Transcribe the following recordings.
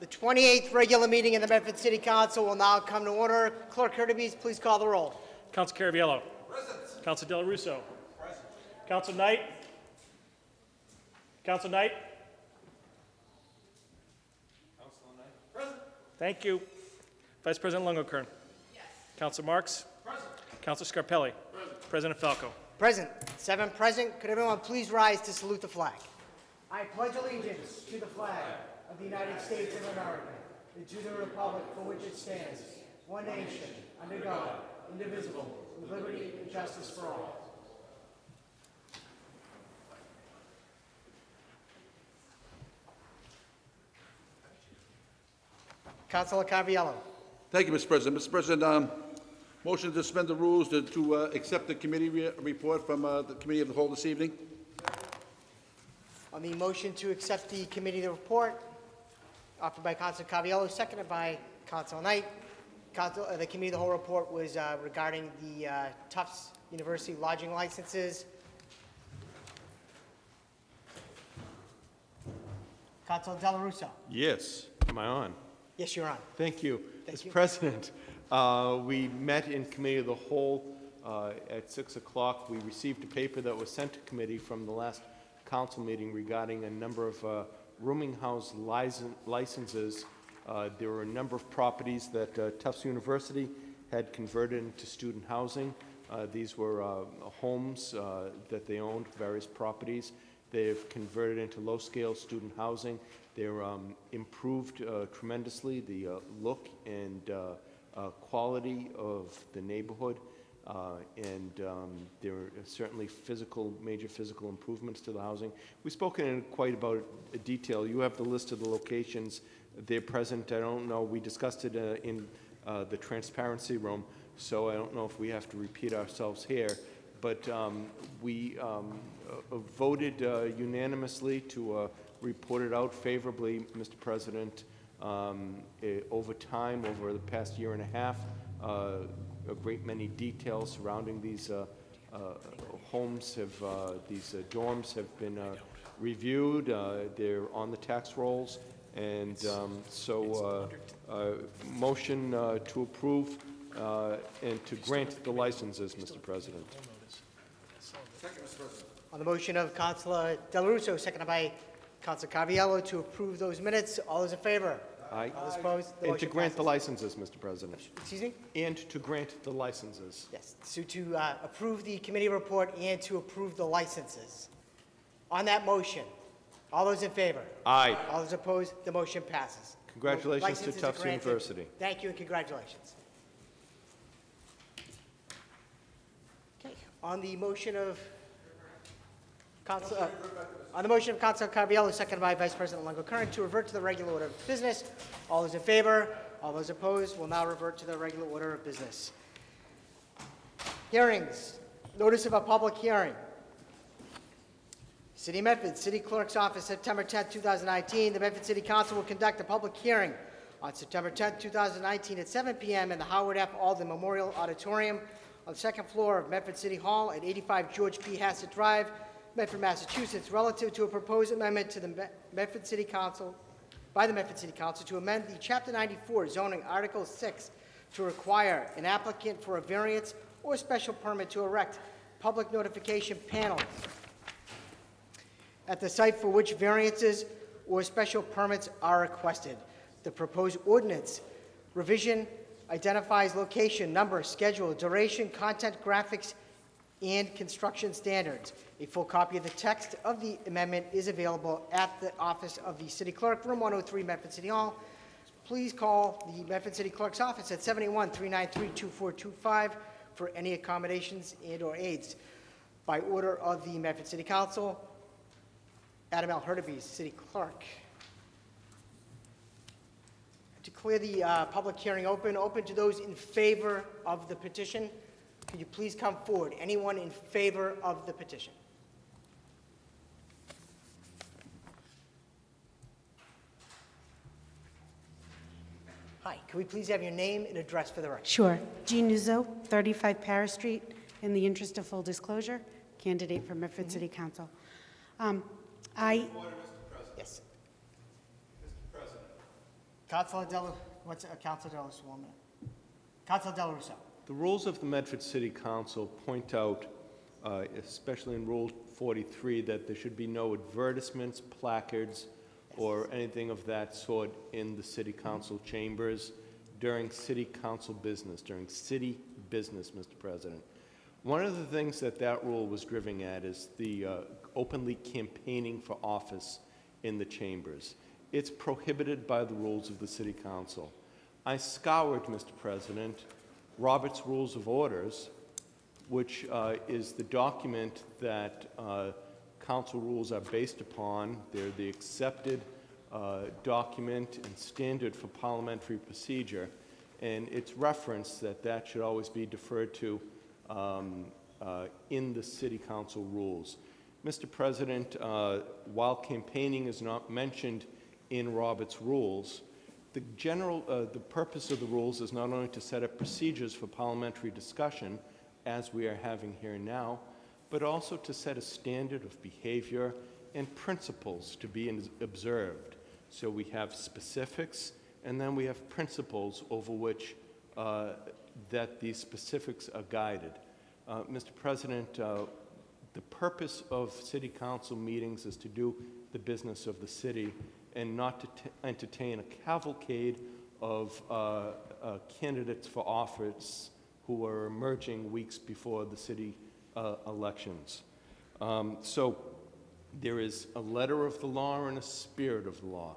The 28th regular meeting of the Medford City Council will now come to order. Clerk Hurtubise, please call the roll. Council Caraviello. Present. Council Del Russo. Present. Council Knight. Council Knight. Council Knight. Present. Thank you. Vice President Lungo-Kern. Yes. Council Marks. Present. Council Scarpelli. Present. President Falco. Present. 7 present. Could everyone please rise to salute the flag? I pledge allegiance to the flag of the United States of America, and to the republic for which it stands, one nation, under God, indivisible, with liberty and justice for all. Councilor Caraviello. Thank you, Mr. President. Mr. President, motion to suspend the rules to accept the committee report from the Committee of the Whole this evening. On the motion to accept the committee report, offered by Council Caraviello, seconded by Council Knight. The Committee of the Whole report was regarding the Tufts University lodging licenses. Council Del Russo. Yes. Am I on? Yes, you're on. Thank you. Mr. President, we met in Committee of the Whole at 6 o'clock. We received a paper that was sent to committee from the last council meeting regarding a number of rooming house licenses. There were a number of properties that Tufts University had converted into student housing. These were homes that they owned, various properties. They've converted into low-scale student housing. They're improved tremendously, the look and quality of the neighborhood. There are certainly major physical improvements to the housing. We've spoken in quite about detail. You have the list of the locations. They're present. I don't know. We discussed it in the transparency room, so I don't know if we have to repeat ourselves here. But we voted unanimously to report it out favorably, Mr. President. Over time, over the past year and a half, a great many details surrounding these homes have, these dorms have been reviewed. They're on the tax rolls, and motion to approve and to grant the licenses, Mr. President. Second, Mr. President. On the motion of Councilor Del Russo, seconded by Councilor Caraviello, to approve those minutes. All those in favor? Aye. All opposed? And to grant the licenses, Mr. President. Excuse me? And to grant the licenses. Yes. So to approve the committee report and to approve the licenses. On that motion, all those in favor? Aye. All those opposed? The motion passes. Congratulations to Tufts University. Thank you and congratulations. Okay. On the motion of Councilor Caraviello, seconded by Vice President Lungo-Kern, to revert to the regular order of business. All those in favor? All those opposed? Will now revert to the regular order of business. Hearings. Notice of a public hearing. City of Medford, City Clerk's Office, September 10, 2019. The Medford City Council will conduct a public hearing on September 10, 2019 at 7 p.m. in the Howard F. Alden Memorial Auditorium on the second floor of Medford City Hall at 85 George P. Hassett Drive, Medford, Massachusetts, relative to a proposed amendment to the Medford City Council, by the Medford City Council, to amend the Chapter 94 zoning Article 6 to require an applicant for a variance or special permit to erect public notification panels at the site for which variances or special permits are requested. The proposed ordinance revision identifies location, number, schedule, duration, content, graphics, and construction standards. A full copy of the text of the amendment is available at the office of the City Clerk, room 103, Medford City Hall. Please call the Medford City Clerk's office at 781-393-2425 for any accommodations and or aids. By order of the Medford City Council, Adam L. Hurtubise, City Clerk. I declare the public hearing open. Open to those in favor of the petition. Could you please come forward? Anyone in favor of the petition? Hi, can we please have your name and address for the record? Sure. Jean Nuzzo, 35 Paris Street, in the interest of full disclosure, candidate for Medford City Council. Order, Mr. President. Yes. Mr. President, Councilor Del Russo. The rules of the Medford City Council point out, especially in Rule 43, that there should be no advertisements, placards, or anything of that sort in the City Council chambers during City Council business, during city business, Mr. President. One of the things that that rule was driving at is the openly campaigning for office in the chambers. It's prohibited by the rules of the City Council. I scoured, Mr. President, Robert's Rules of Orders, which is the document that Council rules are based upon. They're the accepted document and standard for parliamentary procedure, and it's referenced that that should always be deferred to in the City Council rules. Mr. President, while campaigning is not mentioned in Robert's rules, the general the purpose of the rules is not only to set up procedures for parliamentary discussion, as we are having here now, but also to set a standard of behavior and principles to be observed. So we have specifics, and then we have principles over which that these specifics are guided. Mr. President, the purpose of City Council meetings is to do the business of the city and not to entertain a cavalcade of candidates for office who are emerging weeks before the city elections. So there is a letter of the law and a spirit of the law.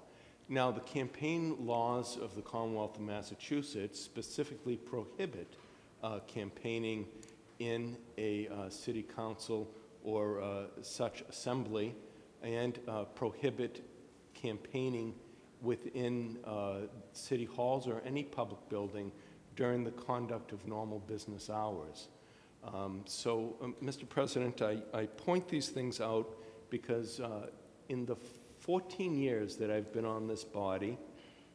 Now, the campaign laws of the Commonwealth of Massachusetts specifically prohibit campaigning in a city council or such assembly, and prohibit campaigning within city halls or any public building during the conduct of normal business hours. Mr. President, I point these things out because in the 14 years that I've been on this body,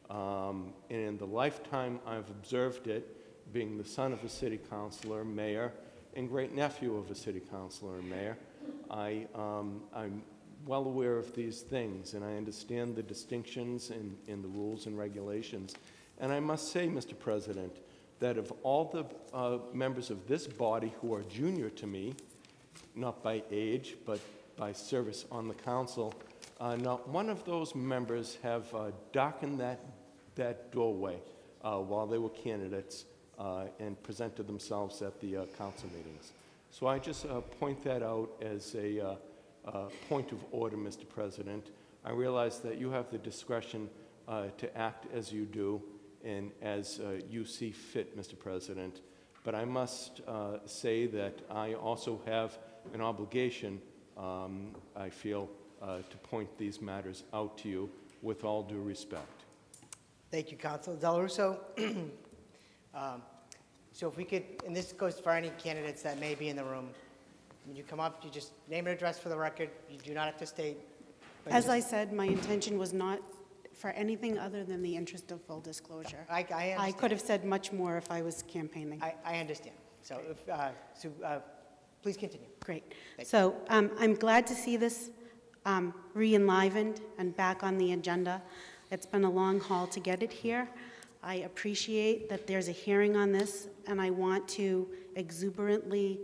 and in the lifetime I've observed it, being the son of a city councilor, mayor, and great-nephew of a city councilor and mayor, I'm well aware of these things, and I understand the distinctions in the rules and regulations. And I must say, Mr. President, that of all the members of this body who are junior to me, not by age, but by service on the council, not one of those members have darkened that doorway while they were candidates and presented themselves at the council meetings. So I just point that out as a point of order, Mr. President. I realize that you have the discretion to act as you do and as you see fit, Mr. President. But I must say that I also have an obligation, I feel, to point these matters out to you with all due respect. Thank you, Councilor Del Russo. So if we could, and this goes for any candidates that may be in the room, when you come up, you just name and address for the record. You do not have to state. As I said, my intention was not for anything other than the interest of full disclosure. I could have said much more if I was campaigning. I understand. So, please continue. Great. So I'm glad to see this re-enlivened and back on the agenda. It's been a long haul to get it here. I appreciate that there's a hearing on this, and I want to exuberantly,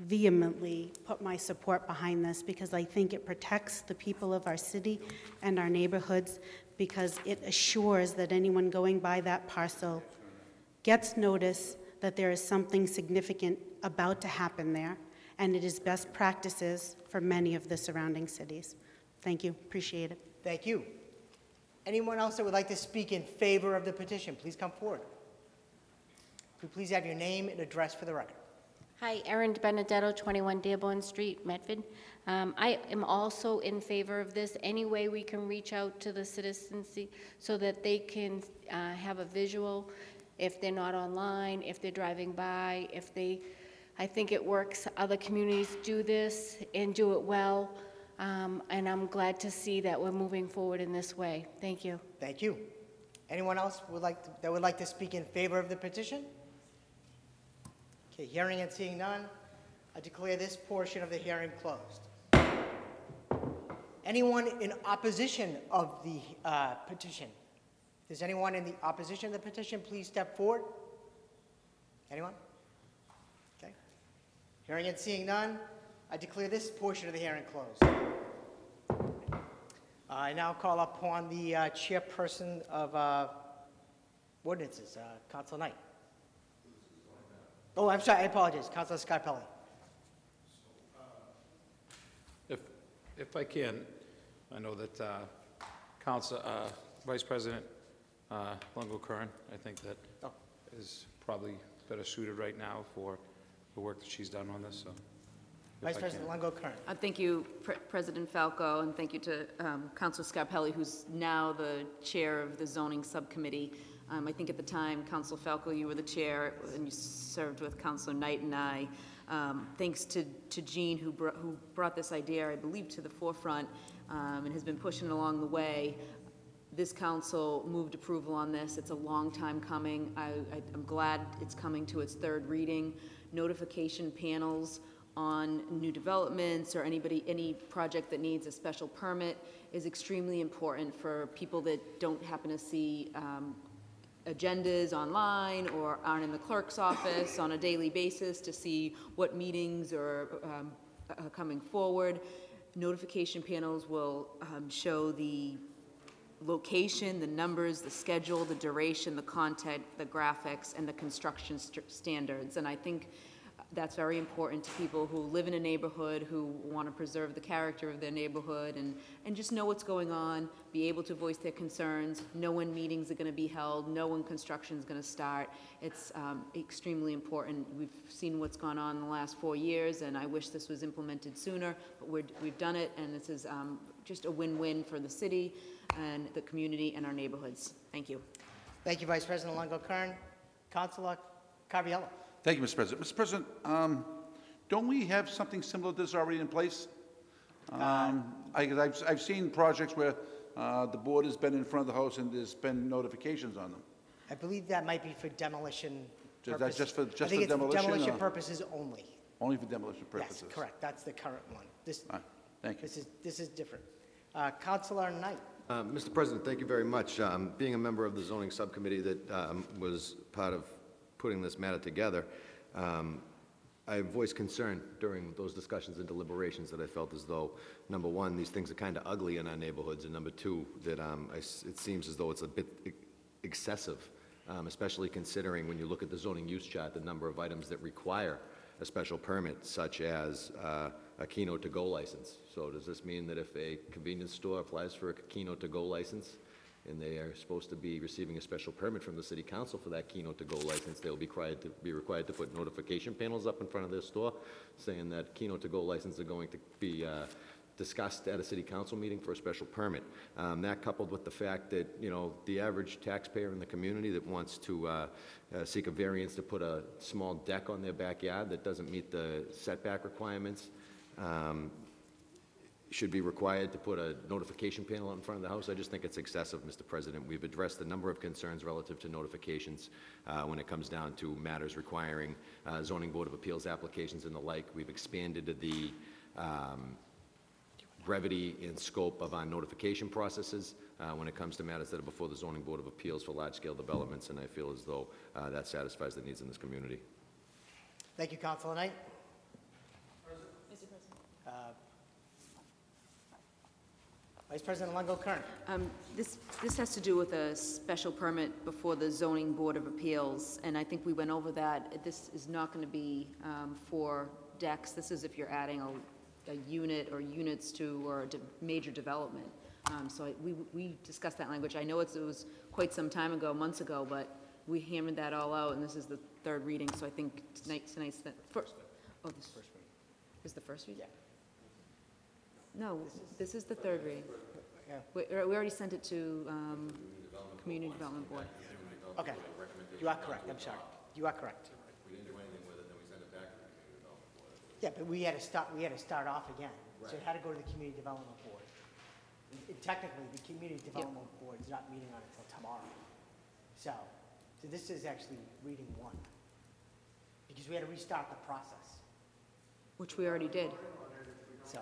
vehemently put my support behind this because I think it protects the people of our city and our neighborhoods, because it assures that anyone going by that parcel gets notice that there is something significant about to happen there, and it is best practices for many of the surrounding cities. Thank you. Appreciate it. Thank you. Anyone else that would like to speak in favor of the petition, please come forward. Could you please have your name and address for the record? Hi, Erin Benedetto, 21 Dearborn Street, Medford. I am also in favor of this. Any way we can reach out to the citizens so that they can have a visual, if they're not online, if they're driving by, if they, I think it works. Other communities do this and do it well, and I'm glad to see that we're moving forward in this way. Thank you. Thank you. Anyone else that would like to speak in favor of the petition? Okay, hearing and seeing none, I declare this portion of the hearing closed. Anyone in opposition of the petition? If there's anyone in the opposition to the petition, please step forward. Anyone? Okay. Hearing and seeing none, I declare this portion of the hearing closed. I now call upon the chairperson of ordinances, Council Knight. Oh, I'm sorry, I apologize, Councilor Scarpelli. If I can, I know that Vice President Lungo-Curran, I think that is probably better suited right now for the work that she's done on this. So, Vice President Lungo-Curran. Thank you, President Falco, and thank you to Councilor Scarpelli, who's now the chair of the zoning subcommittee. I think at the time, Councilor Falco, you were the chair, and you served with Councilor Knight and I. Thanks to Jean, who brought this idea, I believe, to the forefront and has been pushing it along the way. This council moved approval on this. It's a long time coming. I'm glad it's coming to its third reading. Notification panels on new developments or any project that needs a special permit is extremely important for people that don't happen to see agendas online or aren't in the clerk's office on a daily basis to see what meetings are coming forward. Notification panels will show the location, the numbers, the schedule, the duration, the content, the graphics, and the construction standards. And I think that's very important to people who live in a neighborhood, who want to preserve the character of their neighborhood and just know what's going on, be able to voice their concerns, know when meetings are going to be held, know when construction is going to start. It's extremely important. We've seen what's gone on in the last 4 years, and I wish this was implemented sooner, but we've done it, and this is just a win-win for the city and the community and our neighborhoods. Thank you. Thank you, Vice President Lungo-Curran. Councilor Carviello. Thank you, Mr. President. Mr. President, don't we have something similar to this already in place? I've seen projects where the board has been in front of the house and there's been notifications on them. I believe that might be for demolition purposes. That's just for demolition purposes only. Only for demolition purposes. Yes, correct. That's the current one. Thank you. This is different. Councilor Knight. Mr. President, thank you very much. Being a member of the zoning subcommittee that was part of putting this matter together, I voiced concern during those discussions and deliberations that I felt as though, number one, these things are kind of ugly in our neighborhoods, and number two, that it seems as though it's a bit excessive, especially considering when you look at the zoning use chart, the number of items that require a special permit, such as a Keno to go license. So does this mean that if a convenience store applies for a Keno to go license, and they are supposed to be receiving a special permit from the City Council for that Keno to go license, they'll be required to put notification panels up in front of their store saying that Keno to go licenses are going to be discussed at a City Council meeting for a special permit? That coupled with the fact that, you know, the average taxpayer in the community that wants to seek a variance to put a small deck on their backyard that doesn't meet the setback requirements should be required to put a notification panel out in front of the house. I just think it's excessive, Mr. President. We've addressed a number of concerns relative to notifications when it comes down to matters requiring zoning board of appeals applications and the like. We've expanded the brevity and scope of our notification processes when it comes to matters that are before the zoning board of appeals for large-scale developments, and I feel as though that satisfies the needs in this community. Thank you, Councilor Knight. Vice President Lungo-Curran. This has to do with a special permit before the Zoning Board of Appeals, and I think we went over that. This is not going to be for decks. This is if you're adding a unit or units to or a major development. So we discussed that language. I know it was quite some time ago, months ago, but we hammered that all out, and this is the third reading. So I think tonight's the first. Oh, this first reading. Is the first reading? Yeah. No, this is the third reading. Yeah. We already sent it to Community Development Board. Okay. You are correct. I'm sorry. You are correct. We didn't do anything with it, then we sent it back to the Community Development Board. Yeah, but we had to start off again. Right. So it had to go to the Community Development Board. And technically, the Community Development Board is not meeting on it until tomorrow. So this is actually reading one, because we had to restart the process, which we already did. So.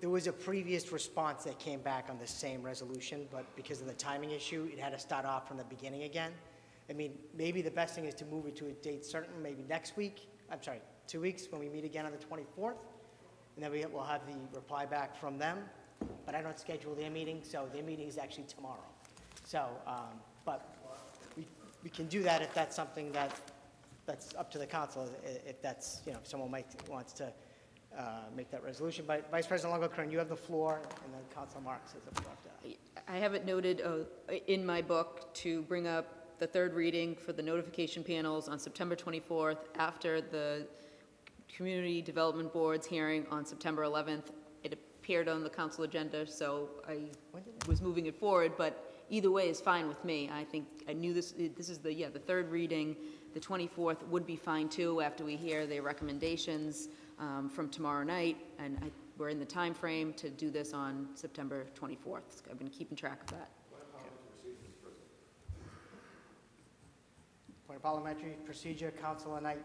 There was a previous response that came back on the same resolution, but because of the timing issue, it had to start off from the beginning again. I mean, maybe the best thing is to move it to a date certain, maybe next week, I'm sorry, 2 weeks when we meet again on the 24th, and then we'll have the reply back from them. But I don't schedule their meeting, so their meeting is actually tomorrow. So, but we can do that if that's something that's up to the council, if that's, you know, if someone wants to make that resolution. But Vice President Longo-Kern, you have the floor, and then Councilor Marks has the floor. I have it noted in my book to bring up the third reading for the notification panels on September 24th after the Community Development Board's hearing on September 11th. It appeared on the council agenda, so I was moving it forward, but either way is fine with me. I think I knew this is the third reading. The 24th would be fine too after we hear the recommendations from tomorrow night, and we're in the time frame to do this on September 24th. I've been keeping track of that. Point of parliamentary procedure, Councilor Knight.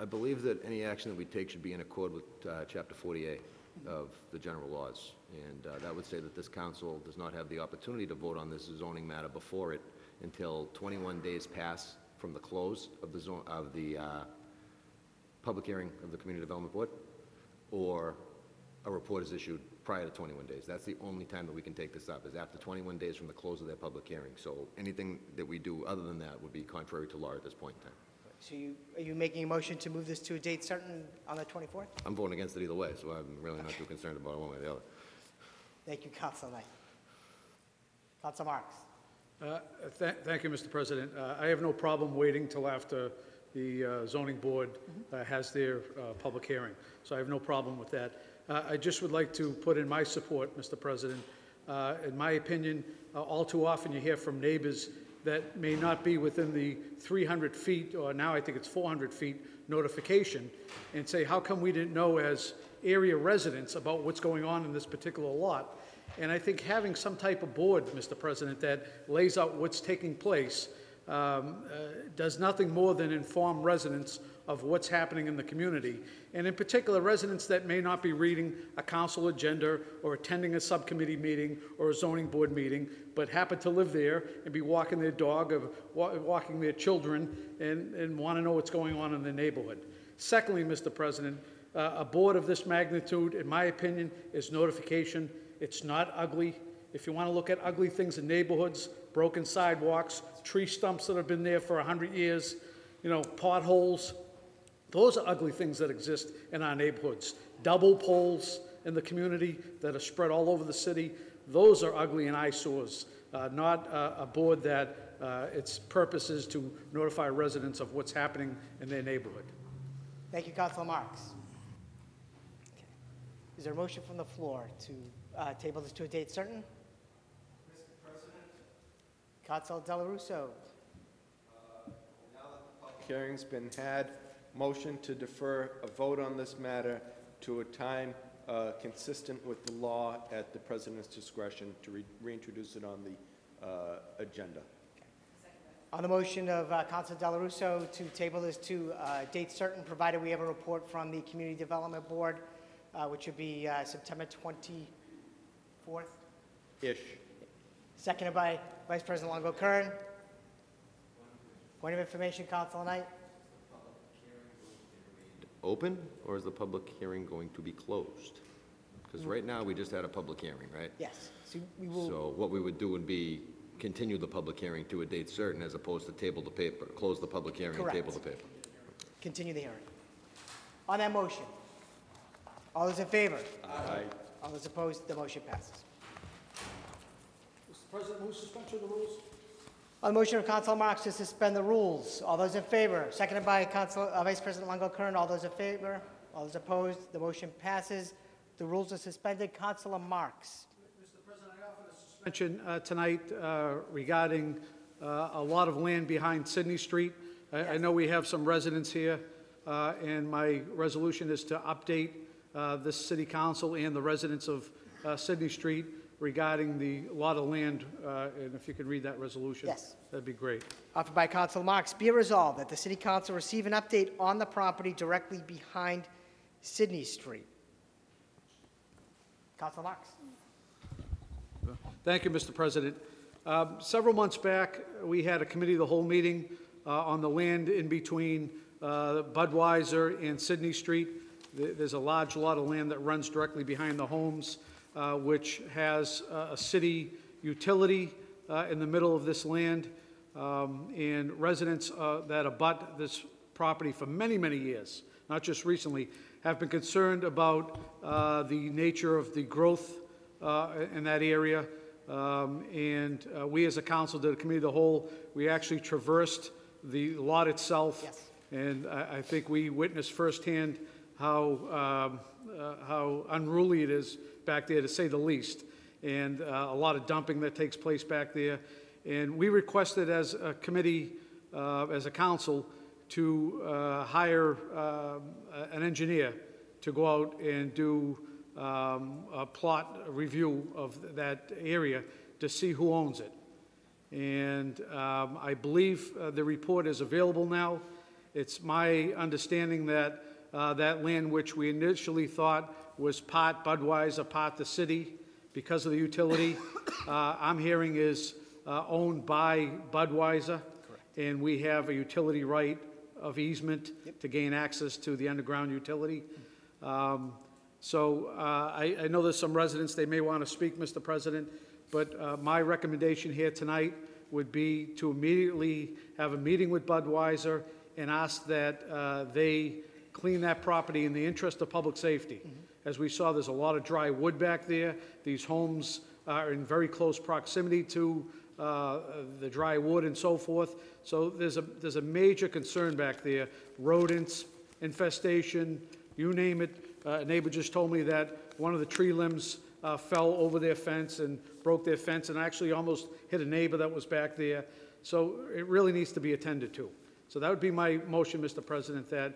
I believe that any action that we take should be in accord with Chapter 48 of the general laws, and that would say that this council does not have the opportunity to vote on this zoning matter before it until 21 days pass from the close of the public hearing of the Community Development Board, or a report is issued prior to 21 days. That's the only time that we can take this up, is after 21 days from the close of their public hearing. So anything that we do other than that would be contrary to law at this point in time. So are you making a motion to move this to a date certain on the 24th? I'm voting against it either way, so I'm really not too concerned about it one way or the other. Thank you, Councilor Knight. Councilor Marks. Thank you, Mr. President. I have no problem waiting till after the zoning board has their public hearing, so I have no problem with that. I just would like to put in my support, Mr. President. In my opinion, all too often you hear from neighbors that may not be within the 300 feet, or now I think it's 400 feet, notification, and say, how come we didn't know as area residents about what's going on in this particular lot? And I think having some type of board, Mr. President, that lays out what's taking place does nothing more than inform residents of what's happening in the community, and in particular residents that may not be reading a council agenda or attending a subcommittee meeting or a zoning board meeting, but happen to live there and be walking their dog or walking their children and want to know what's going on in the neighborhood. Secondly, Mr. President, a board of this magnitude, in my opinion, is notification. It's not ugly. If you want to look at ugly things in neighborhoods, broken sidewalks, tree stumps that have been there for 100 years, you know, potholes, those are ugly things that exist in our neighborhoods. Double poles in the community that are spread all over the city, those are ugly and eyesores, not a board that its purpose is to notify residents of what's happening in their neighborhood. Thank you, Councilor Marks. Okay. Is there a motion from the floor to table this to a date certain? Council Della Russo. Now that the public hearing's been had, motion to defer a vote on this matter to a time consistent with the law at the President's discretion to reintroduce it on the agenda. Okay. On the motion of Council Della Russo to table this to date certain, provided we have a report from the Community Development Board, which would be September 24th? Ish. Seconded by Vice President Longo-Kern. Point of information, Councilor Knight. Open, or is the public hearing going to be closed? Because right now we just had a public hearing, right? Yes. So, so what we would do would be continue the public hearing to a date certain, as opposed to table the paper, close the public hearing. Correct. And table the paper. Continue the hearing. On that motion, all those in favor? Aye. All those opposed? The motion passes. President, move suspension of the rules. On the motion of Councilor Marks to suspend the rules, all those in favor. Seconded by Vice President Longo-Kern. All those in favor. All those opposed. The motion passes. The rules are suspended. Councilor Marks. Mr. President, I offer a suspension tonight regarding a lot of land behind Sydney Street. Yes. I know we have some residents here, and my resolution is to update the City Council and the residents of Sydney Street regarding the lot of land, and if you could read that resolution, yes, that'd be great. Offered by Councilor Marks, be it resolved that the City Council receive an update on the property directly behind Sydney Street. Councilor Locks. Thank you, Mr. President. Several months back, we had a committee of the whole meeting on the land in between Budweiser and Sydney Street. There's a large lot of land that runs directly behind the homes, which has a city utility in the middle of this land, and residents that abut this property for many, many years, not just recently, have been concerned about the nature of the growth in that area. We as a council did a committee of the whole. We actually traversed the lot itself. Yes. And I think we witnessed firsthand how unruly it is back there, to say the least, and a lot of dumping that takes place back there. And we requested as a committee, as a council, to hire an engineer to go out and do a plot review of that area to see who owns it. And I believe the report is available now. It's my understanding that that land, which we initially thought was part Budweiser, part the city, because of the utility, I'm hearing is owned by Budweiser. Correct. And we have a utility right of easement. Yep. To gain access to the underground utility. I know there's some residents, they may want to speak, Mr. President, but my recommendation here tonight would be to immediately have a meeting with Budweiser and ask that they clean that property in the interest of public safety. Mm-hmm. As we saw, there's a lot of dry wood back there. These homes are in very close proximity to the dry wood and so forth. So there's a major concern back there. Rodents, infestation, you name it. A neighbor just told me that one of the tree limbs fell over their fence and broke their fence and actually almost hit a neighbor that was back there. So it really needs to be attended to. So that would be my motion, Mr. President, that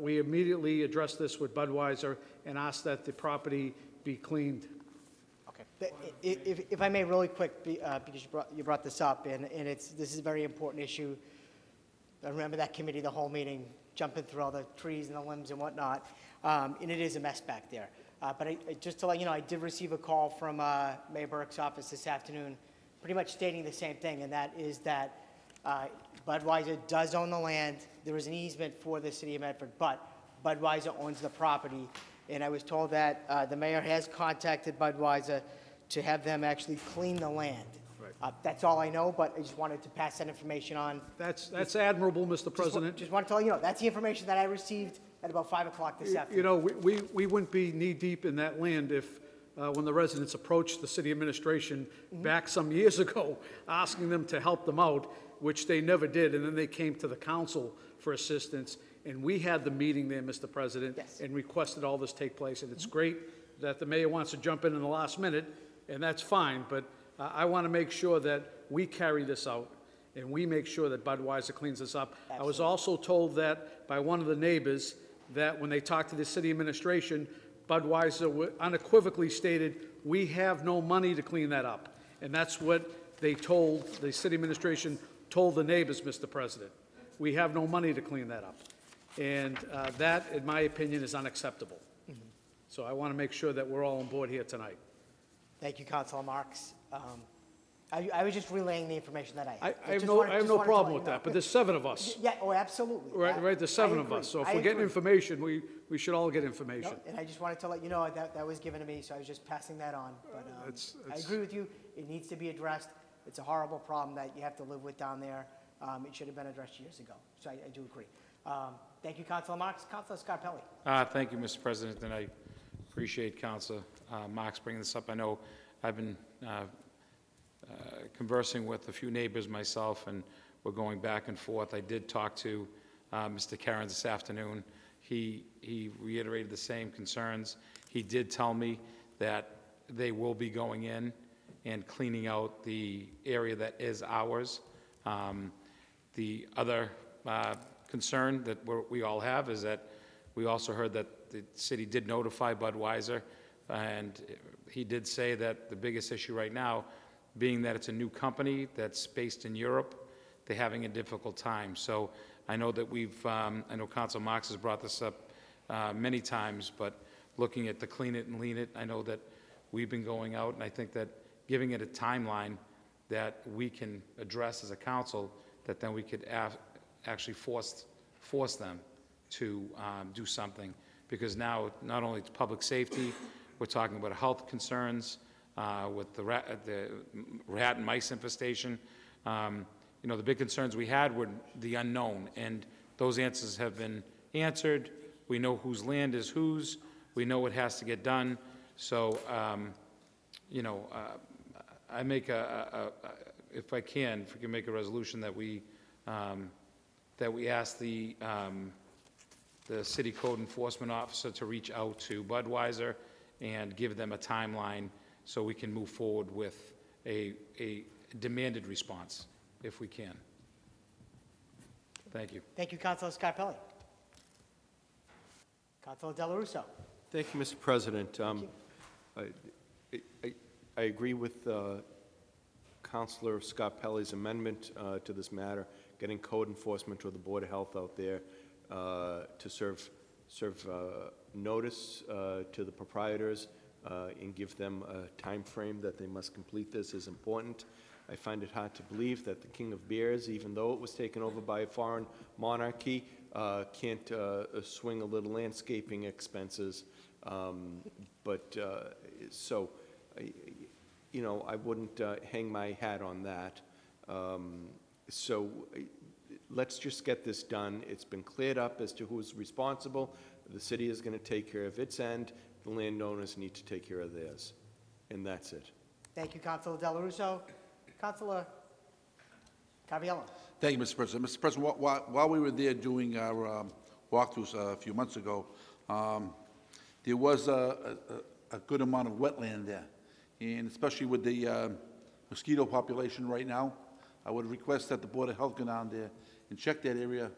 we immediately address this with Budweiser and ask that the property be cleaned. Okay. If I may, really quick, because you brought this up, and this is a very important issue. I remember that committee, the whole meeting, jumping through all the trees and the limbs and whatnot, and it is a mess back there. But just to let you know, I did receive a call from Mayor Burke's office this afternoon, pretty much stating the same thing, and that is that Budweiser does own the land. There is an easement for the city of Medford, but Budweiser owns the property. And I was told that the mayor has contacted Budweiser to have them actually clean the land. Right. That's all I know, but I just wanted to pass that information on. That's admirable, Mr. President. Just want to tell you, that's the information that I received at about 5 o'clock this afternoon. You know, we wouldn't be knee deep in that land if when the residents approached the city administration. Mm-hmm. Back some years ago, asking them to help them out, which they never did, and then they came to the council for assistance, and we had the meeting there, Mr. President. Yes. And requested all this take place, and it's great that the mayor wants to jump in the last minute, and that's fine, but I want to make sure that we carry this out, and we make sure that Budweiser cleans this up. Absolutely. I was also told that by one of the neighbors that when they talked to the city administration, Budweiser unequivocally stated, we have no money to clean that up, and that's what they told the city administration. Told the neighbors, Mr. President, we have no money to clean that up. And that, in my opinion, is unacceptable. Mm-hmm. So I want to make sure that we're all on board here tonight. Thank you, Councilor Marks. I was just relaying the information that I had. I have no problem with that, but there's seven of us. Yeah, oh, absolutely. Right, there's seven of us. So if we're getting information, we should all get information. No, and I just wanted to let you know that was given to me, so I was just passing that on. But I agree with you. It needs to be addressed. It's a horrible problem that you have to live with down there. It should have been addressed years ago. So I do agree. Thank you, Councilor Marks. Councilor Scarpelli. Thank you, Mr. President, and I appreciate Councilor Marks bringing this up. I know I've been conversing with a few neighbors myself, and we're going back and forth. I did talk to Mr. Caron this afternoon. He reiterated the same concerns. He did tell me that they will be going in and cleaning out the area that is ours. The other concern that we all have is that we also heard that the city did notify Budweiser, and he did say that the biggest issue right now, being that it's a new company that's based in Europe, they're having a difficult time. So I know that I know Councilor Marks has brought this up many times, but looking at the clean it and lean it, I know that we've been going out, and I think that giving it a timeline that we can address as a council, that then we could actually force them to do something, because now not only it's public safety, we're talking about health concerns with the rat and mice infestation. You know, the big concerns we had were the unknown, and those answers have been answered. We know whose land is whose. We know what has to get done. So, you know, I make if we can make a resolution that we ask the city code enforcement officer to reach out to Budweiser and give them a timeline so we can move forward with a demanded response if we can. Thank you. Thank you, Councilor Scarpelli. Councilor Del Russo. Thank you, Mr. President. I agree with Councilor Scarpelli's amendment to this matter, getting code enforcement or the Board of Health out there to serve notice to the proprietors and give them a time frame that they must complete this is important. I find it hard to believe that the King of Bears, even though it was taken over by a foreign monarchy, can't swing a little landscaping expenses. So, you know, I wouldn't hang my hat on that. So let's just get this done. It's been cleared up as to who's responsible. The city is going to take care of its end. The landowners need to take care of theirs. And that's it. Thank you, Councilor Del Russo. Councilor Caviello. Thank you, Mr. President. Mr. President, while we were there doing our walkthroughs a few months ago, there was a good amount of wetland there. And especially with the mosquito population right now, I would request that the Board of Health go down there and check that area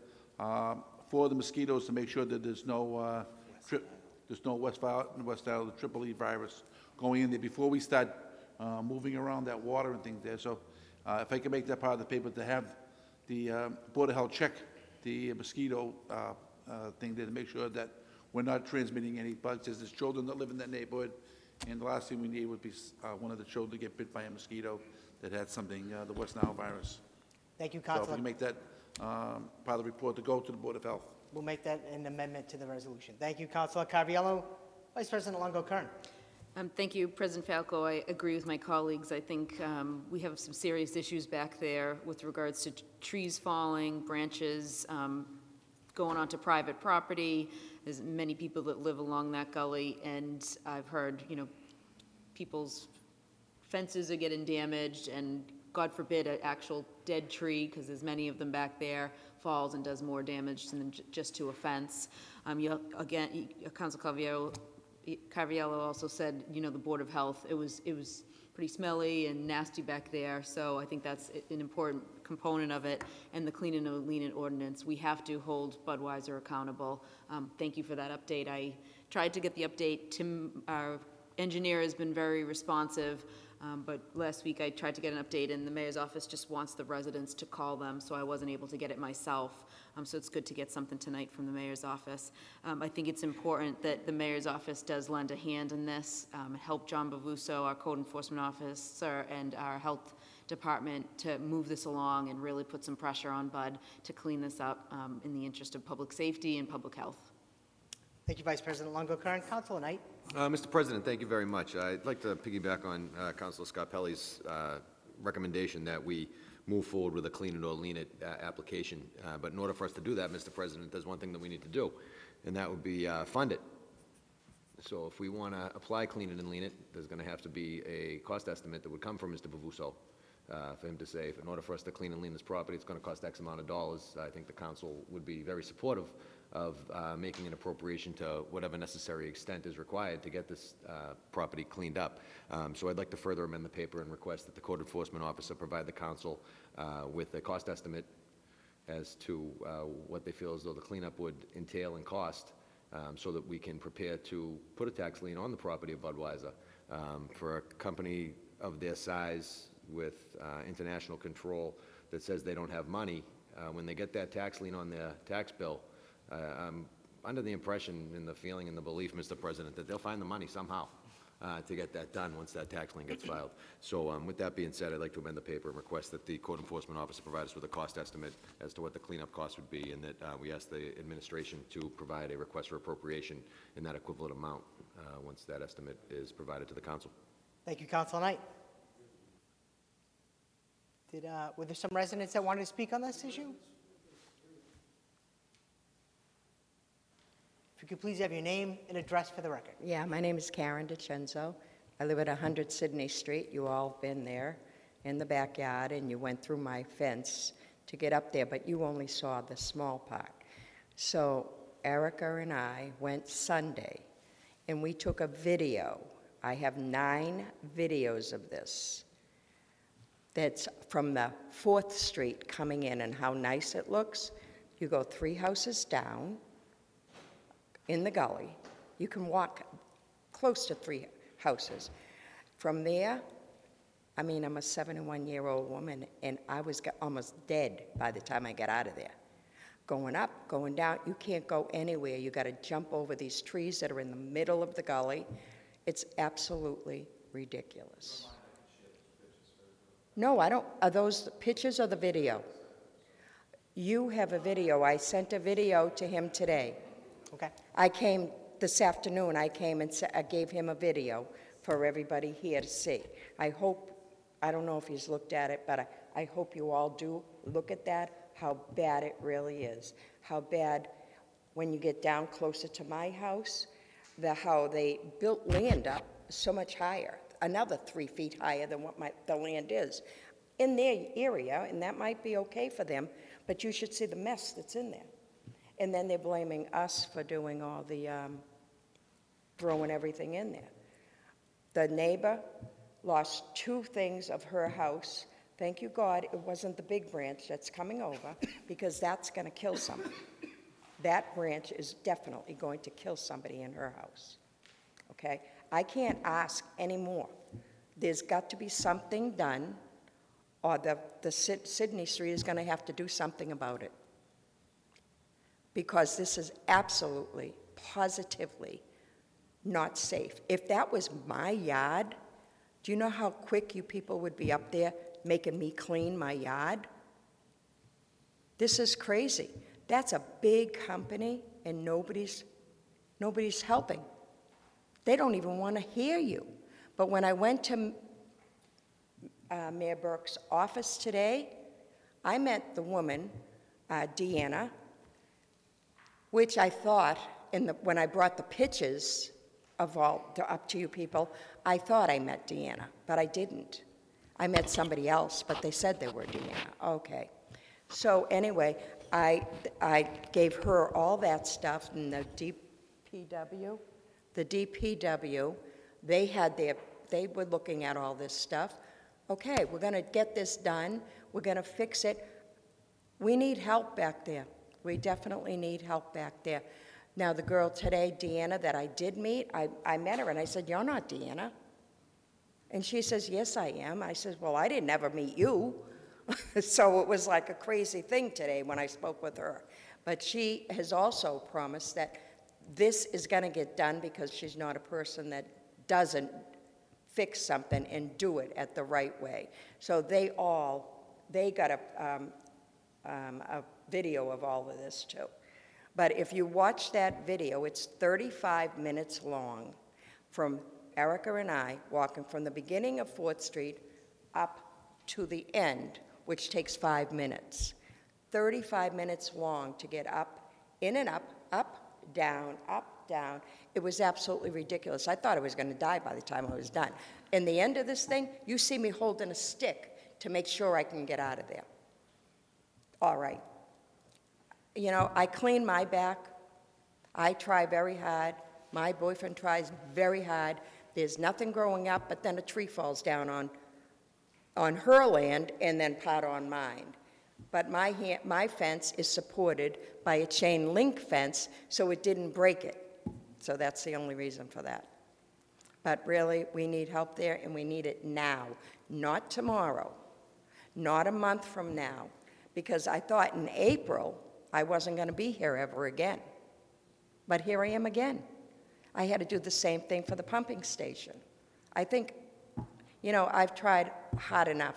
for the mosquitoes to make sure that there's no West Island Triple E virus going in there before we start moving around that water and things there. So if I can make that part of the paper to have the Board of Health check the mosquito thing there to make sure that we're not transmitting any bugs. There's children that live in that neighborhood, and the last thing we need would be one of the children to get bit by a mosquito that had something, the West Nile virus. Thank you, Councilor. So if we can make that part of the report to go to the Board of Health. We'll make that an amendment to the resolution. Thank you, Councilor Carviello. Vice President Longo-Kern. Thank you, President Falco. I agree with my colleagues. I think we have some serious issues back there with regards to trees falling, branches going onto private property. There's many people that live along that gully, and I've heard, you know, people's fences are getting damaged, and God forbid an actual dead tree, because there's many of them back there, falls and does more damage than just to a fence. Again, Council Carviello also said, you know, the Board of Health, it was pretty smelly and nasty back there, so I think that's an important component of it, and the clean and lenient ordinance. We have to hold Budweiser accountable. Thank you for that update. I tried to get the update. Tim, our engineer, has been very responsive, but last week I tried to get an update, and the mayor's office just wants the residents to call them, so I wasn't able to get it myself. So it's good to get something tonight from the mayor's office. I think it's important that the mayor's office does lend a hand in this, help John Bavuso, our code enforcement officer, and our health department to move this along and really put some pressure on Bud to clean this up in the interest of public safety and public health. Thank you, Vice President Longo-Kern. Councilor Knight. Mr. President, thank you very much. I'd like to piggyback on Councilor Scarpelli's recommendation that we move forward with a clean and lenient application. But in order for us to do that, Mr. President, there's one thing that we need to do, and that would be fund it. So if we want to apply clean and lenient, there's going to have to be a cost estimate that would come from Mr. Bavuso for him to say, if in order for us to clean and lean this property, it's going to cost X amount of dollars. I think the council would be very supportive of making an appropriation to whatever necessary extent is required to get this property cleaned up. So I'd like to further amend the paper and request that the code enforcement officer provide the council with a cost estimate as to what they feel as though the cleanup would entail and cost, so that we can prepare to put a tax lien on the property of Budweiser. For a company of their size with international control that says they don't have money, when they get that tax lien on their tax bill, I'm under the impression and the feeling and the belief, Mr. President, that they'll find the money somehow. to get that done once that tax lien gets filed. So with that being said, I'd like to amend the paper and request that the code enforcement officer provide us with a cost estimate as to what the cleanup cost would be, and that we ask the administration to provide a request for appropriation in that equivalent amount once that estimate is provided to the council. Thank you, Councilor Knight. Were there some residents that wanted to speak on this issue? If you could please have your name and address for the record. Yeah, my name is Karen DiCenzo. I live at 100 Sydney Street. You all have been there in the backyard, and you went through my fence to get up there, but you only saw the small part. So Erica and I went Sunday, and we took a video. I have 9 videos of this. That's from the 4th Street coming in and how nice it looks. You go 3 houses down in the gully. You can walk close to 3 houses. From there, I mean, I'm a 71-year-old woman, and I was almost dead by the time I got out of there. Going up, going down, you can't go anywhere. You gotta jump over these trees that are in the middle of the gully. It's absolutely ridiculous. No, I don't. Are those pictures or the video? You have a video. I sent a video to him today. Okay. I came this afternoon. I came and I gave him a video for everybody here to see. I hope, I don't know if he's looked at it, but I hope you all do look at that, how bad it really is. How bad when you get down closer to my house, how they built land up so much higher. Another 3 feet higher than what the land is in their area, and that might be okay for them, but you should see the mess that's in there. And then they're blaming us for doing all the throwing everything in there. The neighbor lost 2 things of her house. Thank you God it wasn't the big branch that's coming over, because that's going to kill somebody. That branch is definitely going to kill somebody in her house. Okay, I can't ask anymore. There's got to be something done, or the Sydney Street is going to have to do something about it, because this is absolutely, positively not safe. If that was my yard, do you know how quick you people would be up there making me clean my yard? This is crazy. That's a big company, and nobody's helping. They don't even want to hear you. But when I went to Mayor Burke's office today, I met the woman, Deanna, which I thought, when I brought the pictures of all up to you people, I thought I met Deanna, but I didn't. I met somebody else, but they said they were Deanna. Okay. So anyway, I gave her all that stuff, and the DPW. The DPW, they were looking at all this stuff. Okay, we're gonna get this done. We're gonna fix it. We need help back there. We definitely need help back there. Now the girl today, Deanna, that I did meet, I met her and I said, "You're not Deanna." And she says, "Yes, I am." I says, "Well, I didn't ever meet you." So it was like a crazy thing today when I spoke with her. But she has also promised that this is going to get done, because she's not a person that doesn't fix something and do it at the right way. So they got a video of all of this too. But if you watch that video, it's 35 minutes long, from Erica and I walking from the beginning of 4th Street up to the end, which takes 5 minutes. 35 minutes long to get up, in and up, up, down, up, down. It was absolutely ridiculous. I thought I was going to die by the time I was done. In the end of this thing, you see me holding a stick to make sure I can get out of there. All right. You know, I clean my back. I try very hard. My boyfriend tries very hard. There's nothing growing up, but then a tree falls down on her land and then part on mine. But my fence is supported by a chain link fence, so it didn't break it. So that's the only reason for that. But really, we need help there, and we need it now, not tomorrow, not a month from now, because I thought in April I wasn't going to be here ever again. But here I am again. I had to do the same thing for the pumping station. I think, you know, I've tried hard enough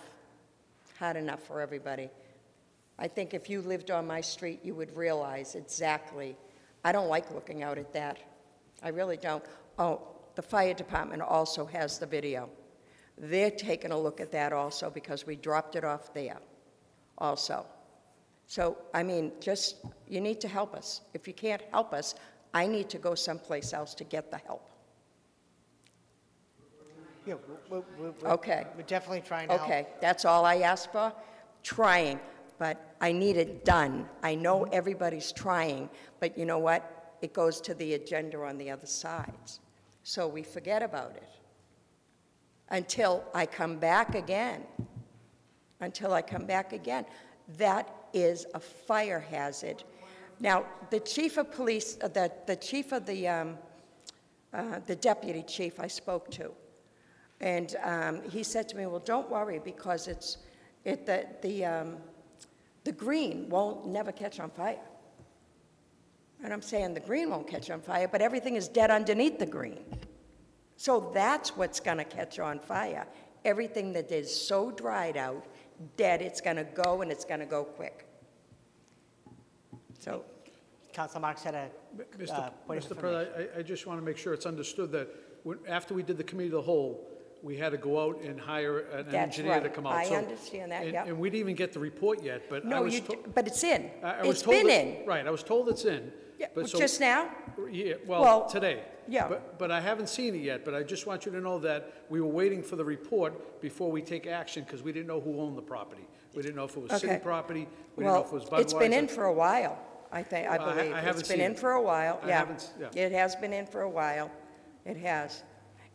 for everybody. I think if you lived on my street, you would realize exactly. I don't like looking out at that. I really don't. Oh, the fire department also has the video. They're taking a look at that also because we dropped it off there also. So, I mean, just, you need to help us. If you can't help us, I need to go someplace else to get the help. Yeah, we're definitely trying to help. Okay, that's all I asked for, trying, but I need it done. I know everybody's trying, but you know what? It goes to the agenda on the other sides. So we forget about it until I come back again, until I come back again. That is a fire hazard. Now, the chief of police, the chief of the deputy chief I spoke to, and he said to me, well, don't worry because the green won't never catch on fire. And I'm saying the green won't catch on fire, but everything is dead underneath the green. So that's what's gonna catch on fire. Everything that is so dried out, dead, it's gonna go and it's gonna go quick. So, Councilor Marks had a point of information. Mr. President, I just want to make sure it's understood that when, after we did the committee of the whole, we had to go out and hire an engineer to come out. I understand that. And, and we didn't even get the report yet, but no, I was but it's in. It's been in. Right, I was told it's in. Yeah, but so, just now? Yeah. Well, today. Yeah. But I haven't seen it yet. But I just want you to know that we were waiting for the report before we take action because we didn't know who owned the property. We didn't know if it was city property. We didn't know if it was Budweiser. It's been in for a while. I believe it's been in for a while. Yeah, it has been in for a while. It has,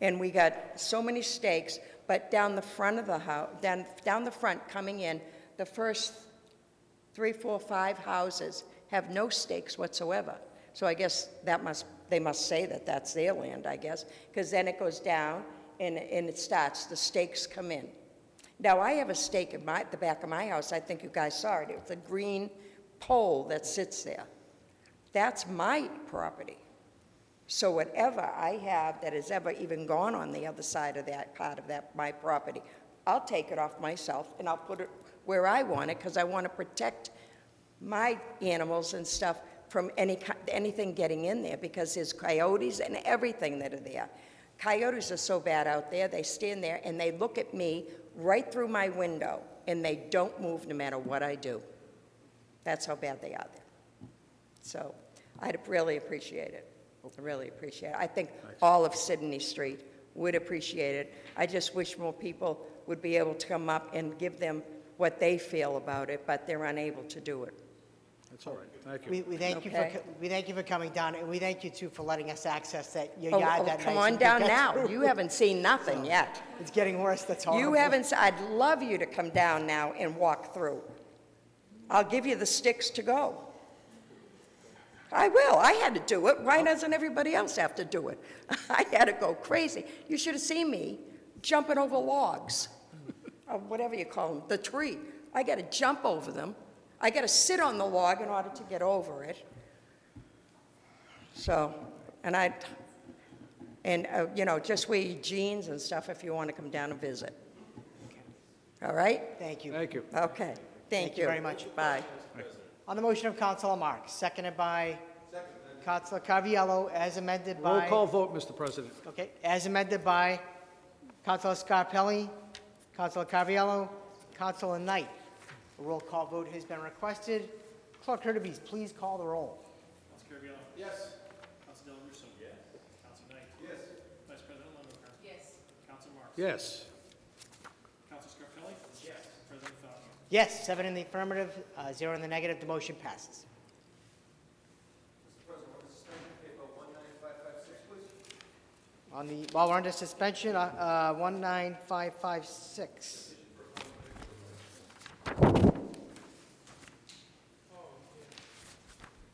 and we got so many stakes. But down the front of the house, down the front coming in, the first 3, 4, 5 houses have no stakes whatsoever. So I guess that they must say that that's their land, I guess, because then it goes down and it starts. The stakes come in. Now I have a stake in the back of my house. I think you guys saw it. It was a green pole that sits there. That's my property. So whatever I have that has ever even gone on the other side of that part of that my property, I'll take it off myself and I'll put it where I want it because I want to protect my animals and stuff from anything getting in there because there's coyotes and everything that are there. Coyotes are so bad out there, they stand there and they look at me right through my window and they don't move no matter what I do. That's how bad they are there. So I'd really appreciate it. I really appreciate it. I think all of Sydney Street would appreciate it. I just wish more people would be able to come up and give them what they feel about it, but they're unable to do it. That's all right. Thank you. We thank you for coming down, and we thank you, too, for letting us access that your yard that night. Come on down now. You haven't seen nothing yet. It's getting worse. That's all. You haven't. I'd love you to come down now and walk through. I'll give you the sticks to go. I will. I had to do it. Why doesn't everybody else have to do it? I had to go crazy. You should have seen me jumping over logs, or whatever you call them, the tree. I got to jump over them. I got to sit on the log in order to get over it. So, you know, just wear your jeans and stuff if you want to come down and visit. All right? Thank you. Thank you. Okay. Thank you very much. Bye. On the motion of Councilor Marks, seconded by Councilor Carviello, as amended by... Roll call vote, Mr. President. Okay. As amended by Councilor Scarpelli, Councilor Carviello, Councilor Knight. A roll call vote has been requested. Clerk Hurtubise, please call the roll. Councilor Carviello. Yes. Councilor Del Russo. Yes. Councilor Knight. Yes. Vice President Longo. Yes. Councilor Marks. Yes. Yes, 7 in the affirmative, 0 in the negative. The motion passes. Mr. President, on suspension, paper 19556, please. While we're under suspension, 19556.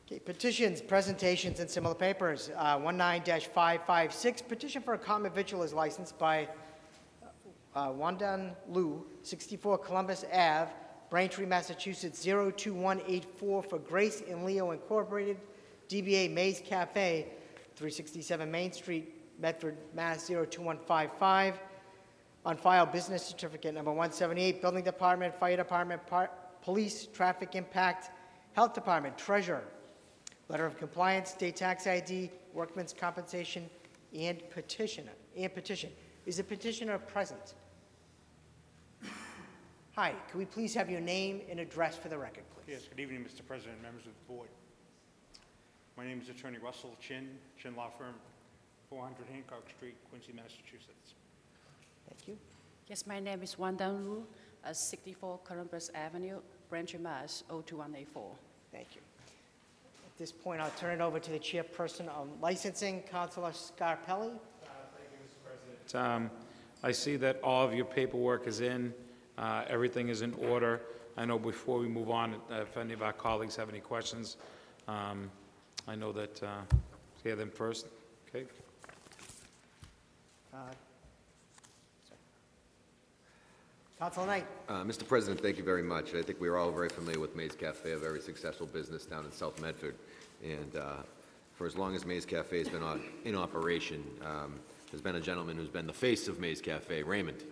Okay, petitions, presentations, and similar papers. 19-556, petition for a common vigilance license by Wandan Liu, 64 Columbus Ave, Braintree, Massachusetts, 02184 for Grace and Leo Incorporated, DBA May's Cafe, 367 Main Street, Medford, Mass. 02155. On file, business certificate number 178, Building Department, Fire Department, Police, Traffic Impact, Health Department, Treasurer, Letter of Compliance, State Tax ID, Workman's Compensation, and Petitioner. And petition. Is the petitioner present? Hi, can we please have your name and address for the record, please? Yes, good evening, Mr. President and members of the board. My name is Attorney Russell Chin, Chin Law Firm, 400 Hancock Street, Quincy, Massachusetts. Thank you. Yes, my name is Wanda Wu, 64 Columbus Avenue, Braintree, Mass. 02184. Thank you. At this point, I'll turn it over to the chairperson on licensing, Councilor Scarpelli. Thank you, Mr. President. I see that all of your paperwork is in. Everything is in order. I know before we move on, if any of our colleagues have any questions, I know that hear them first. Okay. Councilor Knight. Mr. President, thank you very much. I think we are all very familiar with May's Cafe, a very successful business down in South Medford. And for as long as May's Cafe has been in operation, there's been a gentleman who's been the face of May's Cafe, Raymond.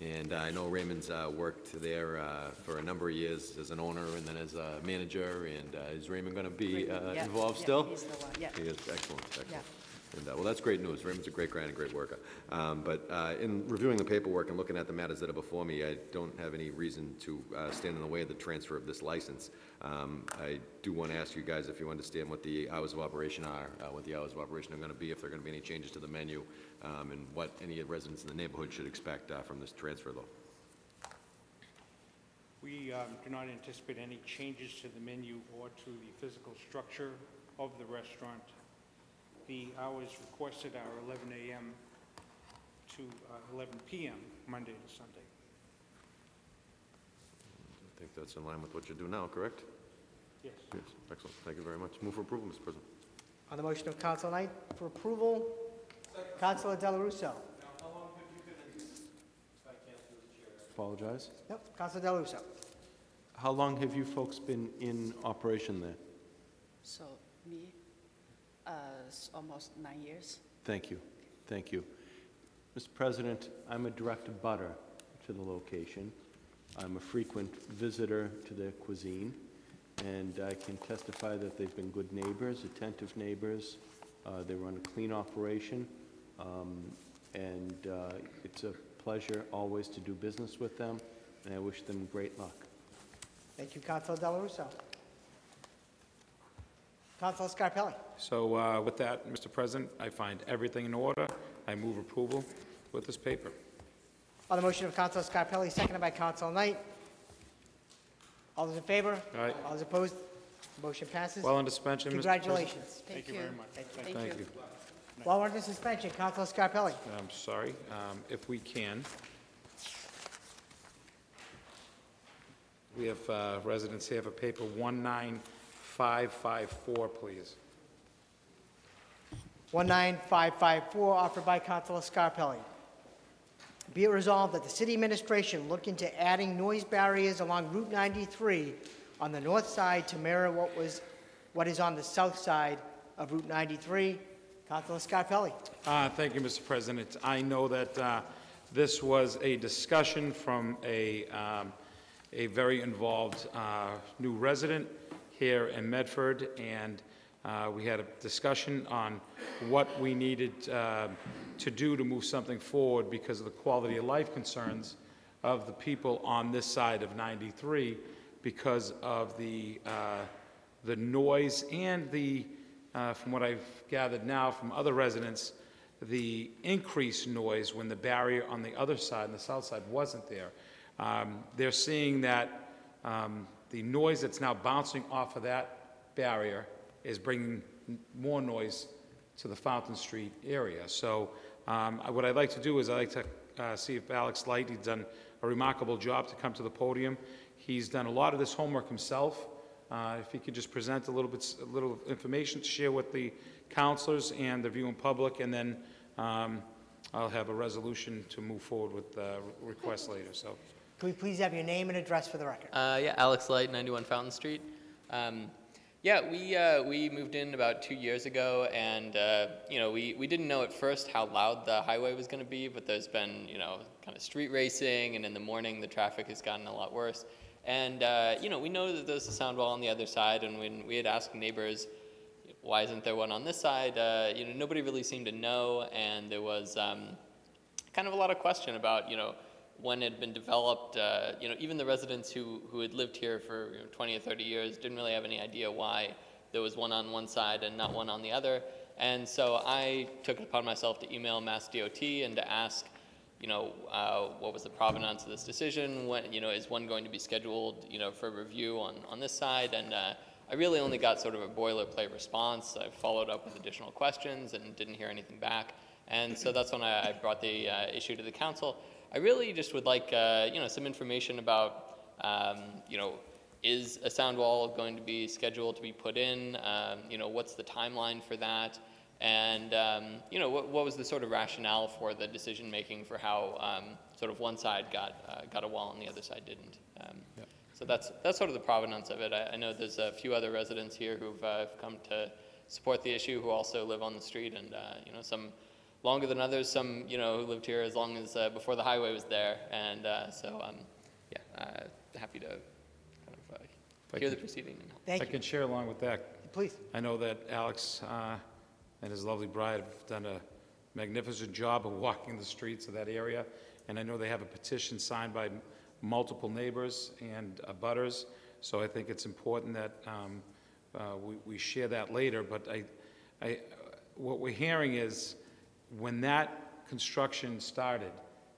And I know Raymond's worked there for a number of years as an owner and then as a manager. And is Raymond going to be involved still? He's the one. Yeah. He is. Excellent. Excellent. Yeah. And, well, that's great news. Raymond's a great guy and a great worker. But in reviewing the paperwork and looking at the matters that are before me, I don't have any reason to stand in the way of the transfer of this license. I do want to ask you guys if you understand what the hours of operation are, what the hours of operation are going to be, if there are going to be any changes to the menu, and what any residents in the neighborhood should expect from this transfer, though. We do not anticipate any changes to the menu or to the physical structure of the restaurant. The hours requested are 11 a.m. to 11 p.m. Monday to Sunday. I think that's in line with what you do now, correct? Yes. Yes. Excellent. Thank you very much. Move for approval, Mr. President. On the motion of Councilor Knight for approval, Councilor Delarusso. Now, how long have you been in business? If I can't do the chair. Apologize. Nope. Councilor Delarusso. How long have you folks been in operation there? So, me. Almost 9 years. Thank you. Thank you. Mr. President, I'm a direct abutter to the location. I'm a frequent visitor to their cuisine, and I can testify that they've been good neighbors, attentive neighbors. They run a clean operation, and it's a pleasure always to do business with them, and I wish them great luck. Thank you, Councilor Delarusso. Councilor Scarpelli. So with that, Mr. President, I find everything in order. I move approval with this paper. On the motion of Councilor Scarpelli, seconded by Councilor Knight. All those in favor? Aye. All those opposed? Motion passes. While on suspension, congratulations. Mr. President. Thank you very much. Thank you. While we're under suspension, Councilor Scarpelli. I'm sorry. If we can. We have residents here for paper 19. 554, please. 19554, offered by Councilor Scarpelli. Be it resolved that the city administration look into adding noise barriers along Route 93 on the north side to mirror what is on the south side of Route 93. Councilor Scarpelli. Thank you, Mr. President. I know that this was a discussion from a very involved new resident here in Medford, and we had a discussion on what we needed to do to move something forward because of the quality of life concerns of the people on this side of 93 because of the noise and the, from what I've gathered now from other residents, the increased noise when the barrier on the other side, on the south side, wasn't there. They're seeing that the noise that's now bouncing off of that barrier is bringing more noise to the Fountain Street area. So what I'd like to do is I'd like to see if Alex Light, he's done a remarkable job to come to the podium. He's done a lot of this homework himself. If he could just present a little information to share with the counselors and the viewing public, and then I'll have a resolution to move forward with the request later. So. Could we please have your name and address for the record? Yeah, Alex Light, 91 Fountain Street. Yeah, we moved in about 2 years ago, and you know, we didn't know at first how loud the highway was going to be, but there's been, you know, kind of street racing, and in the morning the traffic has gotten a lot worse. And you know, we know that there's a sound wall on the other side, and when we had asked neighbors, why isn't there one on this side? You know, nobody really seemed to know, and there was kind of a lot of question about, you know, when it had been developed. You know, even the residents who had lived here for, you know, 20 or 30 years didn't really have any idea why there was one on one side and not one on the other. And so I took it upon myself to email MassDOT and to ask, you know, what was the provenance of this decision? When, you know, is one going to be scheduled, you know, for review on this side? And I really only got sort of a boilerplate response. I followed up with additional questions and didn't hear anything back. And so that's when I brought the issue to the council. I really just would like, you know, some information about, you know, is a sound wall going to be scheduled to be put in? You know, what's the timeline for that? And, you know, what was the sort of rationale for the decision making for how sort of one side got a wall and the other side didn't? Yep. So that's sort of the provenance of it. I know there's a few other residents here who've come to support the issue, who also live on the street, and, you know, some longer than others, some, you know, who lived here as long as before the highway was there. And so, yeah, happy to kind of hear the proceeding. And help. Thank you. I can share along with that. Please. I know that Alex and his lovely bride have done a magnificent job of walking the streets of that area. And I know they have a petition signed by multiple neighbors and abutters. So I think it's important that we share that later. But I what we're hearing is, when that construction started,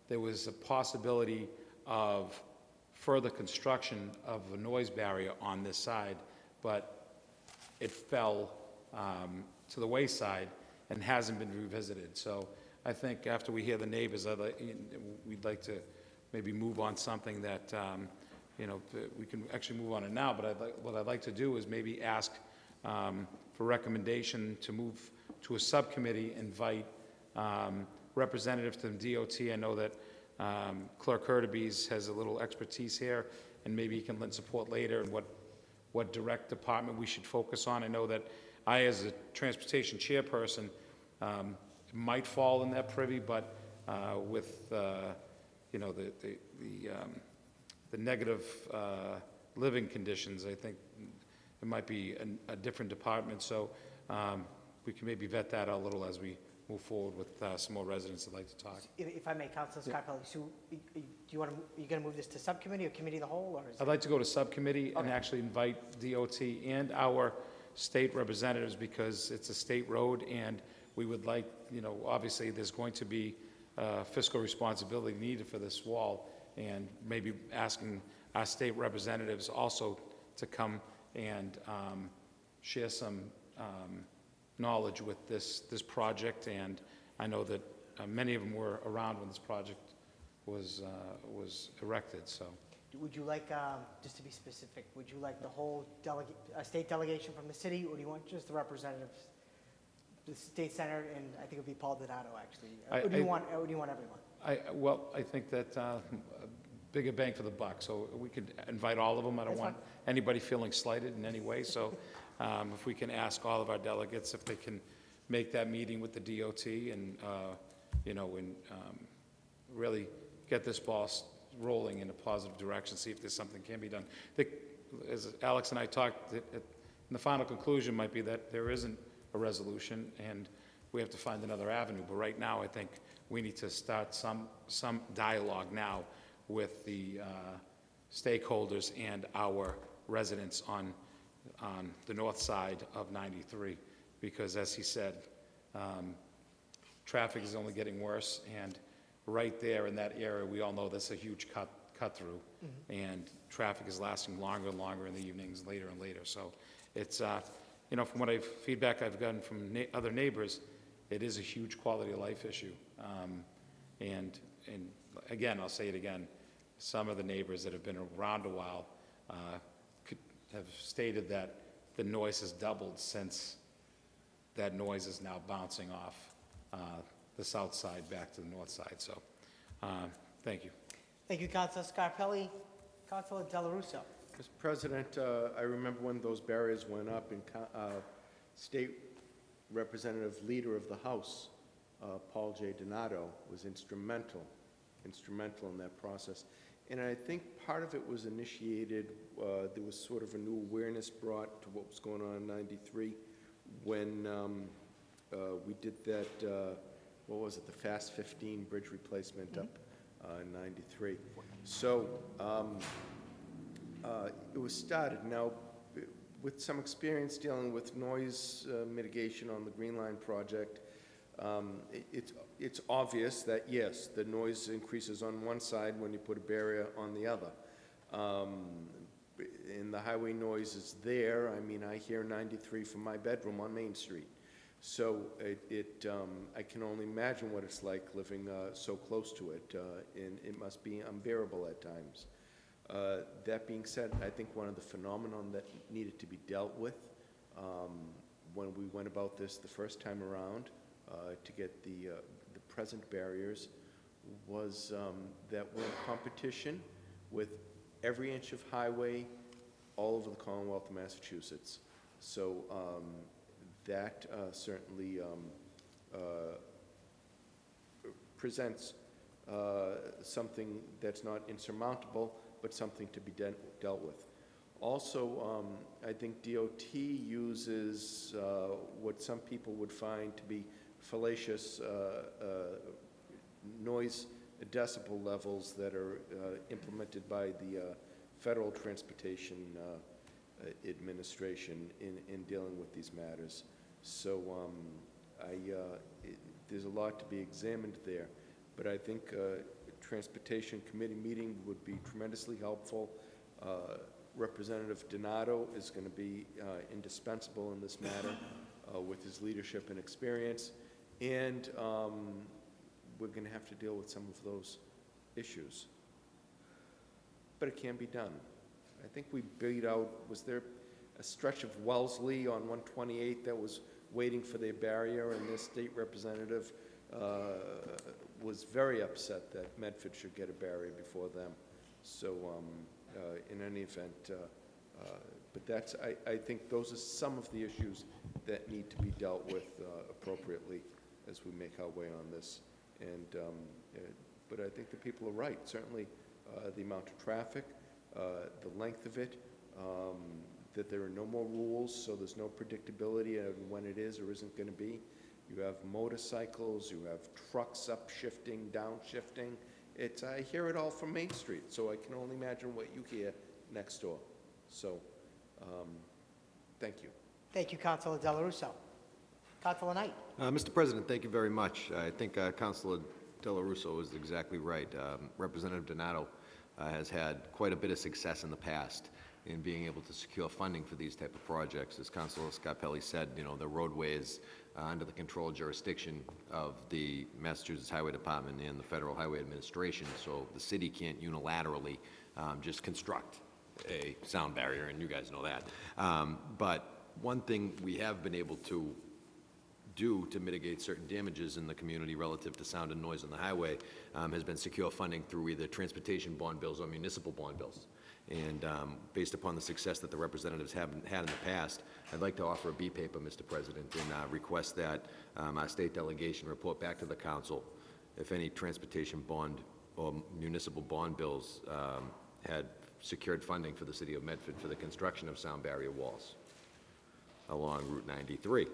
there was a possibility of further construction of a noise barrier on this side, but it fell to the wayside and hasn't been revisited. So I think after we hear the neighbors, we'd like to maybe move on something that, you know, we can actually move on it now, but what I'd like to do is maybe ask for recommendation to move to a subcommittee, invite representatives from DOT. I know that Clerk Hurtubise has a little expertise here, and maybe he can lend support later, and what direct department we should focus on. I know that I, as a transportation chairperson, might fall in that privy, but with you know, the negative living conditions, I think it might be a different department. So we can maybe vet that out a little as we move forward with some more residents that'd like to talk. If I may, Councilor Scarpelli, so do you want to, you're going to move this to subcommittee or committee of the whole, or is I'd like to go to subcommittee, okay, and actually invite DOT and our state representatives, because it's a state road, and we would like, you know, obviously there's going to be fiscal responsibility needed for this wall, and maybe asking our state representatives also to come and share some knowledge with this project. And I know that many of them were around when this project was erected. So would you like, just to be specific, would you like the whole state delegation from the city, or do you want just the representatives, the state senator, and I think it would be Paul Donato actually, or do you want everyone? Well, I think that bigger bang for the buck, so we could invite all of them. I don't want anybody feeling slighted in any way, so if we can ask all of our delegates if they can make that meeting with the DOT, and you know, and really get this ball rolling in a positive direction, see if there's something can be done. I think, as Alex and I talked, the final conclusion might be that there isn't a resolution, and we have to find another avenue. But right now, I think we need to start some dialogue now with the stakeholders and our residents on the north side of 93, because as he said, traffic is only getting worse, and right there in that area, we all know that's a huge cut through, and traffic is lasting longer and longer in the evenings, later and later. So it's, you know, from what feedback I've gotten from other neighbors, it is a huge quality of life issue. And again, I'll say it again, some of the neighbors that have been around a while have stated that the noise has doubled since that noise is now bouncing off the south side back to the north side. So thank you. Thank you, Councilor Scarpelli. Councilor Delarusso. Mr. President, I remember when those barriers went up and State Representative Leader of the House, Paul J. Donato, was instrumental in that process. And I think part of it was initiated, there was sort of a new awareness brought to what was going on in 93 when we did that, what was it, the Fast 15 bridge replacement up in 93. So it was started. Now, with some experience dealing with noise mitigation on the Green Line project, it's obvious that, yes, the noise increases on one side when you put a barrier on the other. And the highway noise is there. I mean, I hear 93 from my bedroom on Main Street. So I can only imagine what it's like living so close to it, and it must be unbearable at times. That being said, I think one of the phenomenon that needed to be dealt with when we went about this the first time around, to get the present barriers was that we're in competition with every inch of highway all over the Commonwealth of Massachusetts. So that certainly presents something that's not insurmountable, but something to be dealt with. Also, I think DOT uses what some people would find to be fallacious noise decibel levels that are implemented by the Federal Transportation Administration in dealing with these matters. So there's a lot to be examined there, but I think a Transportation Committee meeting would be tremendously helpful. Representative Donato is going to be indispensable in this matter with his leadership and experience. And we're going to have to deal with some of those issues. But it can be done. I think we beat out, was there a stretch of Wellesley on 128 that was waiting for their barrier, and this state representative was very upset that Medford should get a barrier before them. So in any event, but that's, I think those are some of the issues that need to be dealt with appropriately as we make our way on this. And, but I think the people are right. Certainly the amount of traffic, the length of it, that there are no more rules, so there's no predictability of when it is or isn't gonna be. You have motorcycles, you have trucks upshifting, downshifting. It's, I hear it all from Main Street, so I can only imagine what you hear next door. So thank you. Thank you, Councilor De La Russo. Councilor Knight. Mr. President, thank you very much. I think Councilor De La Russo is exactly right. Representative Donato has had quite a bit of success in the past in being able to secure funding for these type of projects. As Councilor Scarpelli said, you know, the roadway is under the control jurisdiction of the Massachusetts Highway Department and the Federal Highway Administration, so the city can't unilaterally just construct a sound barrier, and you guys know that. But one thing we have been able to do to mitigate certain damages in the community relative to sound and noise on the highway has been secure funding through either transportation bond bills or municipal bond bills. And based upon the success that the representatives have had in the past, I'd like to offer a B paper, Mr. President, and request that our state delegation report back to the council if any transportation bond or municipal bond bills had secured funding for the city of Medford for the construction of sound barrier walls along Route 93.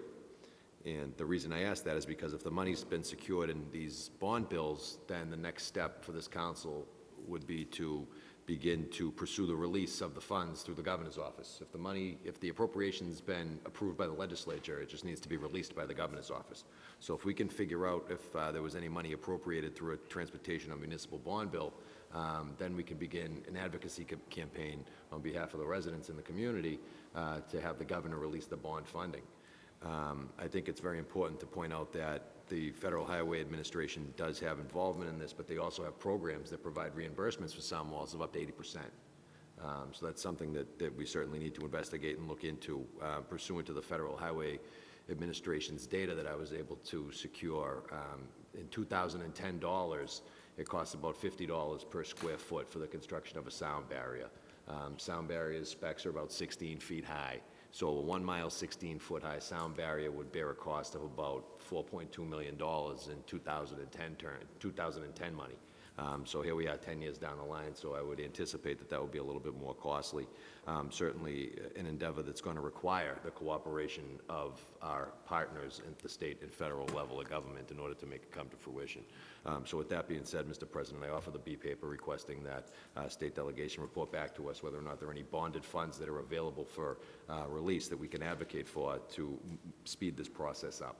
And the reason I ask that is because if the money's been secured in these bond bills, then the next step for this council would be to begin to pursue the release of the funds through the governor's office. If the money, if the appropriation's been approved by the legislature, it just needs to be released by the governor's office. So if we can figure out if there was any money appropriated through a transportation or municipal bond bill, then we can begin an advocacy campaign on behalf of the residents in the community to have the governor release the bond funding. I think it's very important to point out that the Federal Highway Administration does have involvement in this, but they also have programs that provide reimbursements for sound walls of up to 80%. So that's something that we certainly need to investigate and look into pursuant to the Federal Highway Administration's data that I was able to secure. In 2010 dollars, it costs about $50 per square foot for the construction of a sound barrier. Sound barriers specs are about 16 feet high. So a 1 mile, 16 foot high sound barrier would bear a cost of about $4.2 million in 2010 money. So here we are 10 years down the line, so I would anticipate that that would be a little bit more costly. Certainly an endeavor that's going to require the cooperation of our partners at the state and federal level of government in order to make it come to fruition. So with that being said, Mr. President, I offer the B paper requesting that state delegation report back to us whether or not there are any bonded funds that are available for release that we can advocate for to speed this process up.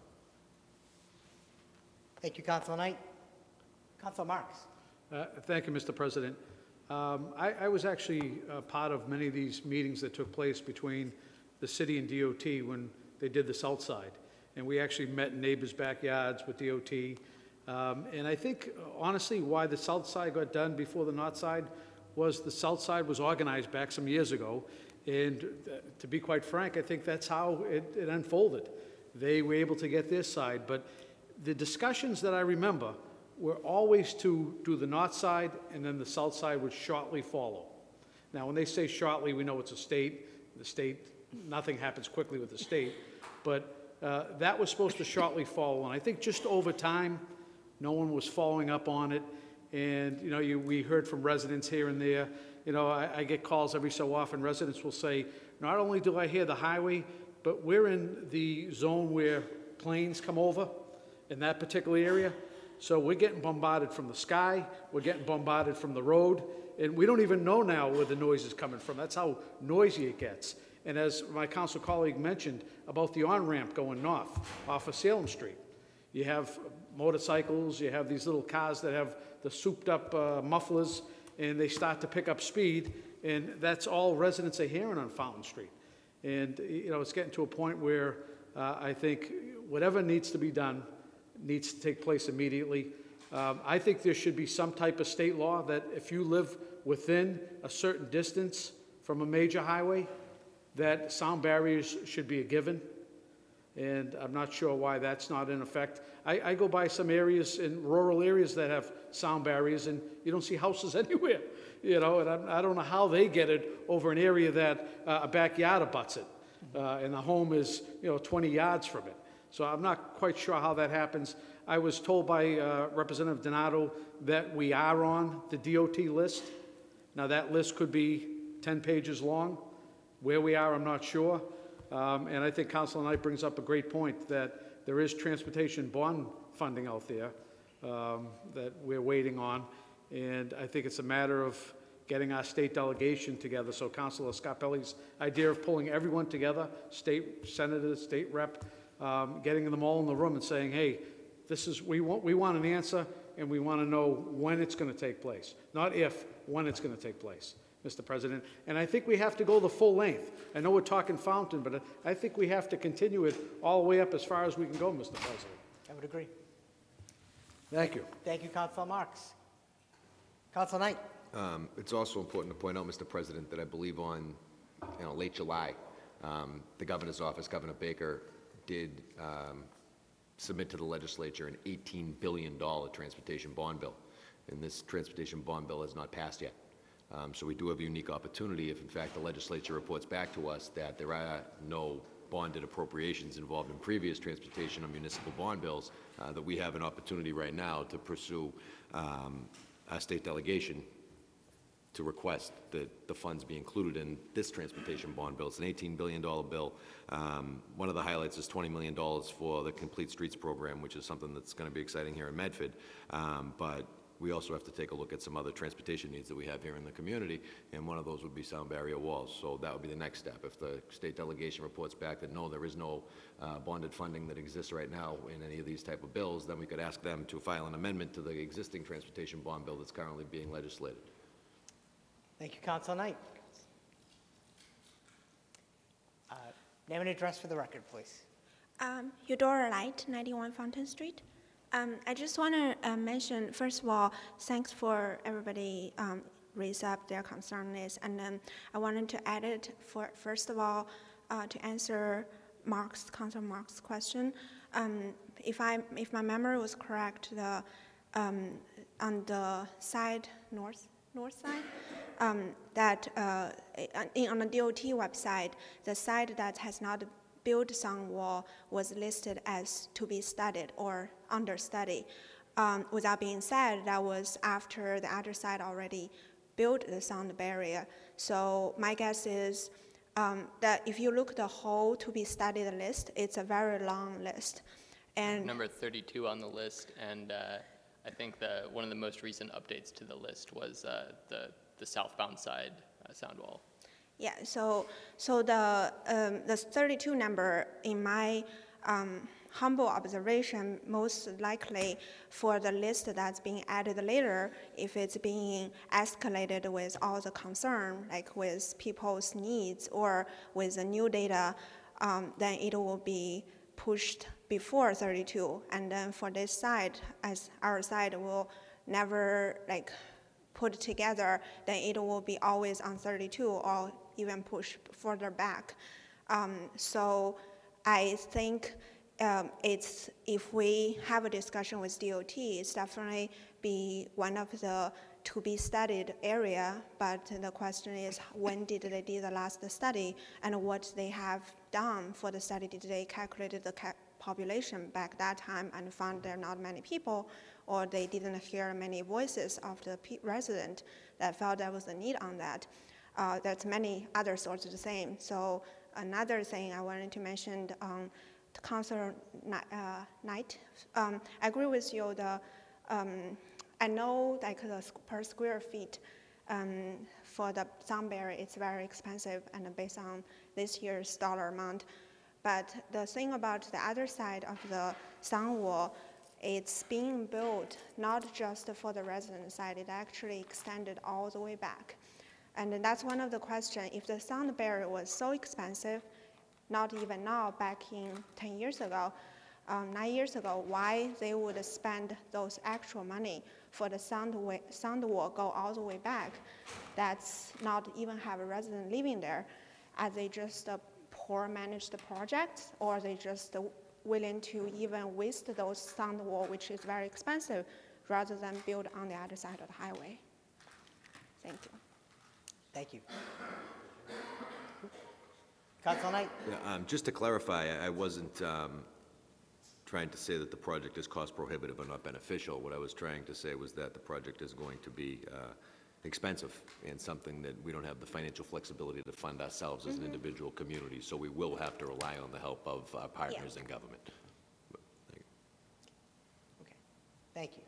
Thank you, Councilor Knight. Councilor Marks. Thank you, Mr. President. I was actually part of many of these meetings that took place between the city and DOT when they did the south side. And we actually met in neighbors' backyards with DOT. And I think, honestly, why the south side got done before the north side was the south side was organized back some years ago. And to be quite frank, I think that's how it unfolded. They were able to get their side. But the discussions that I remember were always to do the north side, and then the south side would shortly follow. Now, when they say shortly, we know it's a state. The state, nothing happens quickly with the state, but that was supposed to shortly follow. And I think just over time, no one was following up on it. And you know, we heard from residents here and there. You know, I get calls every so often. Residents will say, not only do I hear the highway, but we're in the zone where planes come over in that particular area. So we're getting bombarded from the sky, we're getting bombarded from the road, and we don't even know now where the noise is coming from. That's how noisy it gets. And as my council colleague mentioned about the on-ramp going north off of Salem Street, you have motorcycles, you have these little cars that have the souped-up mufflers, and they start to pick up speed, and that's all residents are hearing on Fountain Street. And you know, it's getting to a point where I think whatever needs to be done needs to take place immediately. I think there should be some type of state law that if you live within a certain distance from a major highway, that sound barriers should be a given. And I'm not sure why that's not in effect. I go by some areas in rural areas that have sound barriers and you don't see houses anywhere, you know, and I don't know how they get it over an area that a backyard abuts it and the home is, you know, 20 yards from it. So I'm not quite sure how that happens. I was told by Representative Donato that we are on the DOT list. Now that list could be 10 pages long. Where we are, I'm not sure. And I think Councilor Knight brings up a great point that there is transportation bond funding out there that we're waiting on. And I think it's a matter of getting our state delegation together. So Councilor Scarpelli's idea of pulling everyone together, state senators, state rep, getting them all in the room and saying, hey, this is, we want an answer and we want to know when it's going to take place. Not if, when it's going to take place, Mr. President. And I think we have to go the full length. I know we're talking Fountain, but I think we have to continue it all the way up as far as we can go, Mr. President. I would agree. Thank you. Thank you, Councilor Marks. Councilor Knight. It's also important to point out, Mr. President, that I believe on late July, the governor's office, Governor Baker, did submit to the legislature an $18 billion transportation bond bill. And this transportation bond bill has not passed yet. So we do have a unique opportunity if, in fact, the legislature reports back to us that there are no bonded appropriations involved in previous transportation or municipal bond bills, that we have an opportunity right now to pursue our state delegation to request that the funds be included in this transportation bond bill. It's an $18 billion bill. One of the highlights is $20 million for the Complete Streets program, which is something that's going to be exciting here in Medford. But we also have to take a look at some other transportation needs that we have here in the community, and one of those would be sound barrier walls. So that would be the next step. If the state delegation reports back that no, there is no bonded funding that exists right now in any of these type of bills, then we could ask them to file an amendment to the existing transportation bond bill that's currently being legislated. Thank you, Councilor Knight. Name and address for the record, please. Eudora Light, 91 Fountain Street. I just want to mention, first of all, thanks for everybody raise up their concern list. And then I wanted to add it, for, first of all, to answer Councilor Marks' question. If my memory was correct, on the north side, that on the DOT website, the site that has not built some wall was listed as to be studied or under study. With that being said, that was after the other side already built the sound barrier. So my guess is that if you look the whole to be studied list, it's a very long list. And number 32 on the list, and I think one of the most recent updates to the list was the southbound side sound wall. Yeah, so the 32 number, in my humble observation, most likely for the list that's being added later, if it's being escalated with all the concern, like with people's needs or with the new data, then it will be pushed before 32. And then for this side, as our side will never like put together, then it will be always on 32 or even push further back. So I think it's, if we have a discussion with DOT, it's definitely be one of the to be studied area, but the question is when did they do the last study and what they have done for the study. Did they calculate the population back that time and found there are not many people, or they didn't hear many voices of the resident that felt there was a need on that. There's many other sources the same. So another thing I wanted to mention, Councilor Knight, I agree with you. I know like the per square feet for the sound barrier, it's very expensive and based on this year's dollar amount. But the thing about the other side of the sound wall, it's being built not just for the resident side, it actually extended all the way back. And that's one of the questions. If the sound barrier was so expensive, not even now, back in 10 years ago, 9 years ago, why they would spend those actual money for the sound wall go all the way back, that's not even have a resident living there. Are they just poor managed the project, or are they just willing to even waste those sound wall, which is very expensive, rather than build on the other side of the highway? Thank you. Thank you. Councilor Knight? Yeah, just to clarify, I wasn't trying to say that the project is cost prohibitive or not beneficial. What I was trying to say was that the project is going to be expensive and something that we don't have the financial flexibility to fund ourselves as an individual community, so we will have to rely on the help of our partners in government. Okay, thank you.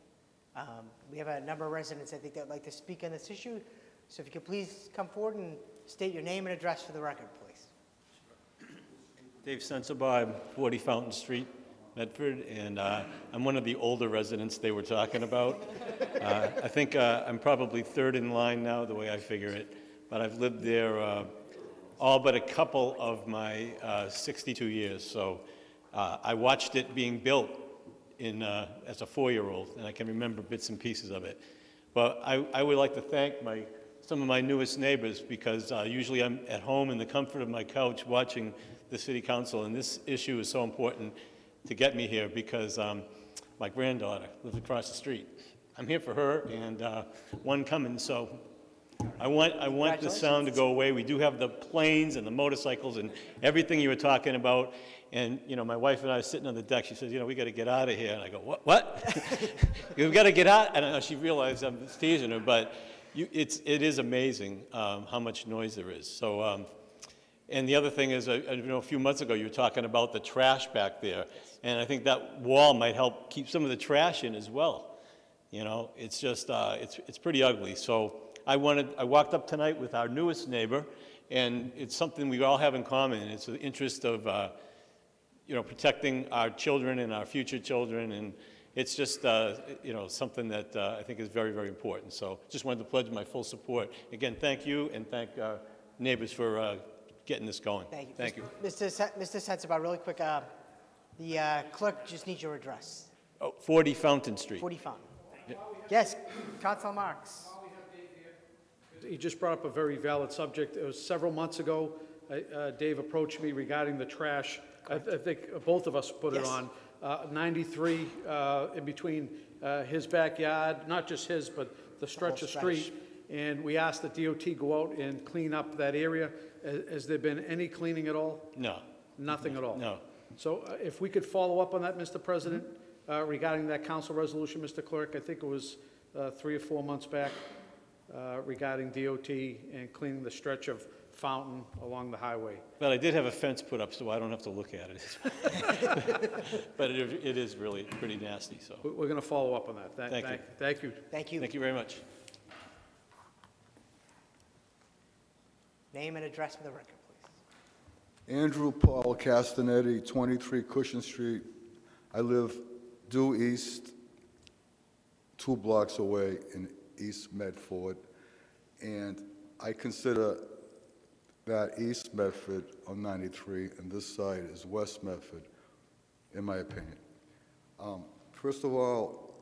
We have a number of residents I think that would like to speak on this issue, so if you could please come forward and state your name and address for the record, please. Dave Sensabaugh, 40 Fountain Street, Medford, and I'm one of the older residents they were talking about. I think I'm probably third in line now, the way I figure it, but I've lived there all but a couple of my 62 years, so I watched it being built in, as a four-year-old, and I can remember bits and pieces of it. But I would like to thank some of my newest neighbors, because usually I'm at home in the comfort of my couch watching the City Council, and this issue is so important to get me here because my granddaughter lives across the street. I'm here for her and one coming, so I want the sound to go away. We do have the planes and the motorcycles and everything you were talking about, and you know, my wife and I are sitting on the deck. She says, you know, we got to get out of here, and I go, what? We've got to get out, and she realized I'm teasing her, but it is amazing how much noise there is. So. And the other thing is, you know, a few months ago you were talking about the trash back there, and I think that wall might help keep some of the trash in as well. You know, it's just it's pretty ugly. So I walked up tonight with our newest neighbor, and it's something we all have in common. It's the interest of you know, protecting our children and our future children, and it's just you know, something that I think is very, very important. So just wanted to pledge my full support. Again, thank you, and thank our neighbors for. Getting this going. Thank you. Thank you. Mr. Sensabaugh, really quick, the clerk just needs your address. Oh, 40 Fountain Street. 40 Fountain. Yeah. Yes, Councilor Marks. He just brought up a very valid subject. It was several months ago, Dave approached me regarding the trash. I think both of us put it on. 93 in between his backyard, not just his, but the stretch of street. and we asked that DOT go out and clean up that area. Has there been any cleaning at all? No. Nothing at all? No. So if we could follow up on that, Mr. President, regarding that council resolution, Mr. Clerk, I think it was 3 or 4 months back regarding DOT and cleaning the stretch of Fountain along the highway. But I did have a fence put up, so I don't have to look at it. But it is really pretty nasty. So we're going to follow up on that. Thank you. Thank you. Thank you very much. Name and address for the record, please. Andrew Paul Castanetti, 23 Cushion Street. I live due east, 2 blocks away in East Medford, and I consider that East Medford on 93 and this side is West Medford, in my opinion. First of all,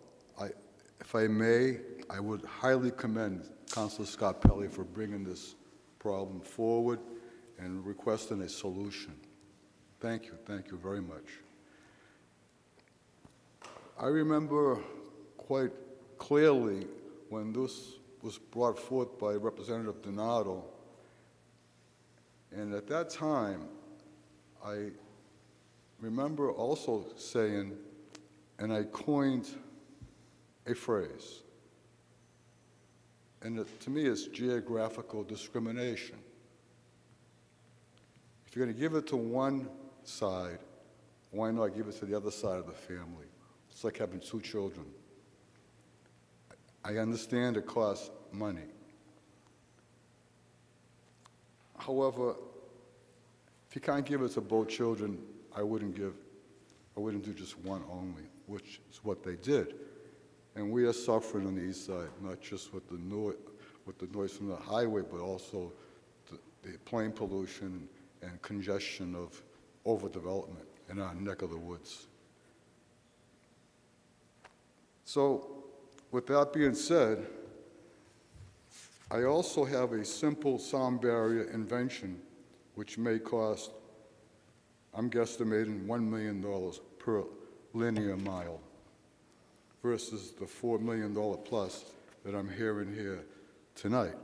if I may, I would highly commend Councilor Scott Pelley for bringing this problem forward and requesting a solution. Thank you very much. I remember quite clearly when this was brought forth by Representative Donato, and at that time, I remember also saying, and I coined a phrase, and it, to me, it's geographical discrimination. If you're going to give it to one side, why not give it to the other side of the family? It's like having 2 children. I understand it costs money. However, if you can't give it to both children, I wouldn't do just one only, which is what they did. And we are suffering on the east side, not just with the noise from the highway, but also the plane pollution and congestion of overdevelopment in our neck of the woods. So, with that being said, I also have a simple sound barrier invention, which may cost, I'm guesstimating, $1 million per linear mile, versus the $4 million plus that I'm hearing here tonight.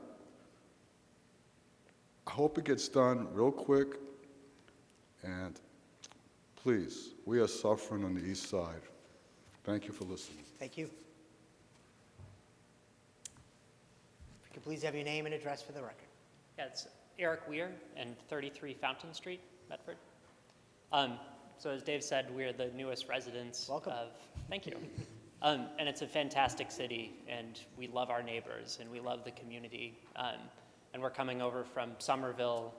I hope it gets done real quick, and please, we are suffering on the east side. Thank you for listening. Thank you. If you could please have your name and address for the record. Yeah, it's Eric Weir and 33 Fountain Street, Medford. So as Dave said, we're the newest residents. Welcome. Thank you. And it's a fantastic city, and we love our neighbors, and we love the community. And we're coming over from Somerville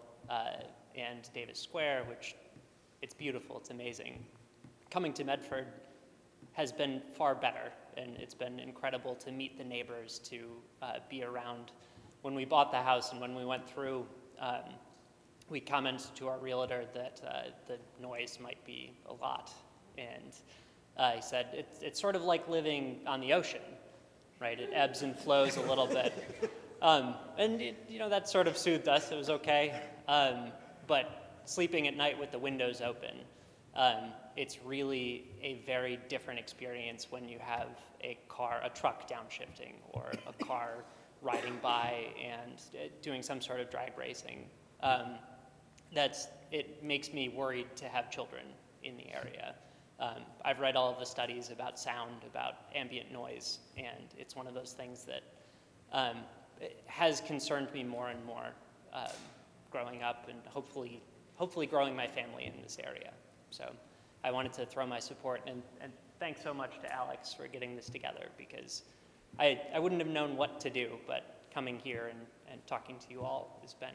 and Davis Square, which it's beautiful, it's amazing. Coming to Medford has been far better, and it's been incredible to meet the neighbors, to be around. When we bought the house and when we went through, we commented to our realtor that the noise might be a lot, and he said, it's sort of like living on the ocean, right? It ebbs and flows a little bit. And you know, that sort of soothed us. It was okay. But sleeping at night with the windows open, it's really a very different experience when you have a truck downshifting or a car riding by and doing some sort of drag racing. It makes me worried to have children in the area. I've read all of the studies about sound, about ambient noise, and it's one of those things that has concerned me more and more growing up and hopefully growing my family in this area. So I wanted to throw my support, and thanks so much to Alex for getting this together, because I wouldn't have known what to do, but coming here and talking to you all has been,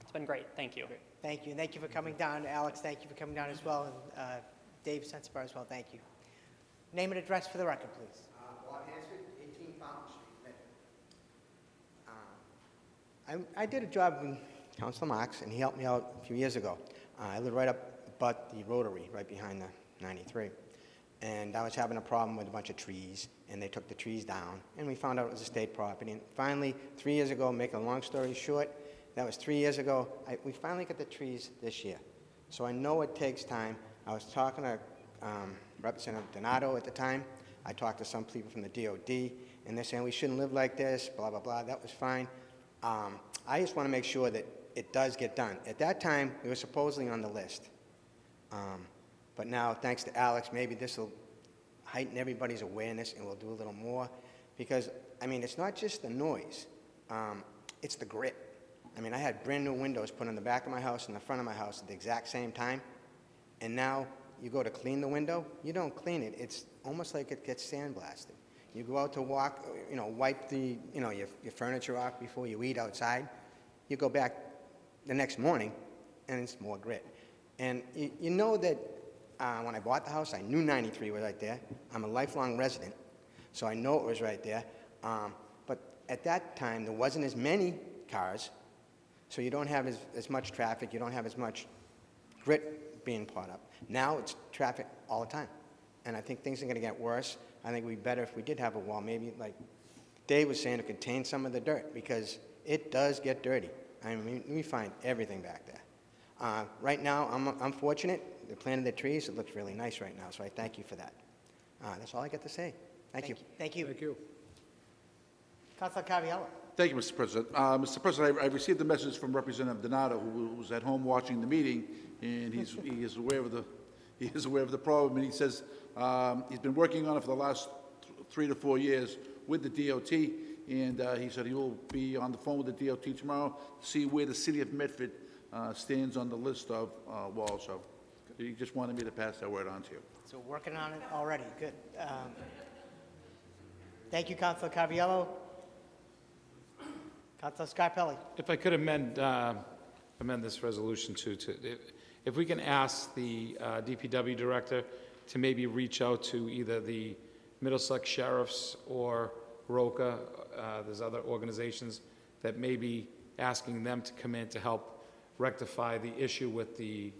it's been great. Thank you. Great. Thank you, and thank you for coming down. Alex, thank you for coming down as well, and Dave Sensabar as well, thank you. Name and address for the record, please. Bob Hanson, 18 Fountain Street. I did a job with Councilor Marks, and he helped me out a few years ago. I lived right up but the Rotary, right behind the 93. And I was having a problem with a bunch of trees, and they took the trees down, and we found out it was a state property. And finally, 3 years ago, making a long story short, that was 3 years ago, we finally got the trees this year. So I know it takes time. I was talking to Representative Donato at the time. I talked to some people from the DOD, and they're saying we shouldn't live like this, blah, blah, blah. That was fine. I just want to make sure that it does get done. At that time, we were supposedly on the list. But now, thanks to Alex, maybe this will heighten everybody's awareness and we'll do a little more. Because, I mean, it's not just the noise. It's the grit. I mean, I had brand new windows put on the back of my house and the front of my house at the exact same time. And now you go to clean the window, you don't clean it. It's almost like it gets sandblasted. You go out to walk, you know, wipe the, you know, your furniture off before you eat outside. You go back the next morning and it's more grit. And you know that when I bought the house, I knew 93 was right there. I'm a lifelong resident, so I know it was right there. But at that time, there wasn't as many cars, so you don't have as much traffic, you don't have as much grit being brought up. Now it's traffic all the time, and I think things are going to get worse. I think it would be better if we did have a wall, maybe like Dave was saying, to contain some of the dirt, because it does get dirty. I mean, we find everything back there. Right now, I'm fortunate. They planted the trees. It looks really nice right now, so I thank you for that. That's all I got to say. Thank you. Thank you. Thank you. Councilor Caviello. Thank you, Mr. President. Mr. President, I received the message from Representative Donato, who was at home watching the meeting, and he is aware of the problem. And he says he's been working on it for the last 3 to 4 years with the DOT, and he said he will be on the phone with the DOT tomorrow to see where the city of Medford stands on the list of walls. So he just wanted me to pass that word on to you. So working on it already. Good. Thank you, Councilor Caviello. Councilor Scarpelli. If I could amend this resolution to if we can ask the DPW director to maybe reach out to either the Middlesex Sheriffs or ROCA, there's other organizations that may be asking them to come in to help rectify the issue with the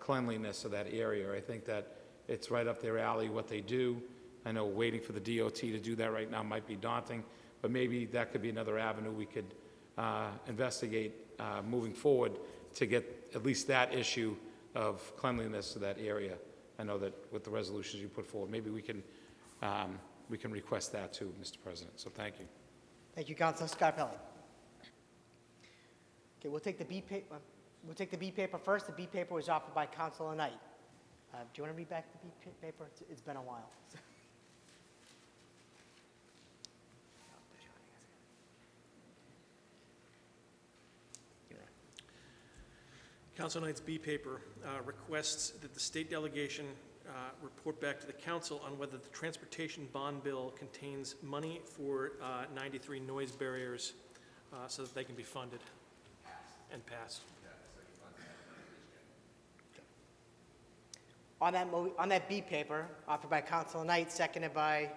cleanliness of that area. I think that it's right up their alley what they do. I know waiting for the DOT to do that right now might be daunting, but maybe that could be another avenue we could investigate moving forward to get at least that issue of cleanliness of that area. I know that with the resolutions you put forward, maybe we can request that too, Mr. President. So thank you. Thank you, Councilor Scarpelli. Okay, we'll take the B paper. We'll take the B paper first. The B paper was offered by Councilor Knight. Do you want to read back the B paper? It's been a while. So. Council Knight's B paper requests that the state delegation report back to the council on whether the transportation bond bill contains money for 93 noise barriers so that they can be funded and passed. On that B paper, offered by Council Knight, seconded by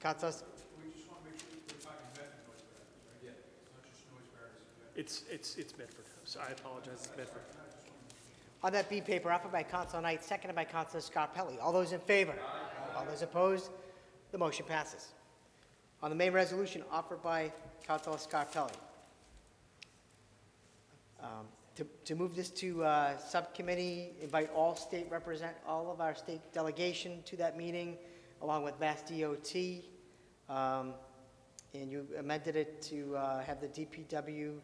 Council. We just want to make sure we're talking Medford noise barriers, right? Yeah. It's not just noise barriers. It's Medford. So I apologize, Medford. On that B paper, offered by Councilor Knight, seconded by Councilor Scarpelli. All those in favor? Aye. All those opposed? The motion passes. On the main resolution, offered by Councilor Scarpelli. To move this to subcommittee, invite all of our state delegation to that meeting, along with MassDOT. And you amended it to have the DPW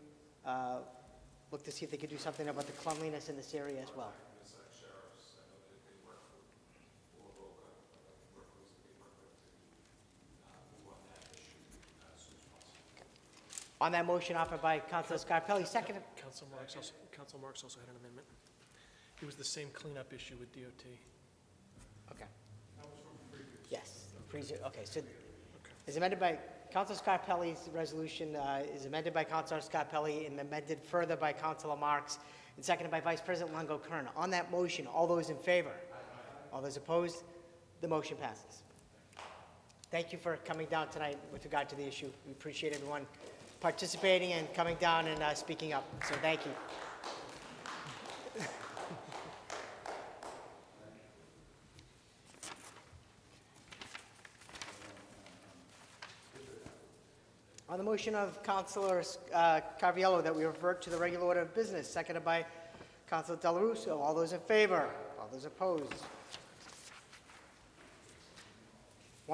look to see if they could do something about the cleanliness in this area as well. On that motion offered by Councilor Scarpelli, seconded. Council Marks also had an amendment. It was the same cleanup issue with DOT. Okay. That was from the previous. Yes. Okay. So, is amended by. Councilor Scarpelli's resolution is amended by Councilor Scarpelli and amended further by Councilor Marks and seconded by Vice President Longo-Kern. On that motion, all those in favor? Aye. All those opposed? The motion passes. Thank you for coming down tonight with regard to the issue. We appreciate everyone participating and coming down and speaking up. So thank you. On the motion of Councilor Caviello that we revert to the regular order of business, seconded by Councilor Del Russo. All those in favor? All those opposed?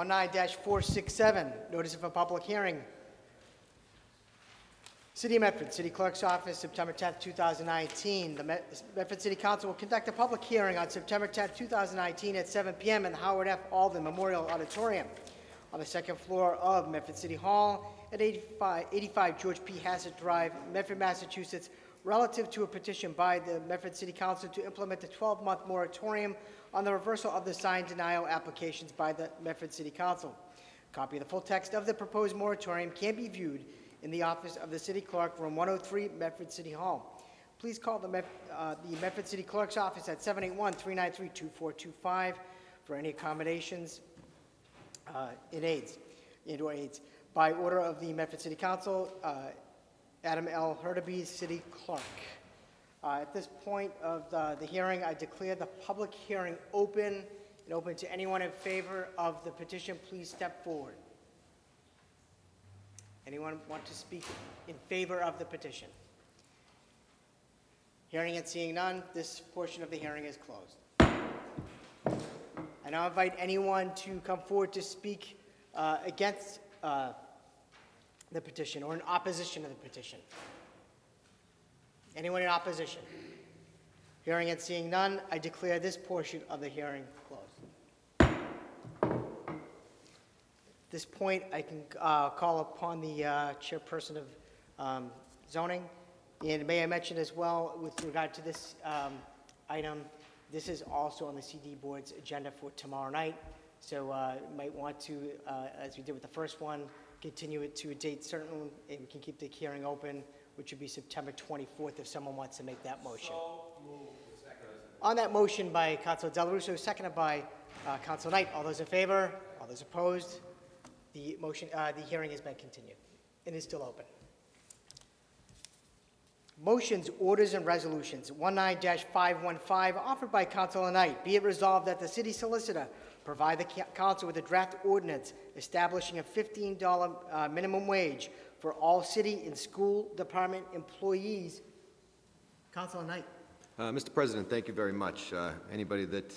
19-467, notice of a public hearing. City of Medford, City Clerk's Office, September 10th, 2019. The Medford City Council will conduct a public hearing on September 10th, 2019 at 7 p.m. in the Howard F. Alden Memorial Auditorium on the second floor of Medford City Hall at 85 George P. Hassett Drive, Medford, Massachusetts, relative to a petition by the Medford City Council to implement the 12-month moratorium on the reversal of the sign denial applications by the Medford City Council. A copy of the full text of the proposed moratorium can be viewed in the office of the City Clerk, room 103, Medford City Hall. Please call the Medford City Clerk's Office at 781-393-2425 for any accommodations in or aids. By order of the Medford City Council, Adam L. Hurtubise, City Clerk. At this point of the hearing, I declare the public hearing open and open to anyone in favor of the petition. Please step forward. Anyone want to speak in favor of the petition? Hearing and seeing none, this portion of the hearing is closed. I now invite anyone to come forward to speak against the petition or in opposition to the petition. Anyone in opposition? Hearing and seeing none, I declare this portion of the hearing closed. At this point, I can call upon the chairperson of zoning. And may I mention as well, with regard to this item, this is also on the CD board's agenda for tomorrow night. So you might want to, as we did with the first one, continue it to a date certain, and we can keep the hearing open, which would be September 24th if someone wants to make that motion. So moved. On that motion by Council Delarusso, seconded by Council Knight. All those in favor? All those opposed? The motion, the hearing has been continued and is still open. Motions, orders, and resolutions. 19-515, offered by Councilor Knight. Be it resolved that the city solicitor provide the council with a draft ordinance establishing a $15 minimum wage for all city and school department employees. Councilor Knight. Mr. President, thank you very much. Anybody that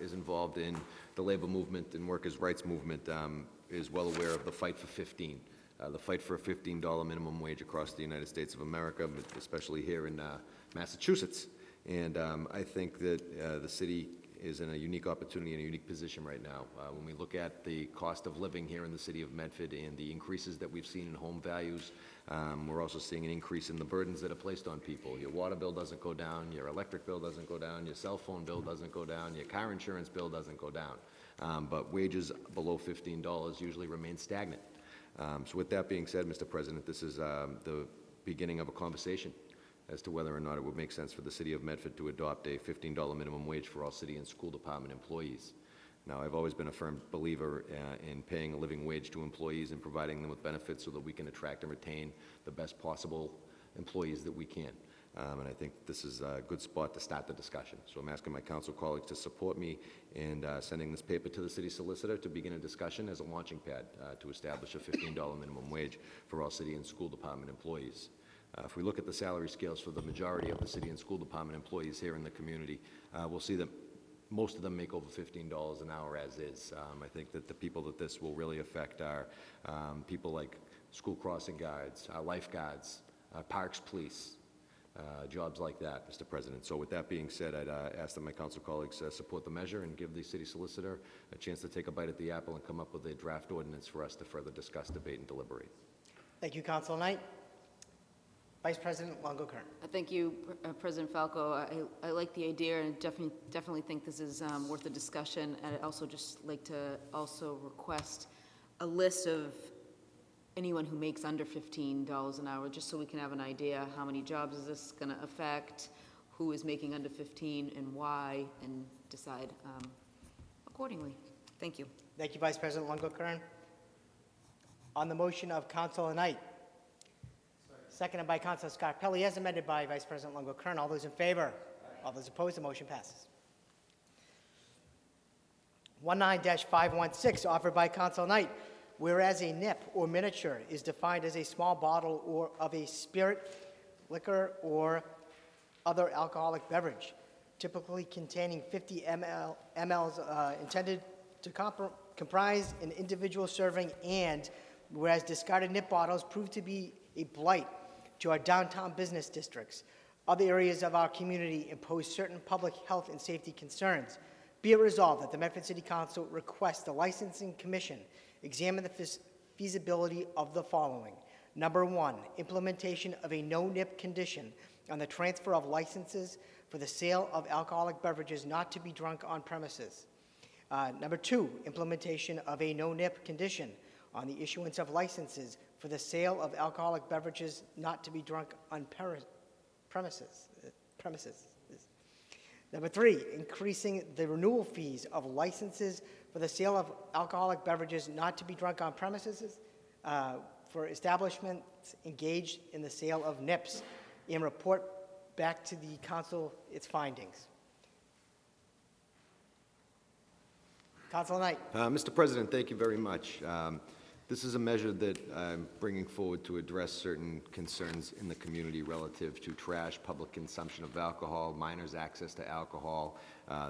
is involved in the labor movement and workers' rights movement is well aware of the fight for the fight for a $15 minimum wage across the United States of America, but especially here in Massachusetts. And I think that the city is in a unique opportunity and a unique position right now. When we look at the cost of living here in the city of Medford and the increases that we've seen in home values, we're also seeing an increase in the burdens that are placed on people. Your water bill doesn't go down, your electric bill doesn't go down, your cell phone bill doesn't go down, your car insurance bill doesn't go down. But wages below $15 usually remain stagnant. So with that being said, Mr. President, this is the beginning of a conversation as to whether or not it would make sense for the city of Medford to adopt a $15 minimum wage for all city and school department employees. Now, I've always been a firm believer in paying a living wage to employees and providing them with benefits so that we can attract and retain the best possible employees that we can. And I think this is a good spot to start the discussion. So I'm asking my council colleagues to support me in sending this paper to the city solicitor to begin a discussion as a launching pad to establish a $15 minimum wage for all city and school department employees. If we look at the salary scales for the majority of the city and school department employees here in the community, we'll see that most of them make over $15 an hour as is. I think that the people that this will really affect are people like school crossing guards, lifeguards, parks police, jobs like that, Mr. President. So with that being said, I'd ask that my council colleagues support the measure and give the city solicitor a chance to take a bite at the apple and come up with a draft ordinance for us to further discuss, debate, and deliberate. Thank you, Councilor Knight. Vice President Longo-Kern. Thank you, President Falco. I like the idea and definitely think this is worth a discussion. And I'd also just like to also request a list of anyone who makes under $15 an hour, just so we can have an idea how many jobs is this going to affect, who is making under 15 and why, and decide accordingly. Thank you. Thank you, Vice President Longo-Kern. On the motion of Councilor Knight, seconded by Councilor Scarpelli, as amended by Vice President Longo-Kern. All those in favor? Aye. All those opposed? The motion passes. 19-516, offered by Councilor Knight. Whereas a nip or miniature is defined as a small bottle or of a spirit, liquor, or other alcoholic beverage, typically containing 50 mLs intended to comprised an individual serving, and whereas discarded nip bottles prove to be a blight to our downtown business districts, other areas of our community impose certain public health and safety concerns, be it resolved that the Medford City Council requests the Licensing Commission examine the feasibility of the following. Number 1, implementation of a no-nip condition on the transfer of licenses for the sale of alcoholic beverages not to be drunk on premises. Number 2, implementation of a no-nip condition on the issuance of licenses for the sale of alcoholic beverages not to be drunk on premises. Number 3, increasing the renewal fees of licenses for the sale of alcoholic beverages not to be drunk on premises for establishments engaged in the sale of nips, and report back to the council its findings. Councilor Knight. Mr. President, thank you very much. This is a measure that I'm bringing forward to address certain concerns in the community relative to trash, public consumption of alcohol, minors' access to alcohol,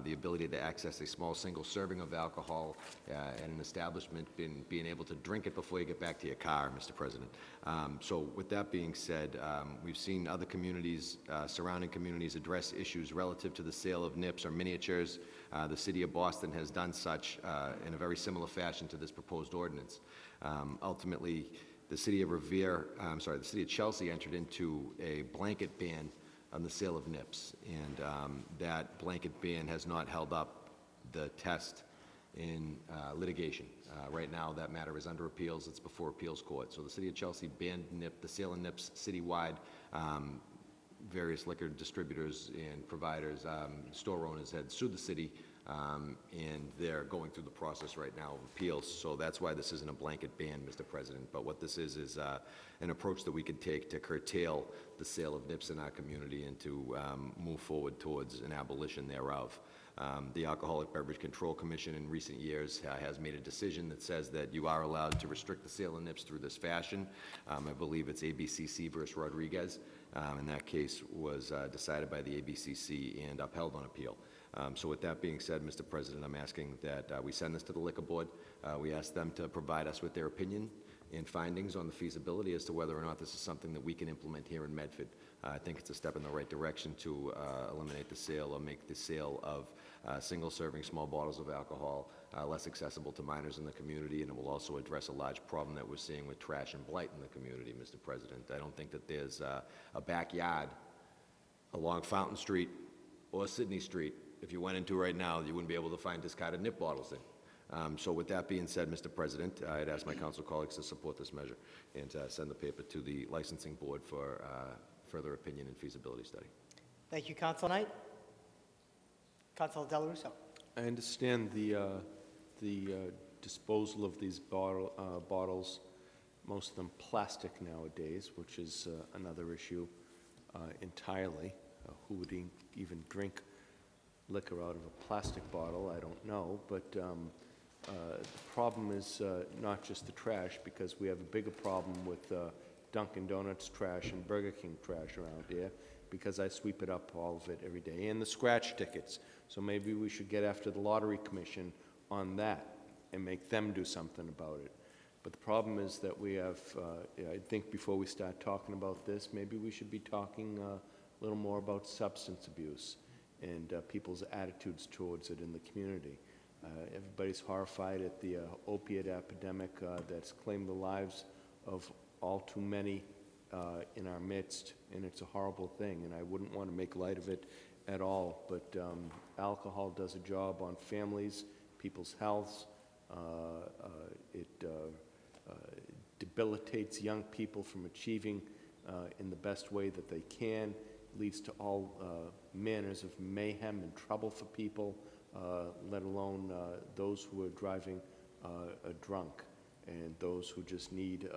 the ability to access a small single serving of alcohol at an establishment, being able to drink it before you get back to your car, Mr. President. So with that being said, we've seen other communities, surrounding communities, address issues relative to the sale of nips or miniatures. The city of Boston has done such in a very similar fashion to this proposed ordinance. Ultimately, the city of Chelsea entered into a blanket ban on the sale of nips, and that blanket ban has not held up the test in litigation. Right now, that matter is under appeals. It's before appeals court. So the city of Chelsea banned the sale of nips citywide. Various liquor distributors and providers, store owners, had sued the city. And they're going through the process right now of appeals, so that's why this isn't a blanket ban, Mr. President. But what this is an approach that we could take to curtail the sale of nips in our community and to move forward towards an abolition thereof. The Alcoholic Beverage Control Commission in recent years has made a decision that says that you are allowed to restrict the sale of nips through this fashion. I believe it's ABCC versus Rodriguez, and that case was decided by the ABCC and upheld on appeal. So with that being said, Mr. President, I'm asking that we send this to the Liquor Board. We ask them to provide us with their opinion and findings on the feasibility as to whether or not this is something that we can implement here in Medford. I think it's a step in the right direction to eliminate the sale or make the sale of single-serving small bottles of alcohol less accessible to minors in the community, and it will also address a large problem that we're seeing with trash and blight in the community, Mr. President. I don't think that there's a backyard along Fountain Street or Sydney Street if you went into right now, you wouldn't be able to find discarded nip bottles in. So with that being said, Mr. President, I'd ask my council colleagues to support this measure and send the paper to the Licensing Board for further opinion and feasibility study. Thank you, Councilor Knight. Councilor Delarusso. I understand the disposal of these bottles, most of them plastic nowadays, which is another issue entirely. Who would even drink liquor out of a plastic bottle? I don't know, but the problem is not just the trash, because we have a bigger problem with Dunkin' Donuts trash and Burger King trash around here, because I sweep it up, all of it, every day, and the scratch tickets. So maybe we should get after the Lottery Commission on that and make them do something about it. But the problem is that we have, I think before we start talking about this, maybe we should be talking a little more about substance abuse and people's attitudes towards it in the community. Everybody's horrified at the opiate epidemic that's claimed the lives of all too many in our midst, and it's a horrible thing, and I wouldn't want to make light of it at all, but alcohol does a job on families, people's healths. It debilitates young people from achieving in the best way that they can, leads to all manners of mayhem and trouble for people, let alone those who are driving drunk, and those who just need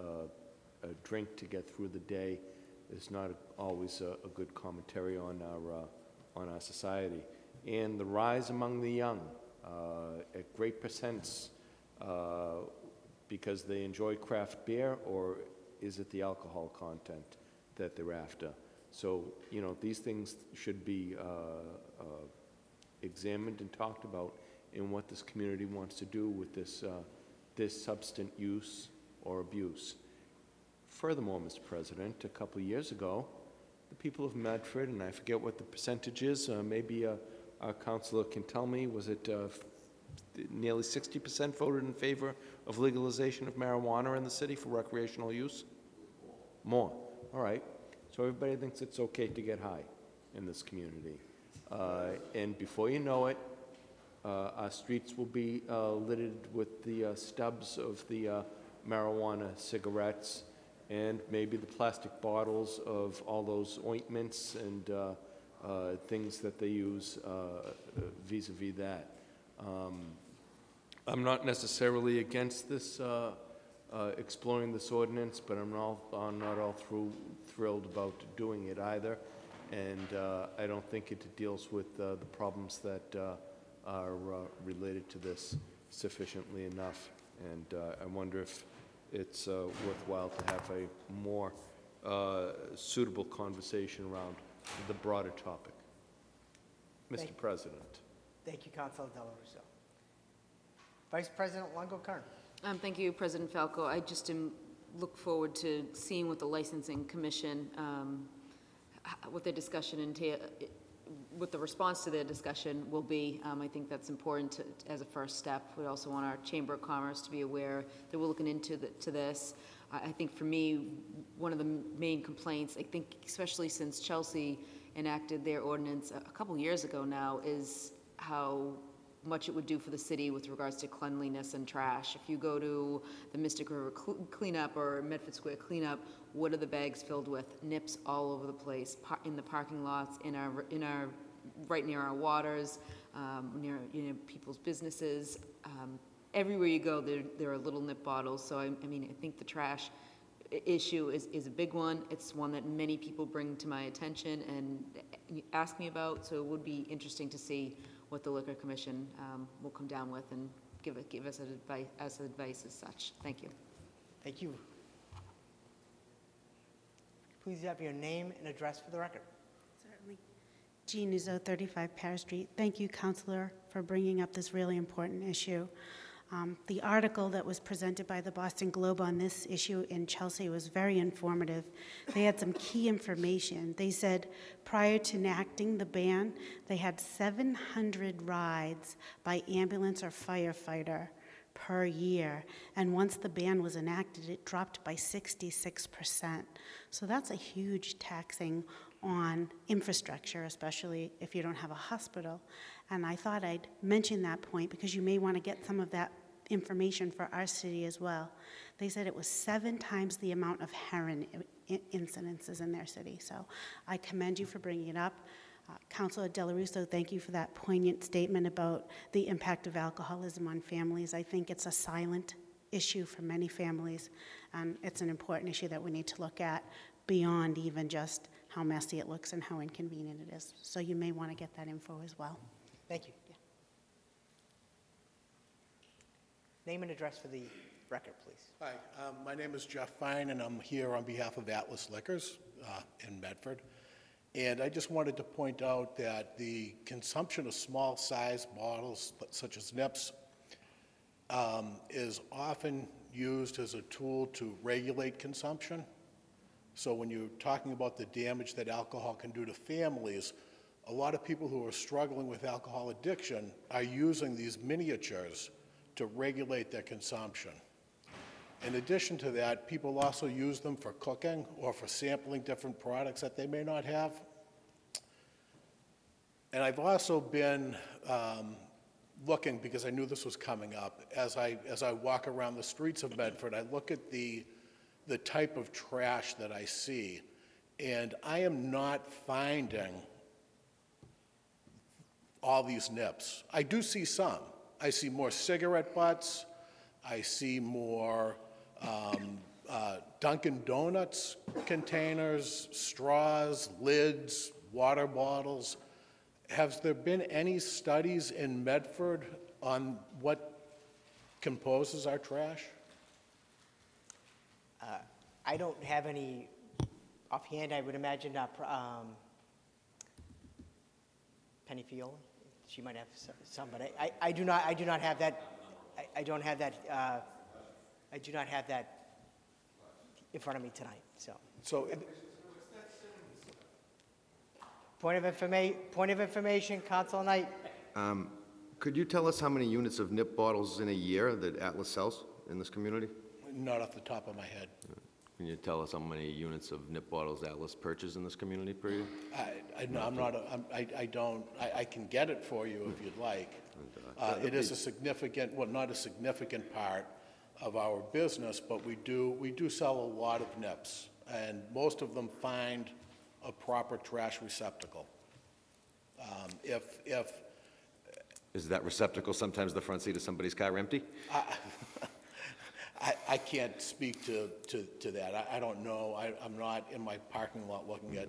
a drink to get through the day. Is not always a good commentary on our society. And the rise among the young at great percents because they enjoy craft beer, or is it the alcohol content that they're after? So, you know, these things should be examined and talked about in what this community wants to do with this, this substance use or abuse. Furthermore, Mr. President, a couple of years ago, the people of Medford, and I forget what the percentage is, maybe our counselor can tell me, was it nearly 60% voted in favor of legalization of marijuana in the city for recreational use? More. All right. So everybody thinks it's okay to get high in this community. And before you know it, our streets will be littered with the stubs of the marijuana cigarettes and maybe the plastic bottles of all those ointments and things that they use vis-a-vis that. I'm not necessarily against this, exploring this ordinance, but I'm not all thrilled about doing it either. And I don't think it deals with the problems that are related to this sufficiently enough. And I wonder if it's worthwhile to have a more suitable conversation around the broader topic. Mr. President. Thank you, Councilor Della Russo. Vice President Longo-Karn. Thank you, President Falco. I just look forward to seeing what the Licensing Commission, what their discussion entails, what the response to their discussion will be. I think that's important to, as a first step. We also want our Chamber of Commerce to be aware that we're looking into to this. I think for me, one of the main complaints, I think especially since Chelsea enacted their ordinance a couple years ago now, is how much it would do for the city with regards to cleanliness and trash. If you go to the Mystic River cleanup or Medford Square cleanup, what are the bags filled with? Nips all over the place, in the parking lots, in our right near our waters, near people's businesses. Everywhere you go, there are little nip bottles. So I mean, I think the trash issue is a big one. It's one that many people bring to my attention and ask me about. So it would be interesting to see what the Liquor Commission will come down with and give us advice as such. Thank you. Thank you. Please have your name and address for the record. Certainly. Jean Nuzzo, 35 Paris Street. Thank you, Councilor, for bringing up this really important issue. The article that was presented by the Boston Globe on this issue in Chelsea was very informative. They had some key information. They said prior to enacting the ban, they had 700 rides by ambulance or firefighter per year. And once the ban was enacted, it dropped by 66%. So that's a huge taxing on infrastructure, especially if you don't have a hospital. And I thought I'd mention that point because you may want to get some of that information for our city as well. They said it was 7 times the amount of heroin incidences in their city. So I commend you for bringing it up. Councilor Dela Russo, thank you for that poignant statement about the impact of alcoholism on families. I think it's a silent issue for many families. It's an important issue that we need to look at beyond even just how messy it looks and how inconvenient it is. So you may want to get that info as well. Thank you. Yeah. Name and address for the record, please. Hi, my name is Jeff Fine, and I'm here on behalf of Atlas Liquors in Medford. And I just wanted to point out that the consumption of small size bottles, such as nips, is often used as a tool to regulate consumption. So when you're talking about the damage that alcohol can do to families, a lot of people who are struggling with alcohol addiction are using these miniatures to regulate their consumption. In addition to that, people also use them for cooking or for sampling different products that they may not have. And I've also been looking, because I knew this was coming up, as I walk around the streets of Medford, I look at the type of trash that I see, and I am not finding all these nips. I do see some. I see more cigarette butts. I see more Dunkin' Donuts containers, straws, lids, water bottles. Has there been any studies in Medford on what composes our trash? I don't have any offhand. I would imagine Penny Fioli. She might have some, but I do not have that. I don't have that. I do not have that in front of me tonight. So point of information, Council Knight. Could you tell us how many units of nip bottles in a year that Atlas sells in this community? Not off the top of my head. Can you tell us how many units of nip bottles Atlas purchased in this community per year? I can get it for you if you'd like. It is a significant, well, not a significant part of our business, but we do sell a lot of nips, and most of them find a proper trash receptacle. Is that receptacle sometimes the front seat of somebody's car empty? I can't speak to that. I don't know. I'm not in my parking lot looking at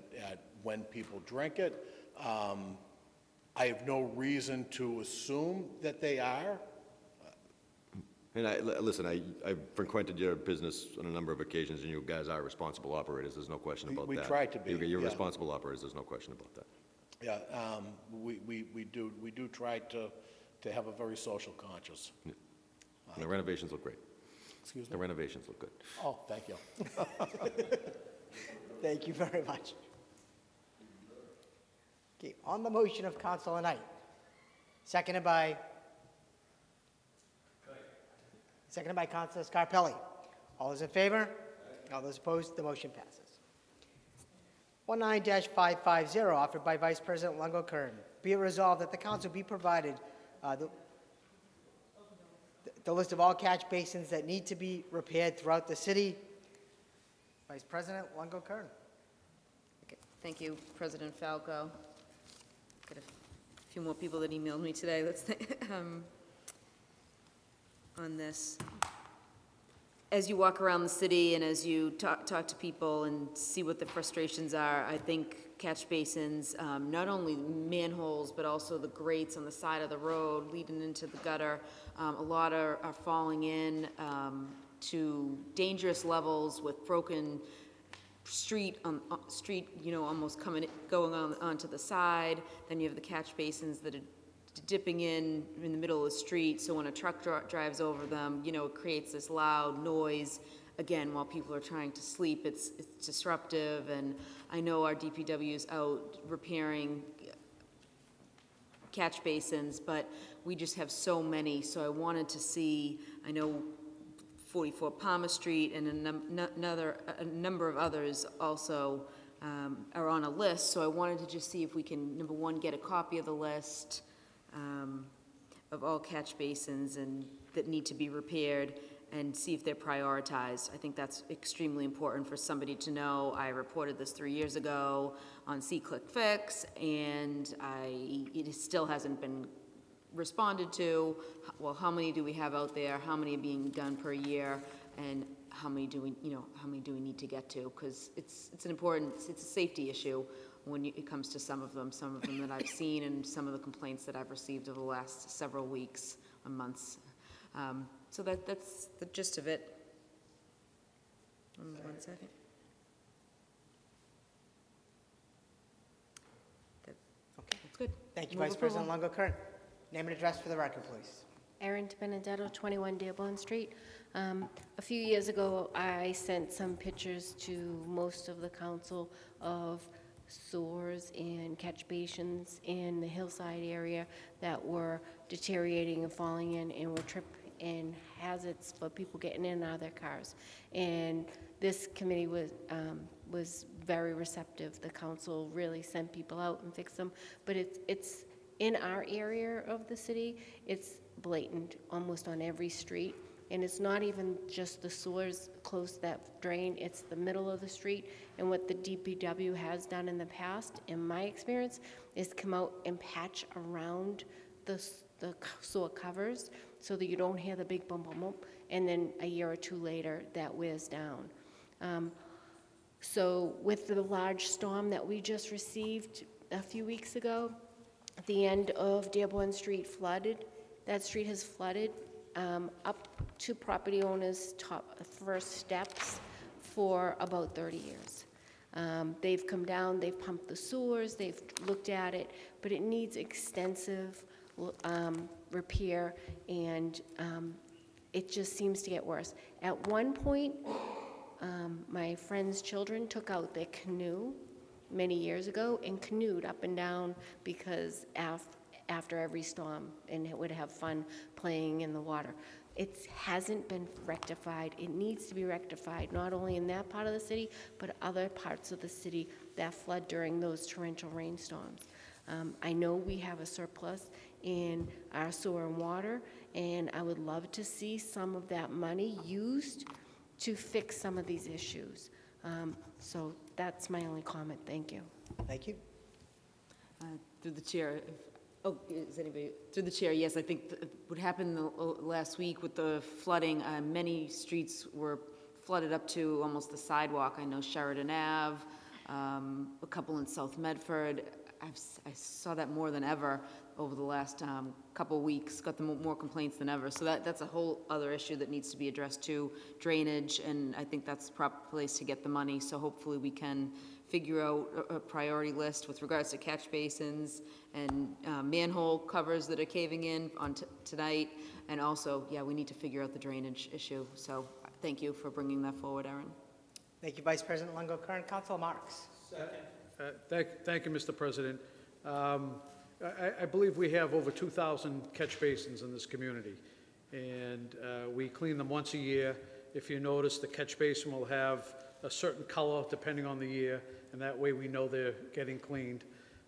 when people drink it. I have no reason to assume that they are. And I've frequented your business on a number of occasions, and you guys are responsible operators. There's no question about that. We try to be. You're responsible operators. There's no question about that. Yeah, we do try to have a very social conscience. Yeah. And the renovations look great. Excuse me? The renovations look good. Oh, thank you. Thank you very much. Okay, on the motion of Councilor Knight, seconded by Councilor Scarpelli. All those in favor? Aye. All those opposed? The motion passes. 19-550, offered by Vice President Lungo-Kern. Be it resolved that the council be provided the list of all catch basins that need to be repaired throughout the city. Vice President Lungo-Kern. Okay. Thank you, President Falco. Got a few more people that emailed me today. Let's think, on this. As you walk around the city and as you talk to people and see what the frustrations are, I think catch basins, not only manholes, but also the grates on the side of the road leading into the gutter, a lot are falling in to dangerous levels with broken street, you know, almost going onto the side. Then you have the catch basins that are dipping in the middle of the street, so when a truck drives over them, you know, it creates this loud noise. Again, while people are trying to sleep, it's disruptive, and I know our DPW is out repairing catch basins, but we just have so many, so I wanted to see, I know 44 Palmer Street and a number of others also are on a list, so I wanted to just see if we can, number one, get a copy of the list of all catch basins and that need to be repaired and see if they're prioritized. I think that's extremely important for somebody to know. I reported this 3 years ago on C-Click Fix, and it still hasn't been responded to. Well, how many do we have out there? How many are being done per year? And how many do we, you know, how many do we need to get to? Because it's an important, it's a safety issue when it comes to some of them that I've seen and some of the complaints that I've received over the last several weeks and months. So that's the gist of it. One second. Okay, that's good. Thank you, Vice President Lungo-Kern. Name and address for the record, please. Erin Benedetto, 21 Dearborn Street. A few years ago, I sent some pictures to most of the council of sewers and catch basins in the hillside area that were deteriorating and falling in and were trip and hazards for people getting in and out of their cars. And this committee was very receptive. The council really sent people out and fixed them. But it's in our area of the city, it's blatant almost on every street. And it's not even just the sewers close that drain, it's the middle of the street. And what the DPW has done in the past, in my experience, is come out and patch around the sewer covers so that you don't hear the big bump, bump, bump. And then a year or two later, that wears down. So with the large storm that we just received a few weeks ago, the end of Dearborn Street flooded. That street has flooded. Up to property owners' top first steps for about 30 years. They've come down, they've pumped the sewers, they've looked at it, but it needs extensive repair, and it just seems to get worse. At one point, my friend's children took out their canoe many years ago and canoed up and down because after every storm, and it would have fun playing in the water. It hasn't been rectified. It needs to be rectified, not only in that part of the city, but other parts of the city that flood during those torrential rainstorms. I know we have a surplus in our sewer and water, and I would love to see some of that money used to fix some of these issues. So that's my only comment. Thank you. Thank you. Through the chair. Oh, is anybody through the chair? Yes, I think what happened last week with the flooding, many streets were flooded up to almost the sidewalk. I know Sheridan Ave, a couple in South Medford. I saw that more than ever over the last couple of weeks, got more complaints than ever. So that's a whole other issue that needs to be addressed too, drainage, and I think that's the proper place to get the money. So hopefully we can figure out a priority list with regards to catch basins and manhole covers that are caving in on tonight. And also, yeah, we need to figure out the drainage issue. So thank you for bringing that forward, Erin. Thank you, Vice President Longo. Current Council Marks. Second. Thank you, Mr. President. I believe we have over 2,000 catch basins in this community, and we clean them once a year. If you notice, the catch basin will have a certain color depending on the year, and that way we know they're getting cleaned.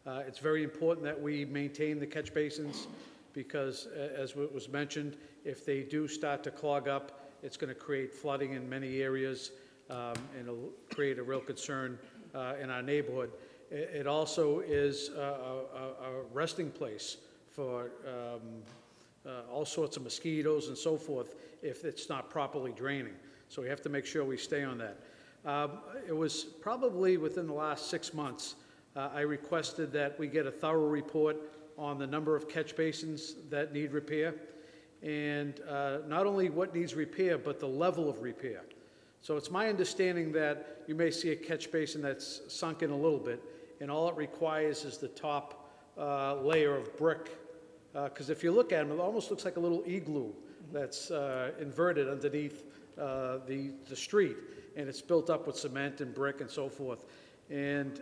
It's very important that we maintain the catch basins because, as was mentioned, if they do start to clog up, it's going to create flooding in many areas, and it'll create a real concern in our neighborhood. It also is a resting place for all sorts of mosquitoes and so forth if it's not properly draining. So we have to make sure we stay on that. It was probably within the last 6 months, I requested that we get a thorough report on the number of catch basins that need repair, and not only what needs repair, but the level of repair. So it's my understanding that you may see a catch basin that's sunk in a little bit, and all it requires is the top layer of brick. Because if you look at them, it almost looks like a little igloo that's inverted underneath the street, and it's built up with cement and brick and so forth. And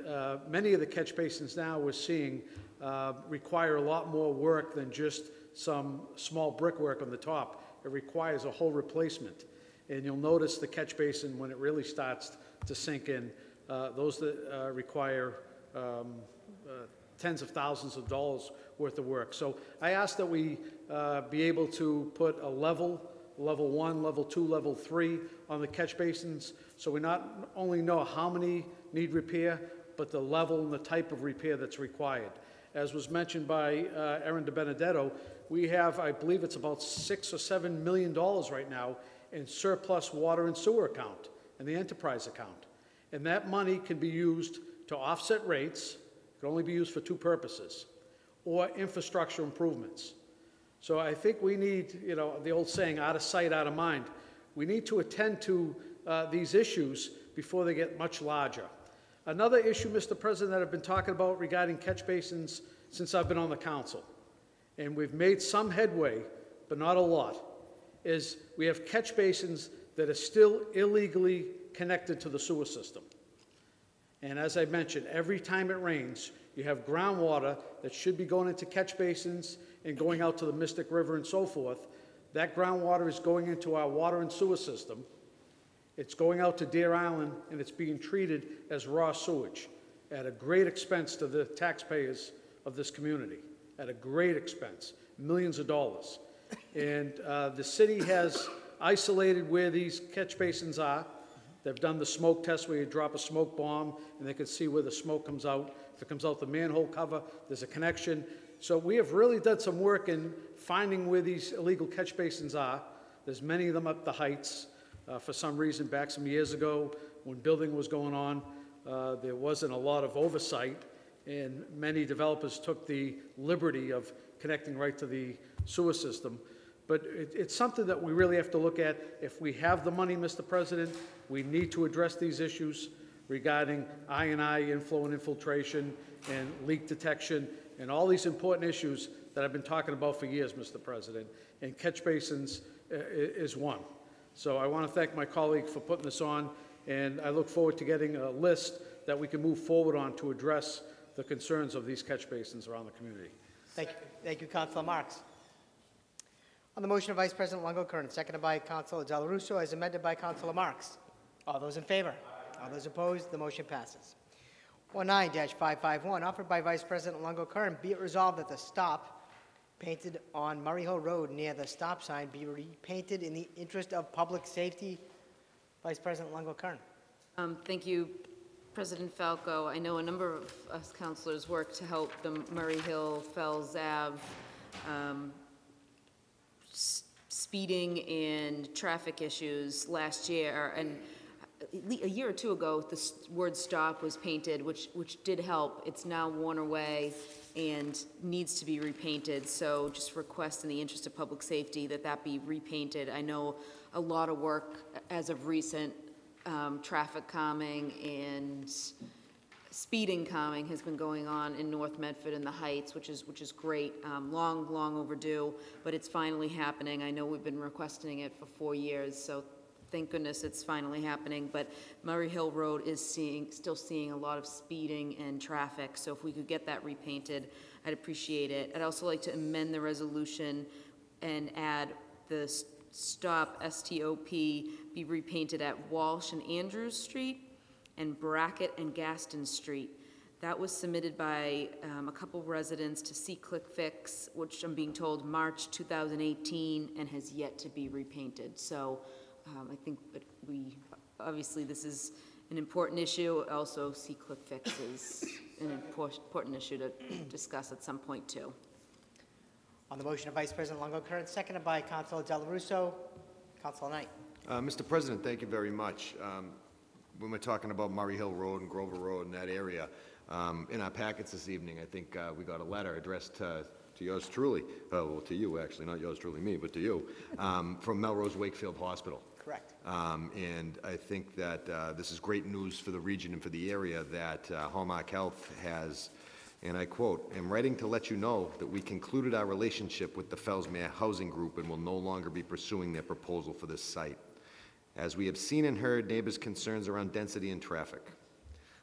many of the catch basins now we're seeing require a lot more work than just some small brickwork on the top. It requires a whole replacement. And you'll notice the catch basin, when it really starts to sink in, those that require tens of thousands of dollars worth of work. So I ask that we be able to put a level 1, level 2, level 3 on the catch basins, so we not only know how many need repair, but the level and the type of repair that's required. As was mentioned by Erin DiBenedetto, we have, I believe it's about $6 or $7 million right now in surplus water and sewer account, and the enterprise account. And that money can be used to offset rates. It can only be used for two purposes, or infrastructure improvements. So I think we need, you know, the old saying, out of sight, out of mind. We need to attend to these issues before they get much larger. Another issue, Mr. President, that I've been talking about regarding catch basins since I've been on the council, and we've made some headway, but not a lot, is we have catch basins that are still illegally connected to the sewer system. And as I mentioned, every time it rains, you have groundwater that should be going into catch basins and going out to the Mystic River and so forth. That groundwater is going into our water and sewer system. It's going out to Deer Island, and it's being treated as raw sewage at a great expense to the taxpayers of this community, at a great expense, millions of dollars. And the city has isolated where these catch basins are. They've done the smoke test where you drop a smoke bomb and they can see where the smoke comes out. If it comes out the manhole cover, there's a connection. So we have really done some work in finding where these illegal catch basins are. There's many of them up the heights. For some reason, back some years ago, when building was going on, there wasn't a lot of oversight, and many developers took the liberty of connecting right to the sewer system. But it's something that we really have to look at. If we have the money, Mr. President, we need to address these issues. regarding I&I inflow and infiltration and leak detection and all these important issues that I've been talking about for years, Mr. President, and catch basins is one. So I want to thank my colleague for putting this on, and I look forward to getting a list that we can move forward on to address the concerns of these catch basins around the community. Thank you, Councilor Marks. On the motion of Vice President Longo-Curran, seconded by Councilor Del Russo, as amended by Councilor Marks. All those in favor? Aye. All those opposed? The motion passes. 19-551, offered by Vice President Longo-Curran, be it resolved that the stop painted on Murray Hill Road near the stop sign be repainted in the interest of public safety. Vice President Longo-Curran. Thank you, President Falco. I know a number of us councilors work to help the Murray Hill, Fells Ave, speeding and traffic issues last year, and a year or two ago the word stop was painted, which did help. It's now worn away and needs to be repainted, so just request in the interest of public safety that that be repainted. I know a lot of work as of recent, traffic calming and speeding calming has been going on in North Medford and the Heights, which is great, long overdue, but it's finally happening. I know we've been requesting it for 4 years, so thank goodness it's finally happening. But Murray Hill Road is still seeing a lot of speeding and traffic, so if we could get that repainted, I'd appreciate it. I'd also like to amend the resolution and add the stop, S-T-O-P, be repainted at Walsh and Andrews Street and Brackett and Gaston Street. That was submitted by a couple residents to C-Click Fix, which I'm being told March 2018 and has yet to be repainted. So I think we, obviously this is an important issue. Also, C-Click Fix is an important issue to discuss at some point too. On the motion of Vice President Longo-Curran, seconded by Councilor Del Russo, Councilor Knight. Mr. President, thank you very much. When we're talking about Murray Hill Road and Grover Road and that area, in our packets this evening, I think we got a letter addressed to yours truly, well, to you actually, not yours truly, me, but to you, from Melrose Wakefield Hospital. Correct. And I think that this is great news for the region and for the area that Hallmark Health has, and I quote, "I'm writing to let you know that we concluded our relationship with the Fellsmere Housing Group and will no longer be pursuing their proposal for this site. As we have seen and heard neighbors' concerns around density and traffic,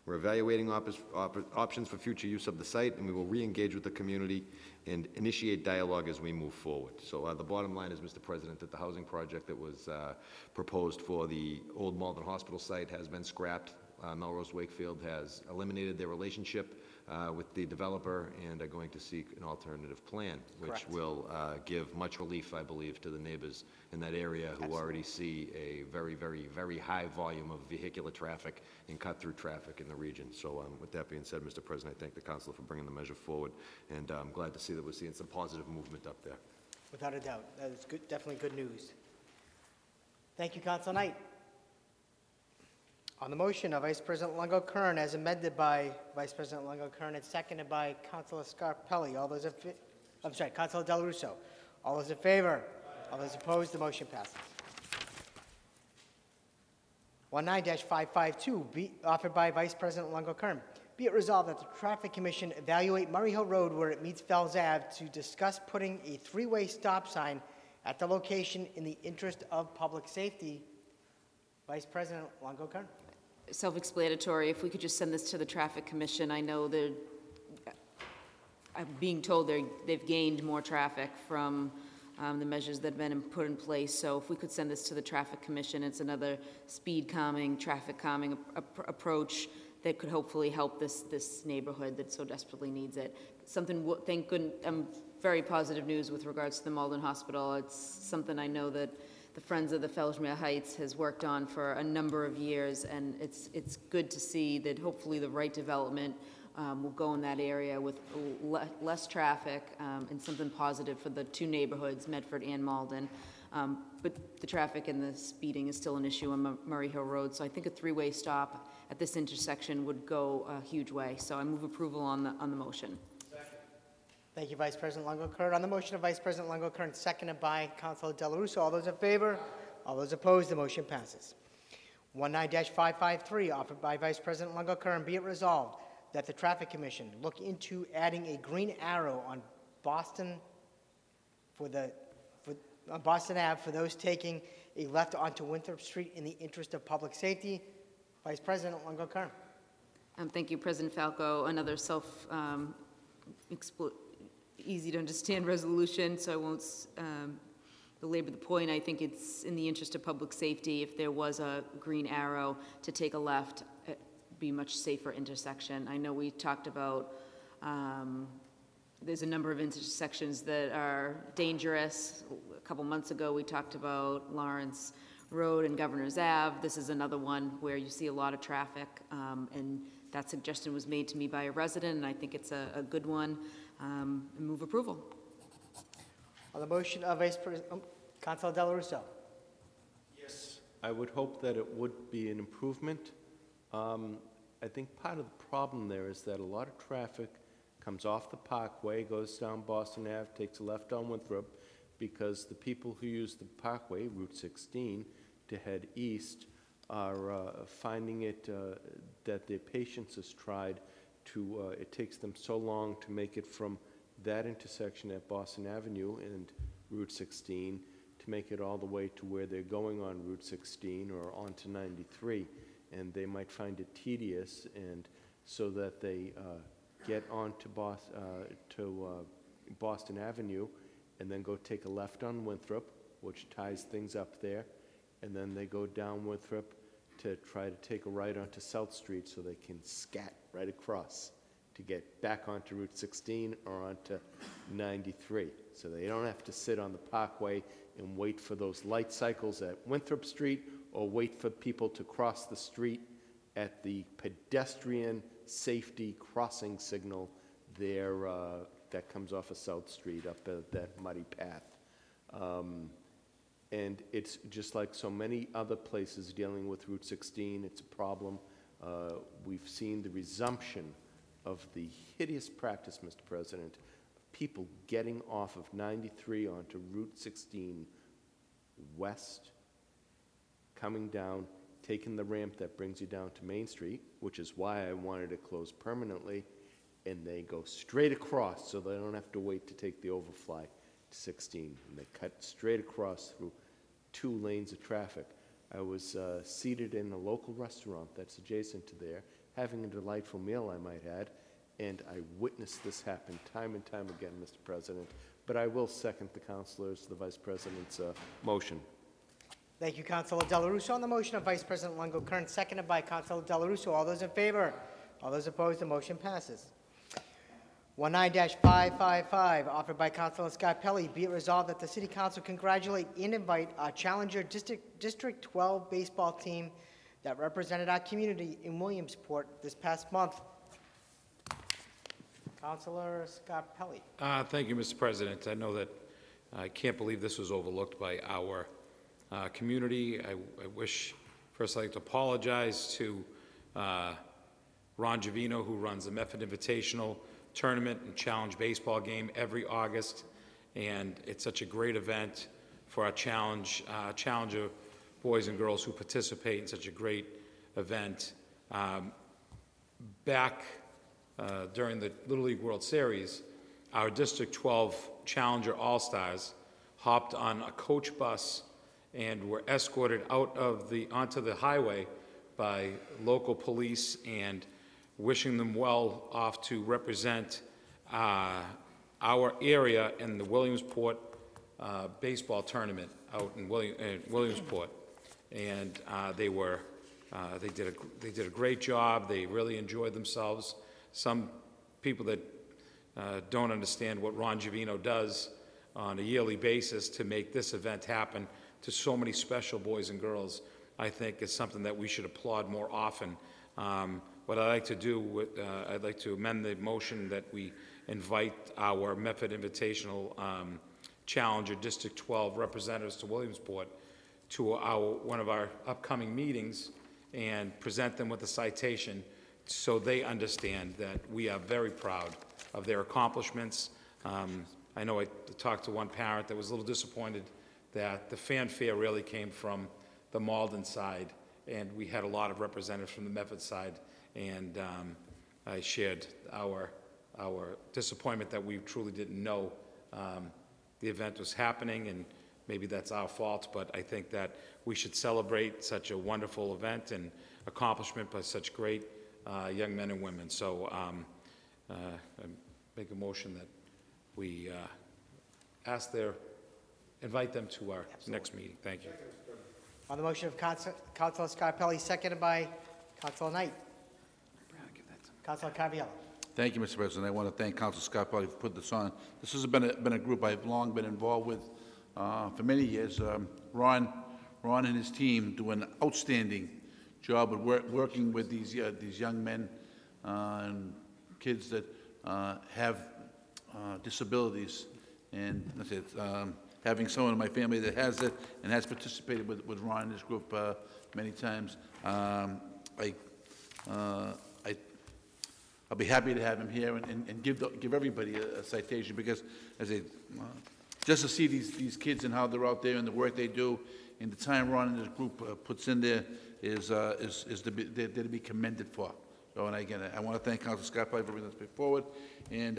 we're evaluating options for future use of the site, and we will re-engage with the community and initiate dialogue as we move forward." So the bottom line is, Mr. President, that the housing project that was proposed for the old Malden Hospital site has been scrapped. Melrose Wakefield has eliminated their relationship with the developer and are going to seek an alternative plan, which Correct. Will give much relief, I believe, to the neighbors in that area who Absolutely. Already see a very, very, very high volume of vehicular traffic and cut-through traffic in the region. So with that being said, Mr. President, I thank the Council for bringing the measure forward, and I'm glad to see that we're seeing some positive movement up there. Without a doubt. That is good, definitely good news. Thank you, Councilor Knight. On the motion of Vice President Longo-Curran, as amended by Vice President Longo-Curran and seconded by Councilor Scarpelli, all those in favor, I'm sorry, Councilor Del Russo, all those in favor, all those opposed, the motion passes. 19-552, offered by Vice President Longo-Curran, be it resolved that the Traffic Commission evaluate Murray Hill Road where it meets Fells Ave to discuss putting a three-way stop sign at the location in the interest of public safety. Vice President Longo-Curran. Self-explanatory. If we could just send this to the Traffic Commission. I know they're, I'm being told they've gained more traffic from the measures that have been put in place. So if we could send this to the Traffic Commission, it's another speed calming, traffic calming approach that could hopefully help this neighborhood that so desperately needs it. Something, thank goodness, very positive news with regards to the Malden Hospital. It's something I know that the Friends of the Fellsmere Heights has worked on for a number of years, and it's good to see that hopefully the right development will go in that area with less traffic and something positive for the two neighborhoods, Medford and Malden. But the traffic and the speeding is still an issue on Murray Hill Road, so I think a three-way stop at this intersection would go a huge way. So I move approval on the motion. Thank you, Vice President Longo-Curran. On the motion of Vice President Longo-Curran, seconded by Councilor Del Russo. All those in favor? All those opposed? The motion passes. 19-553, offered by Vice President Lungo-Kerr, and be it resolved that the Traffic Commission look into adding a green arrow on Boston on Boston Ave for those taking a left onto Winthrop Street in the interest of public safety. Vice President Lungo-Kerr. Thank you, President Falco. Another easy to understand resolution, so I won't belabor the point. I think it's in the interest of public safety. If there was a green arrow to take a left, it'd be a much safer intersection. I know we talked about there's a number of intersections that are dangerous. A couple months ago, we talked about Lawrence Road and Governor's Ave. This is another one where you see a lot of traffic, and that suggestion was made to me by a resident, and I think it's a good one. Move approval. On the motion of Vice President, Councilor Della Russo. Yes, I would hope that it would be an improvement. I think part of the problem there is that a lot of traffic comes off the parkway, goes down Boston Ave, takes a left on Winthrop, because the people who use the parkway, Route 16, to head east are finding it that their patience is tried to, it takes them so long to make it from that intersection at Boston Avenue and Route 16 to make it all the way to where they're going on Route 16 or onto 93, and they might find it tedious, and so that they get onto Boston Avenue and then go take a left on Winthrop, which ties things up there, and then they go down Winthrop to try to take a right onto South Street so they can scat right across to get back onto Route 16 or onto 93. So they don't have to sit on the parkway and wait for those light cycles at Winthrop Street or wait for people to cross the street at the pedestrian safety crossing signal there that comes off of South Street up that muddy path. And it's just like so many other places dealing with Route 16, it's a problem. We've seen the resumption of the hideous practice, Mr. President, of people getting off of 93 onto Route 16 west, coming down, taking the ramp that brings you down to Main Street, which is why I wanted it closed permanently, and they go straight across so they don't have to wait to take the overfly to 16, and they cut straight across through two lanes of traffic. I was seated in a local restaurant that's adjacent to there, having a delightful meal, I might add, and I witnessed this happen time and time again, Mr. President. But I will second the councilors, the Vice President's motion. Thank you, Councilor Dela Russo. On the motion of Vice President Lungo-Kerr, seconded by Councilor Dela Russo. All those in favor? All those opposed? The motion passes. 19-555, offered by Councilor Scarpelli. Be it resolved that the City Council congratulate and invite our Challenger District 12 baseball team that represented our community in Williamsport this past month. Councilor Scarpelli. Thank you, Mr. President. I know that I can't believe this was overlooked by our community. I wish, first I'd like to apologize to Ron Givino, who runs the Medford Invitational Tournament and Challenge baseball game every August, and it's such a great event for our Challenger boys and girls who participate in such a great event. Back during the Little League World Series, our District 12 Challenger All-Stars hopped on a coach bus and were escorted out of onto the highway by local police, and wishing them well off to represent our area in the Williamsport baseball tournament out in Williamsport. And they did a great job. They really enjoyed themselves. Some people that don't understand what Ron Givino does on a yearly basis to make this event happen to so many special boys and girls, I think is something that we should applaud more often. What I'd like to do, I'd like to amend the motion that we invite our Medford Invitational Challenger District 12 representatives to Williamsport to one of our upcoming meetings and present them with a citation so they understand that we are very proud of their accomplishments. I know I talked to one parent that was a little disappointed that the fanfare really came from the Malden side and we had a lot of representatives from the Medford side, and I shared our disappointment that we truly didn't know the event was happening, and maybe that's our fault, but I think that we should celebrate such a wonderful event and accomplishment by such great young men and women. So I make a motion that we invite them to our next meeting. Thank you. On the motion of Councilor Scarpelli, seconded by Councilor Knight. Councilor Caviello. Thank you, Mr. President. I want to thank Councilor Scarpelli for putting this on. This has been a group I've long been involved with for many years. Ron and his team do an outstanding job of working with these young men and kids that have disabilities, and that's it. Having someone in my family that has it and has participated with Ron and his group many times, I'll be happy to have him here and give everybody a citation, because as just to see these kids and how they're out there and the work they do and the time Ron and his group puts in there they're to be commended for. So, and again, I want to thank Councilor Scott for bringing this forward, and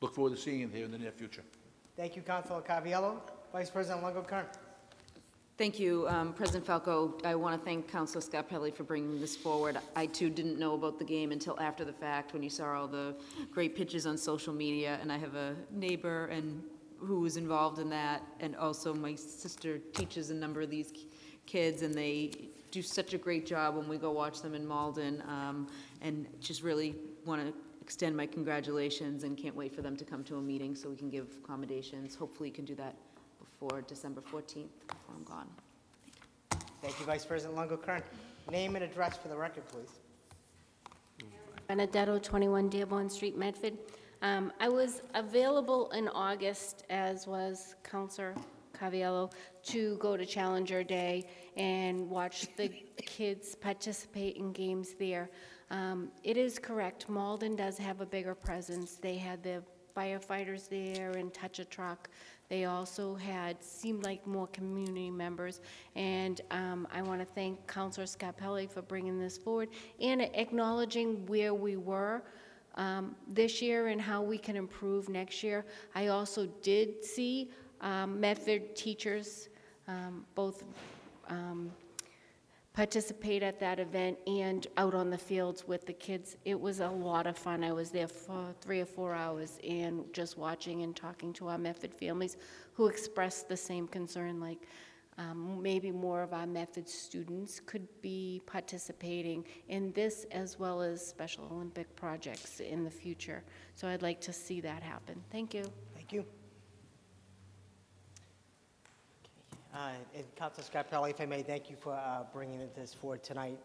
look forward to seeing him here in the near future. Thank you, Councilor Caviello. Vice President Longo-Kern. Thank you, President Falco. I want to thank Councilor Scarpelli for bringing this forward. I, too, didn't know about the game until after the fact, when you saw all the great pictures on social media. And I have a neighbor who was involved in that, and also my sister teaches a number of these kids, and they do such a great job when we go watch them in Malden, and just really want to extend my congratulations and can't wait for them to come to a meeting so we can give accommodations. Hopefully you can do that before December 14th, before I'm gone. Thank you. Thank you, Vice President Longo-Kern. Name and address for the record, please. Benedetto, 21 Dearborn Street, Medford. I was available in August, as was Councilor Caviello, to go to Challenger Day and watch the kids participate in games there. It is correct, Malden does have a bigger presence. They had the firefighters there and Touch a Truck. They also had, seemed like, more community members. And I want to thank Councilor Scarpelli for bringing this forward and acknowledging where we were this year and how we can improve next year. I also did see Medford teachers, both participate at that event and out on the fields with the kids. It was a lot of fun. I was there for 3 or 4 hours and just watching and talking to our Medford families who expressed the same concern, like maybe more of our Medford students could be participating in this as well as Special Olympic projects in the future. So I'd like to see that happen. Thank you. Thank you. And Councilor Scarpelli, if I may, thank you for bringing this forward tonight.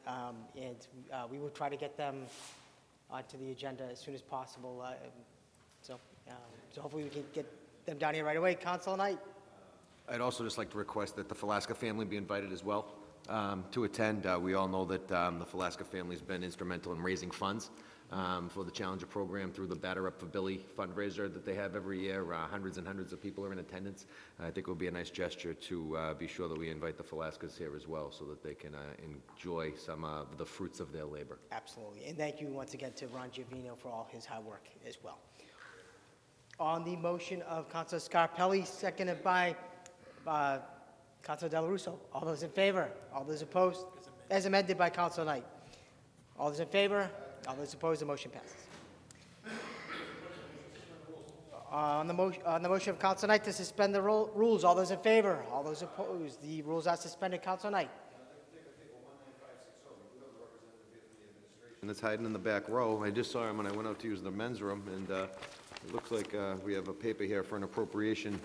And we will try to get them onto the agenda as soon as possible. So hopefully we can get them down here right away. Councilor Knight. I'd also just like to request that the Falasca family be invited as well to attend. We all know that the Falasca family has been instrumental in raising funds for the Challenger program through the Batter Up for Billy fundraiser that they have every year. Hundreds and hundreds of people are in attendance. I think it would be a nice gesture to be sure that we invite the Falascas here as well, so that they can enjoy some of the fruits of their labor. Absolutely. And thank you once again to Ron Giovino for all his hard work as well. On the motion of Councilor Scarpelli, seconded by Councilor Del Russo. All those in favor? All those opposed? As amended by Councilor Knight. All those in favor? All those opposed, the motion passes. On the motion of Councilor Knight to suspend the rules, all those in favor, all those opposed, the rules are suspended. Councilor Knight. That's hiding in the back row. I just saw him when I went out to use the men's room, and it looks like we have a paper here for an appropriation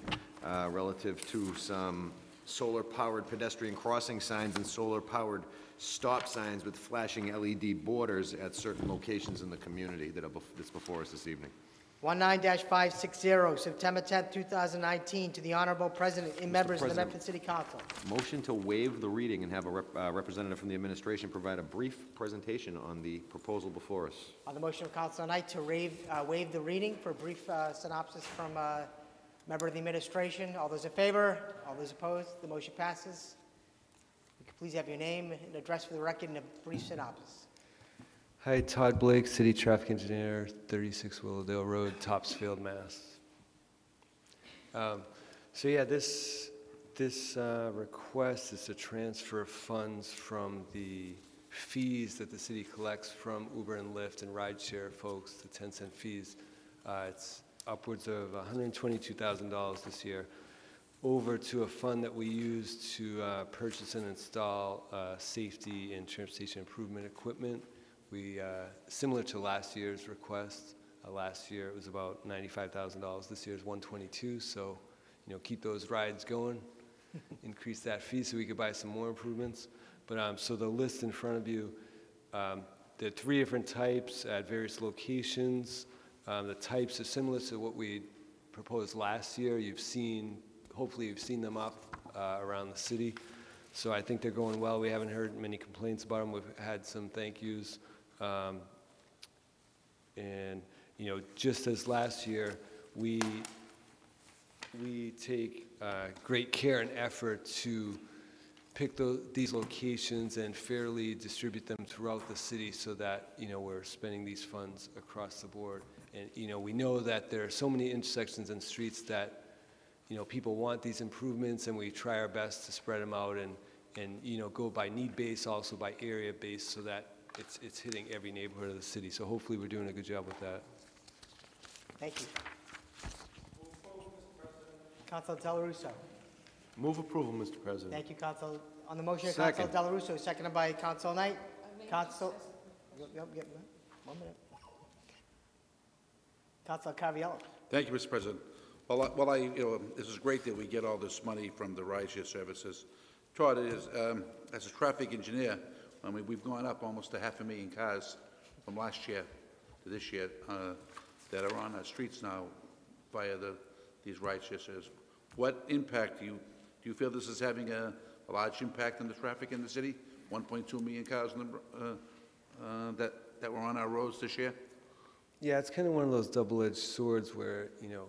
relative to some solar-powered pedestrian crossing signs and solar-powered stop signs with flashing LED borders at certain locations in the community that's before us this evening. 19-560, September 10th, 2019, to the Honorable President and members of the Medford City Council. Motion to waive the reading and have a representative from the administration provide a brief presentation on the proposal before us. On the motion of Councilor Knight to waive the reading for a brief synopsis from a member of the administration. All those in favor? All those opposed? The motion passes. Please have your name and address for the record and a brief synopsis. Hi, Todd Blake, City Traffic Engineer, 36 Willowdale Road, Topsfield, Mass. So this request is to transfer funds from the fees that the city collects from Uber and Lyft and rideshare folks, the 10-cent fees. It's upwards of $122,000 this year, over to a fund that we use to purchase and install safety and transportation improvement equipment. We, similar to last year's request, last year it was about $95,000, this year's $122,000, so you know, keep those rides going, increase that fee so we could buy some more improvements. But so the list in front of you, there are three different types at various locations. The types are similar to what we proposed last year. You've seen, hopefully you've seen them up around the city. So I think they're going well. We haven't heard many complaints about them. We've had some thank yous. And you know, just as last year, we take great care and effort to pick these locations and fairly distribute them throughout the city so that, you know, we're spending these funds across the board. And, you know, we know that there are so many intersections and streets that, you know, people want these improvements, and we try our best to spread them out and you know, go by need base, also by area base, so that it's hitting every neighborhood of the city. So hopefully we're doing a good job with that. Thank you. Council Del Russo. Move approval, Mr. President. Thank you, Council. On the motion, Council Del Russo, seconded by Council Knight. Council, yep, 1 minute. Council Caviello. Thank you, Mr. President. Well, you know, this is great that we get all this money from the rideshare services. Todd, it is, as a traffic engineer, I mean, we've gone up almost 500,000 cars from last year to this year that are on our streets now via these rideshare services. What impact do you feel this is having a large impact on the traffic in the city? 1.2 million cars that were on our roads this year? Yeah, it's kind of one of those double-edged swords where, you know,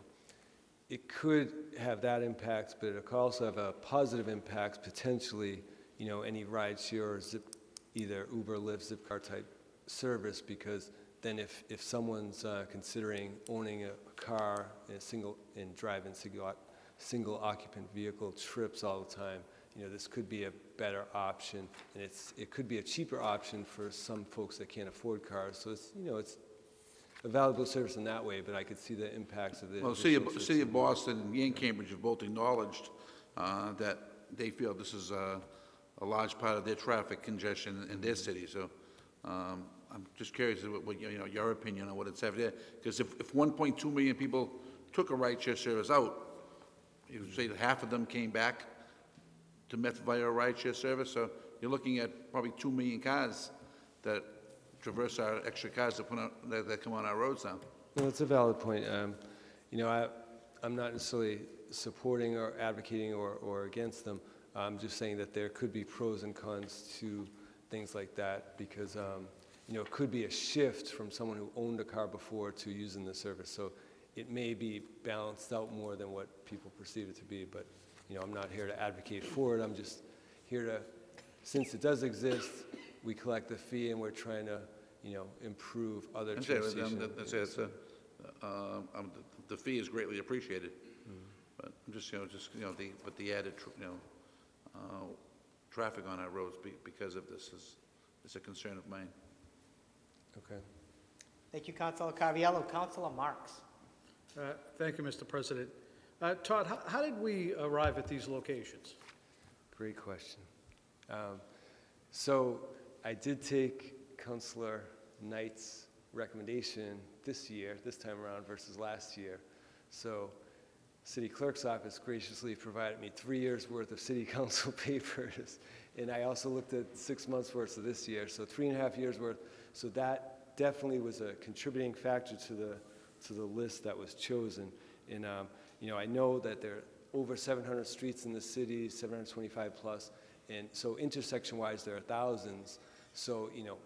it could have that impact, but it could also have a positive impact, potentially, you know, any rideshare or either Uber, Lyft, Zipcar type service, because then if someone's considering owning a car and driving single occupant vehicle trips all the time, you know, this could be a better option, and it could be a cheaper option for some folks that can't afford cars. So it's, you know, it's a valuable service in that way, but I could see the impacts of this. Well, the city of Boston and Cambridge have both acknowledged that they feel this is a large part of their traffic congestion in their city. So I'm just curious what you know, your opinion on what it's having there, because if 1.2 million people took a rideshare service out, you would say that half of them came back to Medford via a rideshare service, so you're looking at probably 2 million cars that traverse our extra cars that come on our roads now. No, that's a valid point. You know, I'm not necessarily supporting or advocating or against them. I'm just saying that there could be pros and cons to things like that, because you know, it could be a shift from someone who owned a car before to using the service. So it may be balanced out more than what people perceive it to be, but you know, I'm not here to advocate for it. I'm just here to, since it does exist, we collect the fee and we're trying to, you know, improve other transportation. The fee is greatly appreciated, but I'm just the added traffic on our roads because of this is a concern of mine. Okay. Thank you, Councilor Caviello. Councilor Marks. Thank you, Mr. President. Todd, how did we arrive at these locations? Great question. So I did take Councilor Knight's recommendation this year, this time around versus last year. So City Clerk's office graciously provided me 3 years worth of City Council papers, and I also looked at 6 months worth of this year, so 3.5 years worth. So that definitely was a contributing factor to the list that was chosen. And you know, I know that there are over 700 streets in the city, 725 plus, and so intersection-wise there are thousands. So you know,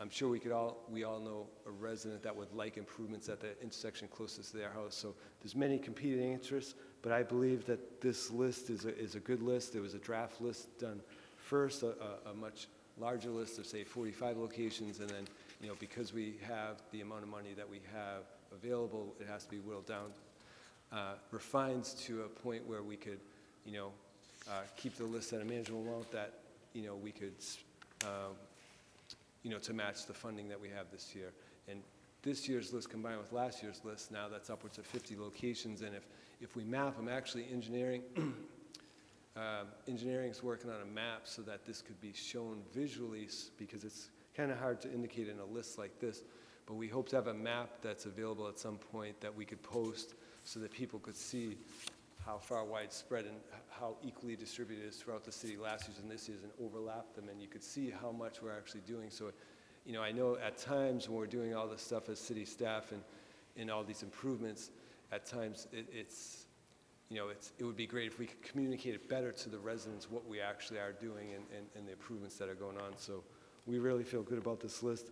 I'm sure we all know a resident that would like improvements at the intersection closest to their house. So there's many competing interests, but I believe that this list is a good list. There was a draft list done first a much larger list of, say, 45 locations, and then, you know, because we have the amount of money that we have available, it has to be whittled down, refines to a point where we could, you know, keep the list at a manageable amount that, you know, we could, you know, to match the funding that we have this year. And this year's list combined with last year's list, now that's upwards of 50 locations. And if we map them, actually engineering, engineering is working on a map so that this could be shown visually, because it's kind of hard to indicate in a list like this. But we hope to have a map that's available at some point that we could post so that people could see how far widespread and how equally distributed it is throughout the city last year's and this year's, and overlap them, and you could see how much we're actually doing. So, you know, I know at times when we're doing all this stuff as city staff and all these improvements, at times it's, you know, it would be great if we could communicate it better to the residents what we actually are doing and the improvements that are going on. So we really feel good about this list.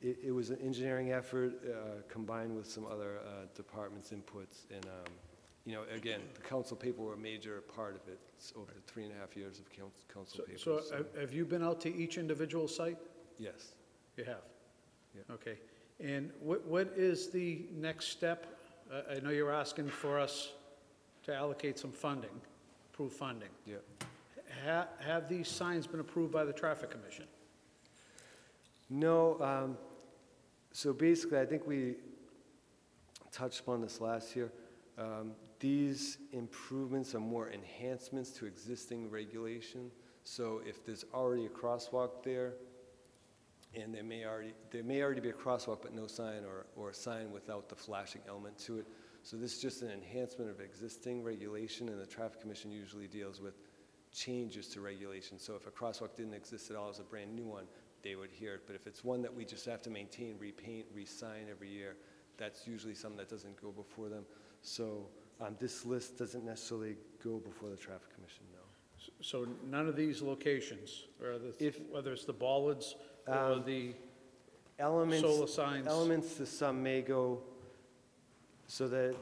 It was an engineering effort combined with some other departments' inputs, and you know, again, the council paper were a major part of it over the 3.5 years of council papers. So have you been out to each individual site? Yes. You have? Yeah. Okay. And what is the next step? I know you're asking for us to allocate some funding, approve funding. Yeah. Have these signs been approved by the Traffic Commission? No. So basically, I think we touched upon this last year. These improvements are more enhancements to existing regulation. So if there's already a crosswalk there, and there may already be a crosswalk but no sign, or a sign without the flashing element to it. So this is just an enhancement of existing regulation, and the Traffic Commission usually deals with changes to regulation. So if a crosswalk didn't exist at all as a brand new one, they would hear it. But if it's one that we just have to maintain, repaint, re-sign every year, that's usually something that doesn't go before them. So this list doesn't necessarily go before the Traffic Commission, no. So none of these locations, whether it's the bollards or the elements, solar signs? Elements to some may go, so that,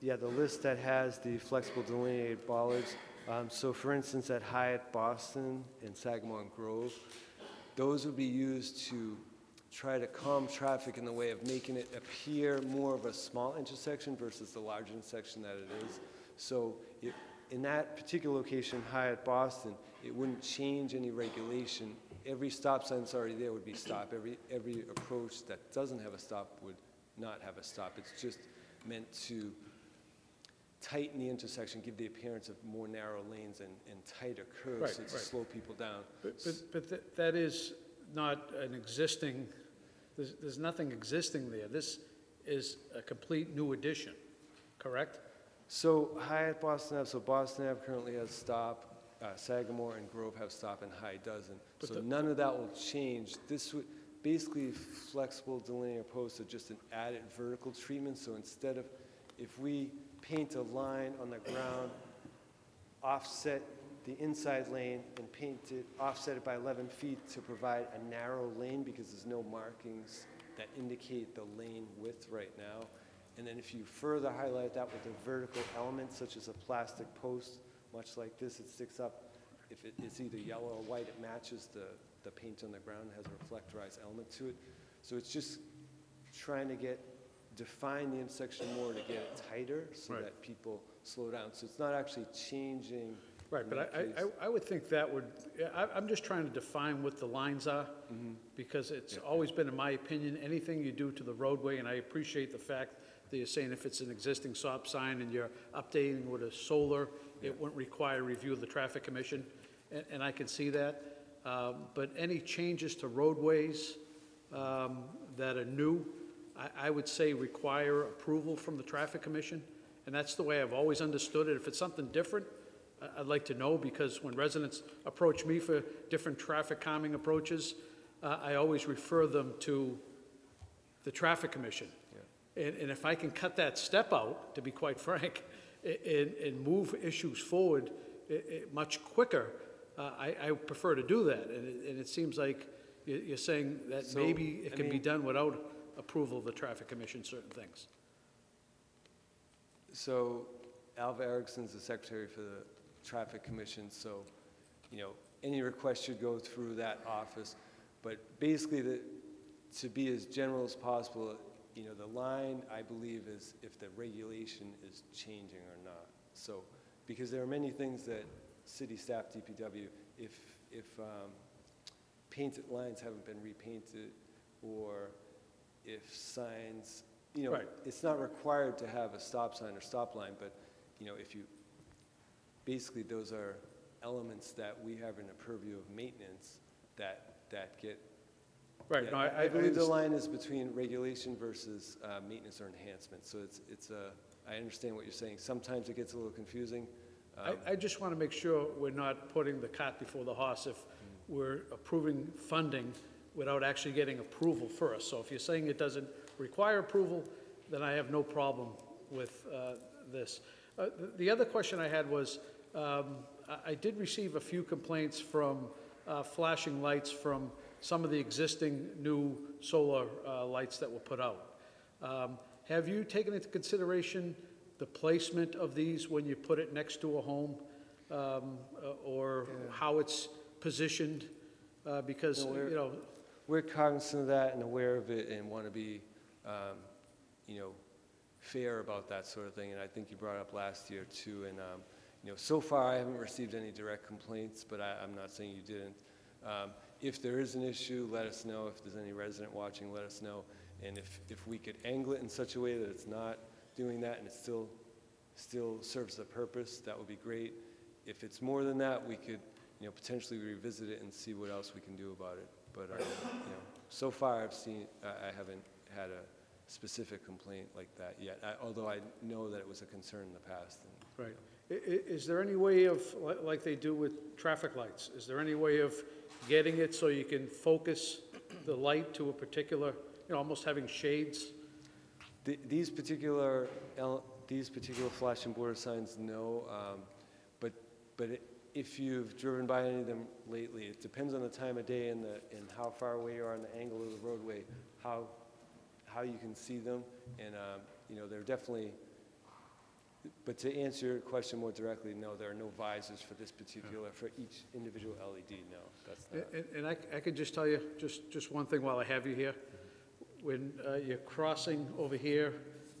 yeah, the list that has the flexible delineated bollards. So for instance, at Hyatt Boston and Sagamore and Grove, those would be used to try to calm traffic in the way of making it appear more of a small intersection versus the large intersection that it is. So in that particular location, Hyatt Boston, it wouldn't change any regulation. Every stop sign that's already there would be stop. Every approach that doesn't have a stop would not have a stop. It's just meant to tighten the intersection, give the appearance of more narrow lanes and tighter curves, right, to slow people down. But that is not an existing, there's nothing existing there. This is a complete new addition, correct? So Hyatt Boston Ave, so Boston Ave currently has stop, Sagamore and Grove have stop, and High doesn't. But so none of that will change. This would basically, flexible delinear posts are just an added vertical treatment. So instead of, if we paint a line on the ground, offset the inside lane and offset it by 11 feet to provide a narrow lane, because there's no markings that indicate the lane width right now. And then if you further highlight that with a vertical element, such as a plastic post, much like this, it sticks up. If it's either yellow or white, it matches the paint on the ground, has a reflectorized element to it. So it's just trying to define the intersection more to get it tighter, so right, that people slow down. So it's not actually changing. Right, but I would think that would, I'm just trying to define what the lines are, because it's always been, in my opinion, anything you do to the roadway, and I appreciate the fact that you're saying if it's an existing stop sign and you're updating with a solar, it wouldn't require review of the Traffic Commission, and I can see that. But any changes to roadways that are new, I would say require approval from the Traffic Commission, and that's the way I've always understood it. If it's something different, I'd like to know, because when residents approach me for different traffic calming approaches, I always refer them to the Traffic Commission. Yeah. And if I can cut that step out, to be quite frank, and move issues forward much quicker, I prefer to do that. And it seems like you're saying that, so maybe it can be done without approval of the Traffic Commission, certain things. So Alva Erickson's the secretary for the Traffic Commission, so, you know, any request should go through that office. But basically, to be as general as possible, you know, the line, I believe, is if the regulation is changing or not. So, because there are many things that city staff, DPW, if painted lines haven't been repainted, or if signs, you know, right. It's not required to have a stop sign or stop line, but, you know, if you, basically those are elements that we have in the purview of maintenance that get, right. Yeah, no, I believe the line is between regulation versus maintenance or enhancement. So I understand what you're saying. Sometimes it gets a little confusing. I just want to make sure we're not putting the cart before the horse if we're approving funding without actually getting approval first. So if you're saying it doesn't require approval, then I have no problem with this. The other question I had was, I did receive a few complaints from flashing lights from some of the existing new solar lights that were put out. Have you taken into consideration the placement of these when you put it next to a home, or how it's positioned? Because, no, you know, we're cognizant of that and aware of it, and want to be, you know, fair about that sort of thing. And I think you brought it up last year too. And you know, so far I haven't received any direct complaints, but I'm not saying you didn't. If there is an issue, let us know. If there's any resident watching, let us know. And if we could angle it in such a way that it's not doing that and it still serves the purpose, that would be great. If it's more than that, we could, you know, potentially revisit it and see what else we can do about it. But you know, so far I haven't had a specific complaint like that yet. Although I know that it was a concern in the past. And, right. You know. Is there any way of, like they do with traffic lights, is there any way of getting it so you can focus the light to a particular, you know, almost having shades? These particular flashing border signs, no. But if you've driven by any of them lately, it depends on the time of day and how far away you are and the angle of the roadway, how you can see them, and you know, they're definitely. But to answer your question more directly, no, there are no visors for this particular, for each individual LED, no. That's not. And I could just tell you just one thing while I have you here. When you're crossing over here,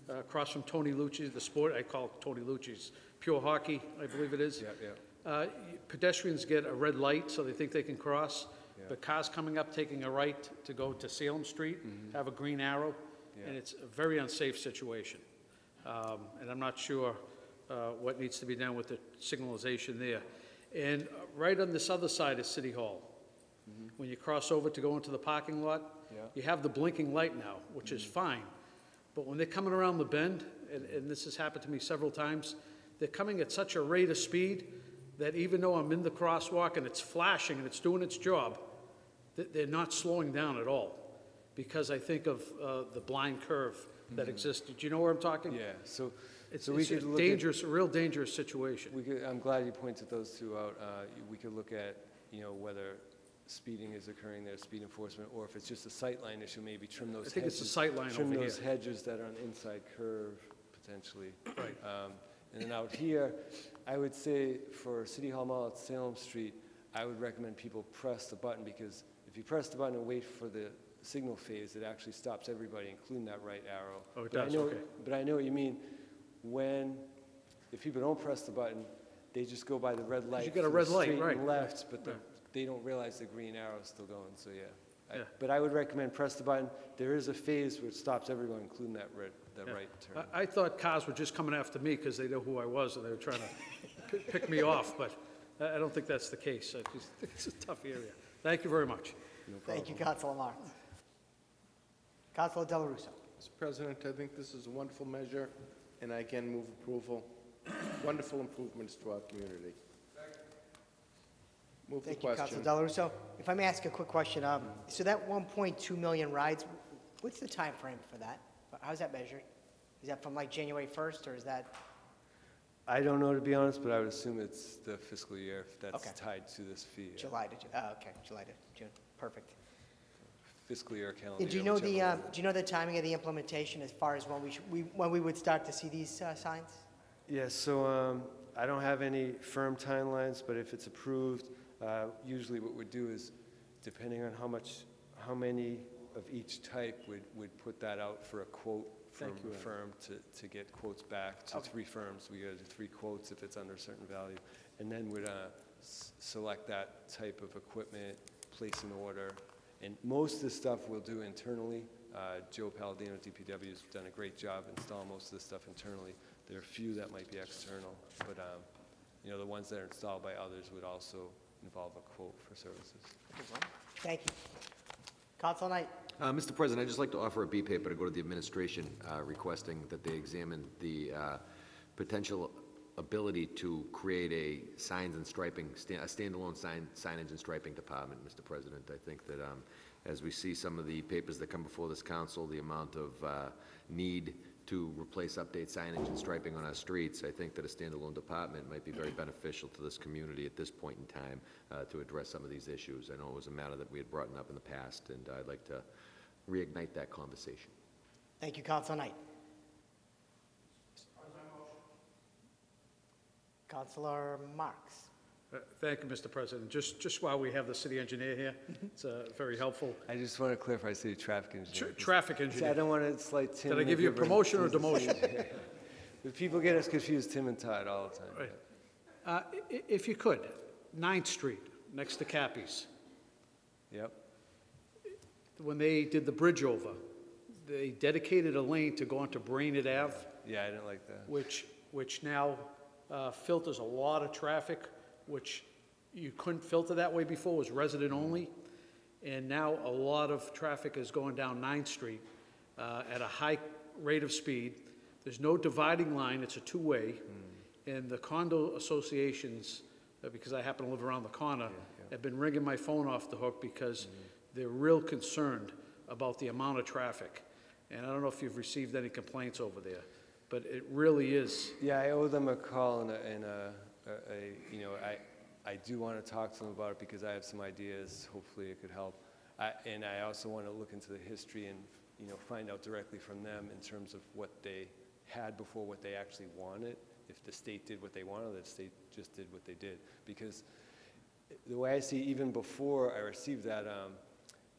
across from Tony Lucci's, the sport, I call it Tony Lucci's, pure hockey, I believe it is. Yeah. Pedestrians get a red light, so they think they can cross. Yeah. But cars coming up, taking a right to go to Salem Street, have a green arrow, and it's a very unsafe situation. And I'm not sure what needs to be done with the signalization there. And right on this other side is City Hall. When you cross over to go into the parking lot, you have the blinking light now, which is fine. But when they're coming around the bend, and this has happened to me several times, they're coming at such a rate of speed that even though I'm in the crosswalk and it's flashing and it's doing its job, they're not slowing down at all, because I think of the blind curve that existed. Do you know where I'm talking? Yeah. So it's a dangerous, real dangerous situation. I'm glad you pointed those two out. We could look at, you know, whether speeding is occurring there, speed enforcement, or if it's just a sight line issue, maybe trim those hedges. I think it's the sight line over here. Trim those hedges that are on the inside curve, potentially. Right. And then out here, I would say for City Hall Mall at Salem Street, I would recommend people press the button, because if you press the button and wait for the signal phase, it actually stops everybody, including that right arrow. Oh, it does, okay. But I know what you mean. If people don't press the button, they just go by the red light. You got a red light, right. And left, but they don't realize the green arrow's still going, so But I would recommend press the button. There is a phase where it stops everyone, including that right turn. I thought cars were just coming after me because they know who I was and they were trying to pick me off, but I don't think that's the case. It's a tough area. Thank you very much. No problem. Thank you, Councilor Martin. Councilor Del Russo. Mr. President, I think this is a wonderful measure, and I can move approval. Wonderful improvements to our community. Move the question. Thank you, Councilor Del Russo. If I may ask a quick question, so that 1.2 million rides, what's the time frame for that? How's that measured? Is that from like January 1st, or is that? I don't know, to be honest, but I would assume it's the fiscal year if that's tied to this fee. July to June. Oh, okay, July to June. Perfect. Fiscal year calendar. Do you know the timing of the implementation as far as when we would start to see these signs? Yes. So I don't have any firm timelines, but if it's approved, Usually what we'd do is, depending on how many of each type, would put that out for a quote from a firm to get quotes back to three firms. We go to three quotes if it's under a certain value. And then we'd select that type of equipment, place an order. And most of the stuff we'll do internally. Joe Palladino at DPW has done a great job installing most of this stuff internally. There are a few that might be external, but you know, the ones that are installed by others would also involve a quote for services. Thank you. Council Knight. Mr. President, I'd just like to offer a BPAP, but I go to the administration requesting that they examine the potential ability to create a signs and striping, a standalone signage and striping department, Mr. President. I think that as we see some of the papers that come before this council, the amount of need to replace, update signage and striping on our streets, I think that a standalone department might be very beneficial to this community at this point in time to address some of these issues. I know it was a matter that we had brought up in the past, and I'd like to reignite that conversation. Thank you, Council Knight. Councilor Marks. Thank you, Mr. President. Just while we have the city engineer here, it's very helpful. I just want to clarify, city traffic engineer. Traffic engineer. I don't want to slight Tim. Did I give you a promotion or demotion? People get us confused, Tim and Todd, all the time. Right. If you could, 9th Street, next to Cappy's. Yep. When they did the bridge over, they dedicated a lane to go onto Brainerd Ave. Yeah, I didn't like that. Which now filters a lot of traffic, which you couldn't filter that way before. It was resident only, and now a lot of traffic is going down 9th Street at a high rate of speed. There's no dividing line, it's a two-way, and the condo associations, because I happen to live around the corner, have been ringing my phone off the hook because they're real concerned about the amount of traffic. And I don't know if you've received any complaints over there, but it really is. Yeah, I owe them a call, and you know, I do want to talk to them about it because I have some ideas. Hopefully, it could help. And I also want to look into the history and, you know, find out directly from them in terms of what they had before, what they actually wanted. If the state did what they wanted, or the state just did what they did. Because the way I see, even before I received that,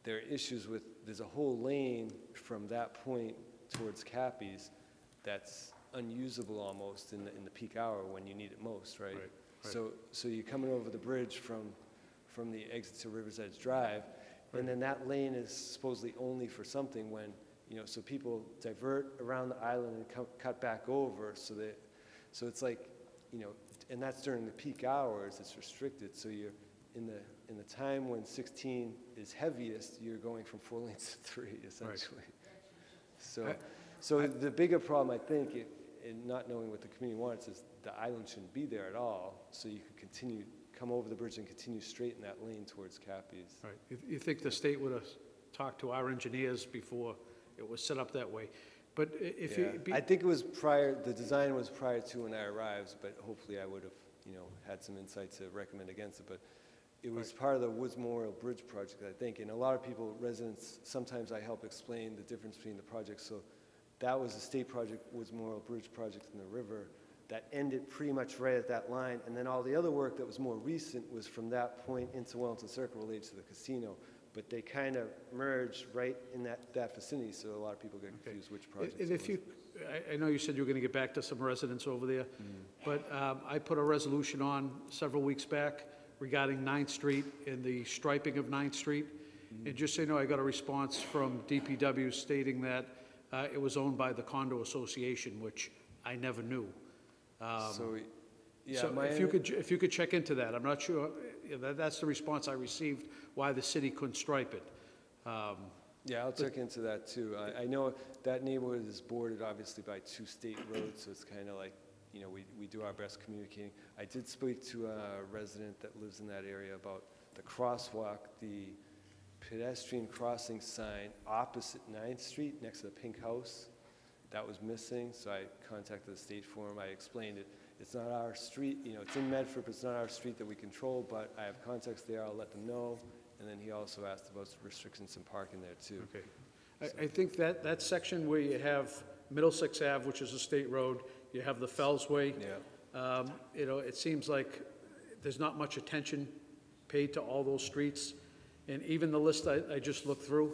there are issues with. There's a whole lane from that point towards Cappy's that's unusable almost in the peak hour when you need it most, right? So you're coming over the bridge from the exit to River's Edge Drive, and then that lane is supposedly only for something when, you know, so people divert around the island and cut back over, so it's like, you know, and that's during the peak hours, it's restricted. So you're in the time when 16 is heaviest, you're going from 4 lanes to 3, essentially. So the bigger problem, I think, in not knowing what the community wants, is the island shouldn't be there at all. So you could continue, come over the bridge and continue straight in that lane towards Cappy's. Right. You think the state would have talked to our engineers before it was set up that way? But if I think it was prior. The design was prior to when I arrived, but hopefully I would have, you know, had some insight to recommend against it. But it was part of the Woods Memorial Bridge project, I think. And a lot of people, residents, sometimes I help explain the difference between the projects. So that was a state project, Woods Memorial Bridge project in the river, that ended pretty much right at that line. And then all the other work that was more recent was from that point into Wellington Circle related to the casino. But they kind of merged right in that vicinity, so a lot of people get confused which project. And if you, I know you said you were going to get back to some residents over there, but I put a resolution on several weeks back regarding 9th Street and the striping of 9th Street. And just so you know, I got a response from DPW stating that it was owned by the condo association, which I never knew. So if you could check into that, I'm not sure. That's the response I received. Why the city couldn't stripe it? I'll check into that too. I know that neighborhood is bordered obviously by 2 state roads, so it's kind of like, you know, we do our best communicating. I did speak to a resident that lives in that area about the crosswalk, the pedestrian crossing sign opposite 9th Street next to the pink house that was missing. So I contacted the state forum. I explained it. It's not our street, you know, it's in Medford, but it's not our street that we control, but I have contacts there. I'll let them know. And then he also asked about restrictions in parking there too. Okay. So I think that section where you have Middlesex Ave, which is a state road, you have the Fellsway. You know, it seems like there's not much attention paid to all those streets. And even the list I just looked through,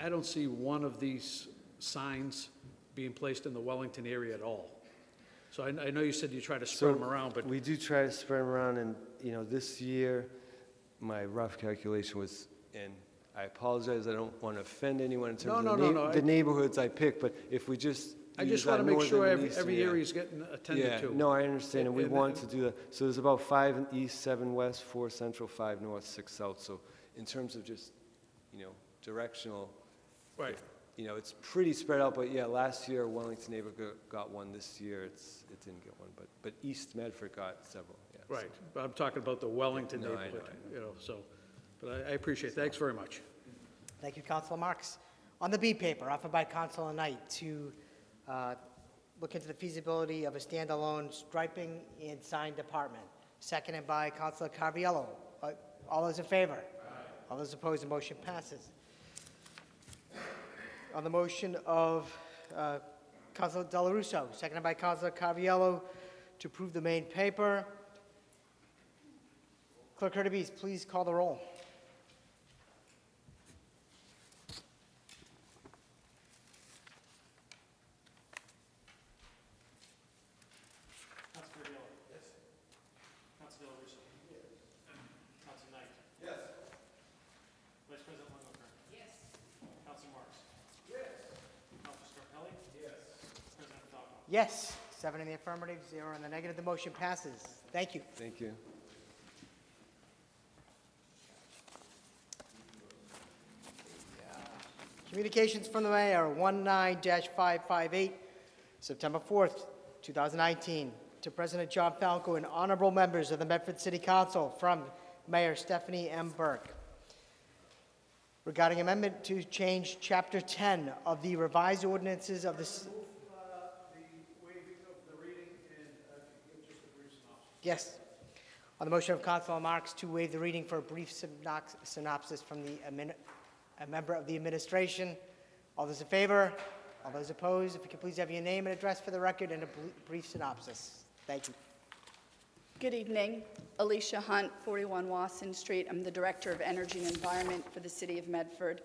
I don't see one of these signs being placed in the Wellington area at all. So I know you said you try to spread them around, but we do try to spread them around. And you know, this year, my rough calculation was, and I apologize, I don't want to offend anyone in terms of the neighborhoods I pick, but if we just I just want to make sure every area is getting attended to. No, I understand, and we want to do that. So there's about 5 east, 7 west, 4 central, 5 north, 6 south. So in terms of just, you know, directional, right? You know, it's pretty spread out, but yeah, last year Wellington neighborhood got one. This year it didn't get one, but East Medford got several. Yeah, right, so. But I'm talking about the Wellington neighborhood. I know. You know, so, but I appreciate it. Thanks very much. Thank you, Councilor Marks. On the B paper, offered by Councilor Knight to look into the feasibility of a standalone striping and sign department, seconded by Councilor Carviello. All those in favor? Aye. All those opposed, the motion passes. On the motion of Councilor Delarusso, seconded by Councilor Carviello, to approve the main paper. Clerk Hurtubise, please call the roll. Yes, 7 in the affirmative, 0 in the negative. The motion passes. Thank you. Thank you. Communications from the mayor, 19-558, September 4th, 2019. To President John Falco and honorable members of the Medford City Council, from Mayor Stephanie M. Burke. Regarding amendment to change Chapter 10 of the revised ordinances of the... Yes. On the motion of Councilor Marks to waive the reading for a brief synopsis from a member of the administration. All those in favor? All those opposed? If you could please have your name and address for the record and a brief synopsis. Thank you. Good evening. Alicia Hunt, 41 Wasson Street. I'm the Director of Energy and Environment for the City of Medford.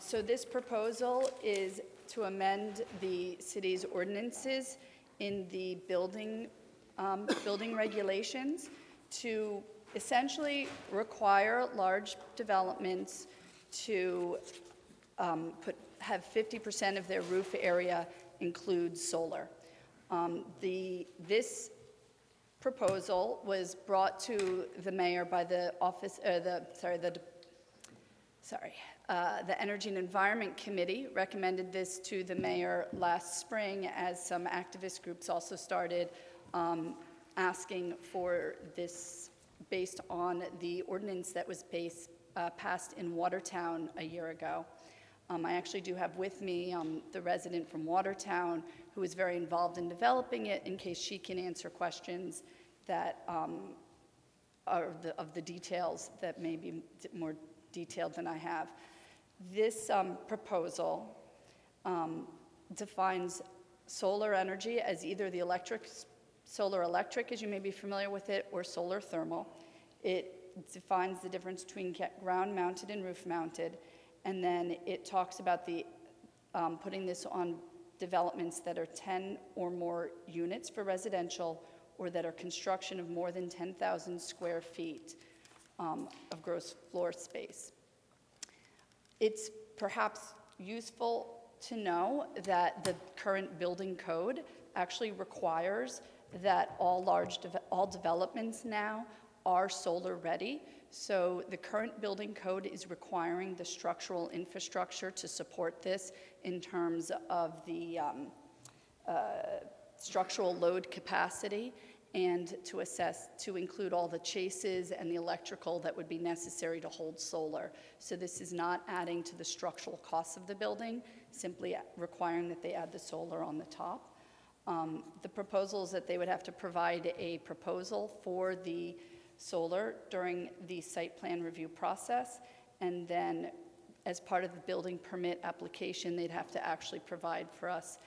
So this proposal is to amend the city's ordinances in the building regulations to essentially require large developments to have 50% of their roof area include solar. This proposal was brought to the mayor by the the Energy and Environment Committee recommended this to the mayor last spring, as some activist groups also started asking for this based on the ordinance that was passed in Watertown a year ago. I actually do have with me the resident from Watertown who is very involved in developing it, in case she can answer questions that are of the details that may be more detailed than I have. This proposal defines solar energy as either the solar electric, as you may be familiar with it, or solar thermal. It defines the difference between ground-mounted and roof-mounted, and then it talks about the putting this on developments that are 10 or more units for residential, or that are construction of more than 10,000 square feet of gross floor space. It's perhaps useful to know that the current building code actually requires that all developments now are solar ready. So the current building code is requiring the structural infrastructure to support this in terms of the structural load capacity, and to include all the chases and the electrical that would be necessary to hold solar. So this is not adding to the structural costs of the building, simply requiring that they add the solar on the top. The proposal is that they would have to provide a proposal for the solar during the site plan review process, and then as part of the building permit application, they'd have to actually provide for us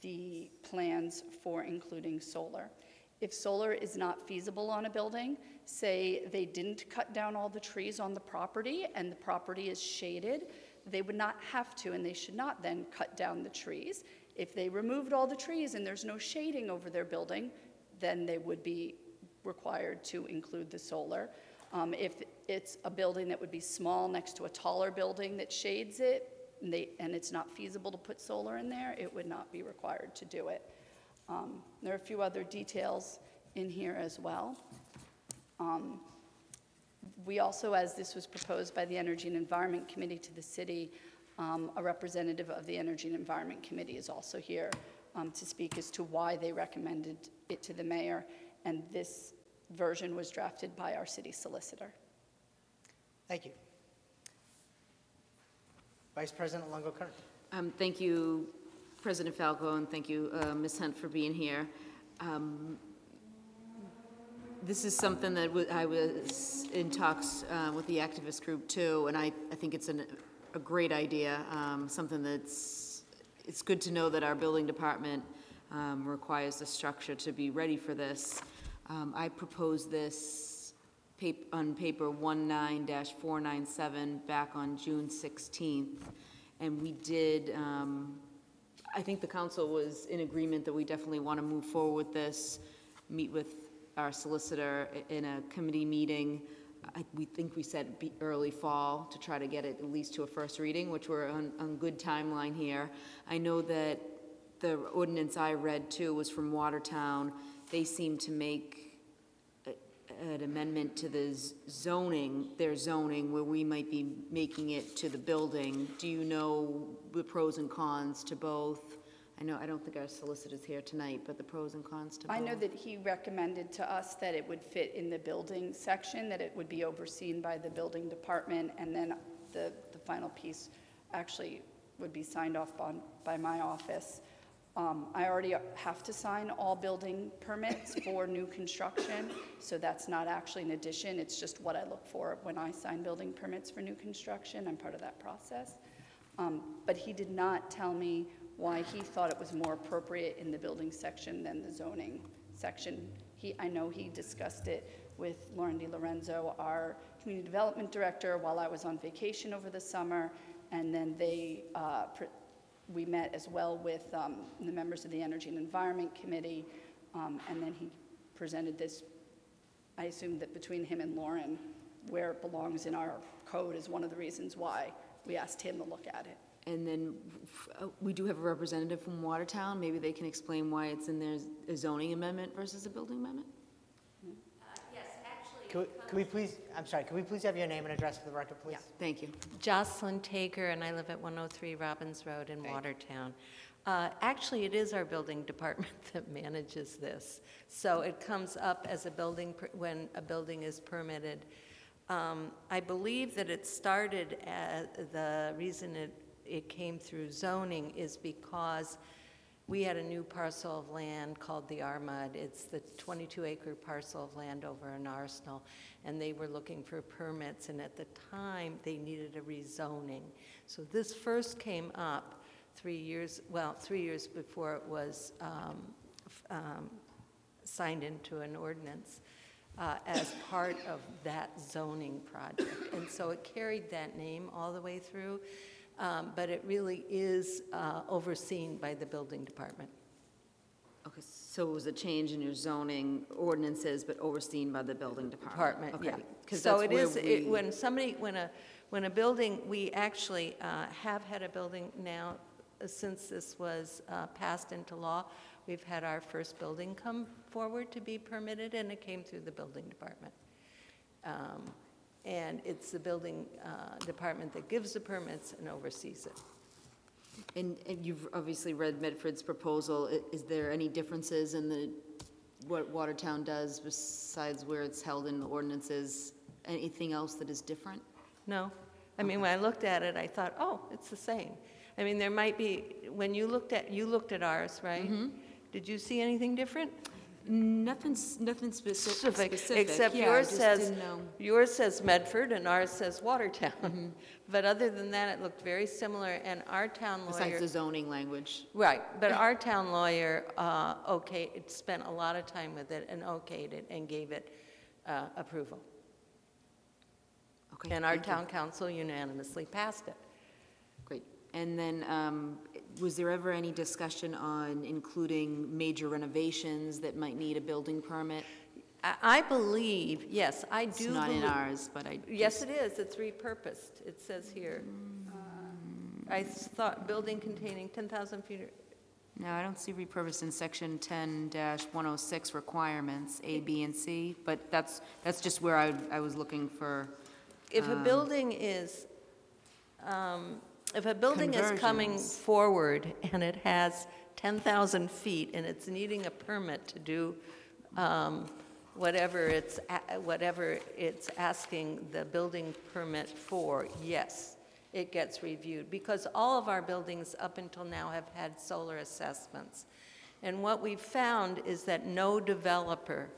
the plans for including solar. If solar is not feasible on a building, say they didn't cut down all the trees on the property and the property is shaded, they would not have to, and they should not then cut down the trees. If they removed all the trees and there's no shading over their building, then they would be required to include the solar. If it's a building that would be small next to a taller building that shades it, and it's not feasible to put solar in there, it would not be required to do it. There are a few other details in here as well. We also, as this was proposed by the Energy and Environment Committee to the city, a representative of the Energy and Environment Committee is also here to speak as to why they recommended it to the mayor, and this version was drafted by our city solicitor. Thank you. Vice President Longo-Kern. Thank you, President Falco, and thank you, Ms. Hunt, for being here. This is something that I was in talks with the activist group too, and I think it's a great idea, something that's, it's good to know that our building department requires the structure to be ready for this. I proposed this on paper 19-497 back on June 16th, and we did, I think the council was in agreement that we definitely want to move forward with this, meet with our solicitor in a committee meeting. We think we said early fall to try to get it at least to a first reading, which we're on good timeline here. I know that the ordinance I read too was from Watertown. They seem to make an amendment to the zoning, their zoning, where we might be making it to the building. Do you know the pros and cons to both? I know, I don't think our solicitor's here tonight, but the pros and cons to both. I know that he recommended to us that it would fit in the building section, that it would be overseen by the building department, and then the final piece actually would be signed off on by my office. I already have to sign all building permits for new construction, so that's not actually an addition. It's just what I look for when I sign building permits for new construction. I'm part of that process. But he did not tell me why he thought it was more appropriate in the building section than the zoning section. I know he discussed it with Lauren DiLorenzo, our community development director, while I was on vacation over the summer, and then they we met as well with the members of the Energy and Environment Committee, and then he presented this. I assume that between him and Lauren, where it belongs in our code is one of the reasons why we asked him to look at it. And then we do have a representative from Watertown. Maybe they can explain why it's in there, a zoning amendment versus a building amendment? Yes, actually. Can we please, I'm sorry, can we please have your name and address for the record, please? Yeah, thank you. Jocelyn Taker, and I live at 103 Robbins Road in Watertown. Actually, it is our building department that manages this. So it comes up as a building, when a building is permitted. I believe that it started, the reason it came through zoning is because we had a new parcel of land called the Armad. It's the 22-acre parcel of land over in Arsenal, and they were looking for permits, and at the time, they needed a rezoning. So this first came up 3 years, well, 3 years before it was signed into an ordinance as part of that zoning project. And so it carried that name all the way through. But it really is overseen by the building department. Okay, so it was a change in your zoning ordinances, but overseen by the building department. Okay. Yeah. So it is when a building, we actually have had a building now since this was passed into law. We've had our first building come forward to be permitted, and it came through the building department. And it's the building department that gives the permits and oversees it. And you've obviously read Medford's proposal. Is there any differences in what Watertown does besides where it's held in the ordinances? Anything else that is different? No. I mean, when I looked at it, I thought, oh, it's the same. I mean, there might be, when you looked at ours, right? Mm-hmm. Did you see anything different? Nothing specific. Except yeah, yours says Medford and ours says Watertown. Mm-hmm. But other than that, it looked very similar. And our town lawyer, besides the zoning language, right? But our town lawyer, it spent a lot of time with it and okayed it and gave it approval. Okay. And our town council unanimously passed it. Great. And then, was there ever any discussion on including major renovations that might need a building permit? I believe, yes, I do. It's not in ours, but I. Yes, it is. It's repurposed. It says here. I thought building containing 10,000 feet. No, I don't see repurposed in section 10-106 requirements A, B, and C. But that's just where I was looking for. If a building is. If a building is coming forward and it has 10,000 feet and it's needing a permit to do whatever it's asking the building permit for, yes, it gets reviewed, because all of our buildings up until now have had solar assessments. And what we've found is that no developer,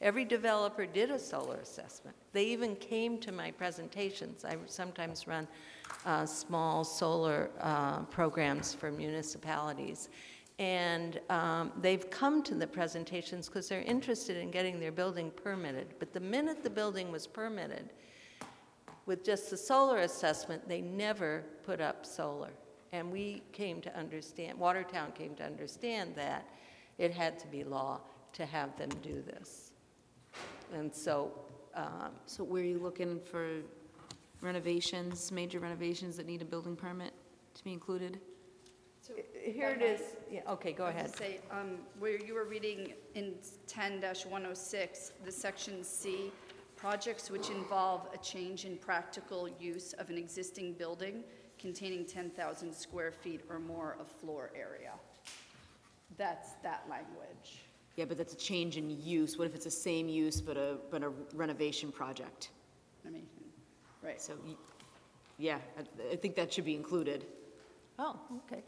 every developer did a solar assessment. They even came to my presentations. I sometimes run small solar programs for municipalities. And they've come to the presentations because they're interested in getting their building permitted. But the minute the building was permitted, with just the solar assessment, they never put up solar. And we came to understand, Watertown came to understand that it had to be law to have them do this. And so. So were you looking for renovations, major renovations that need a building permit to be included? So here it is. Yeah, okay, go ahead. Say, where you were reading in 10-106, the section C, projects which involve a change in practical use of an existing building containing 10,000 square feet or more of floor area. That's that language. Yeah, but that's a change in use. What if it's the same use but a renovation project? I mean, right. So, yeah, I think that should be included. Oh, okay.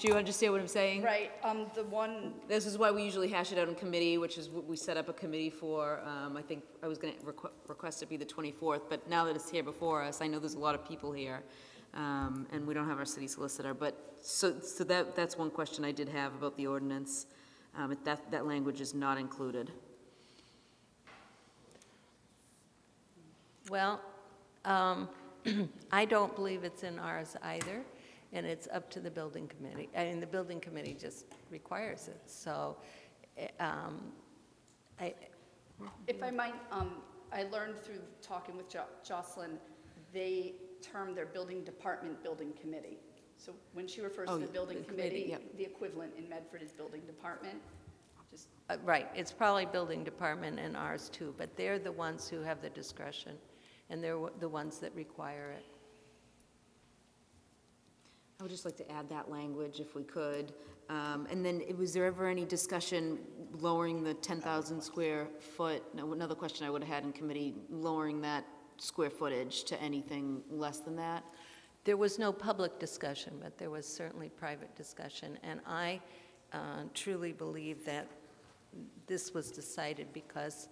Do you understand what I'm saying? Right. The one. This is why we usually hash it out in committee, which is what we set up a committee for. I think I was going to request it be the 24th, but now that it's here before us, I know there's a lot of people here, and we don't have our city solicitor. But so that's one question I did have about the ordinance. That language is not included. Well, I don't believe it's in ours either, and it's up to the building committee. I mean, the building committee just requires it. So, if I might, I learned through talking with Jocelyn, they term their building department building committee. So when she refers to the building committee, yep. The equivalent in Medford is building department. Just right, it's probably building department and ours too, but they're the ones who have the discretion, and they're the ones that require it. I would just like to add that language if we could. And then, was there ever any discussion lowering the 10,000 square foot? No, another question I would have had in committee, lowering that square footage to anything less than that. There was no public discussion, but there was certainly private discussion. And I truly believe that this was decided because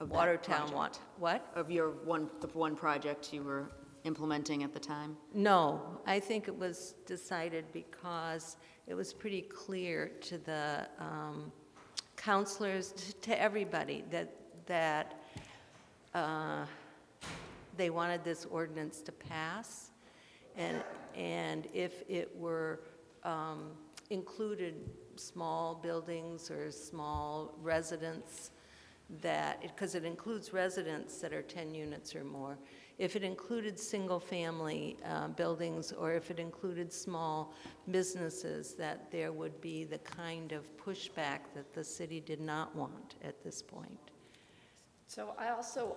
of Watertown. What? Of the one project you were implementing at the time? No, I think it was decided because it was pretty clear to the counselors, to everybody, that they wanted this ordinance to pass. And if it were included small buildings or small residents, because it includes residents that are 10 units or more, if it included single-family buildings, or if it included small businesses, that there would be the kind of pushback that the city did not want at this point. So I also,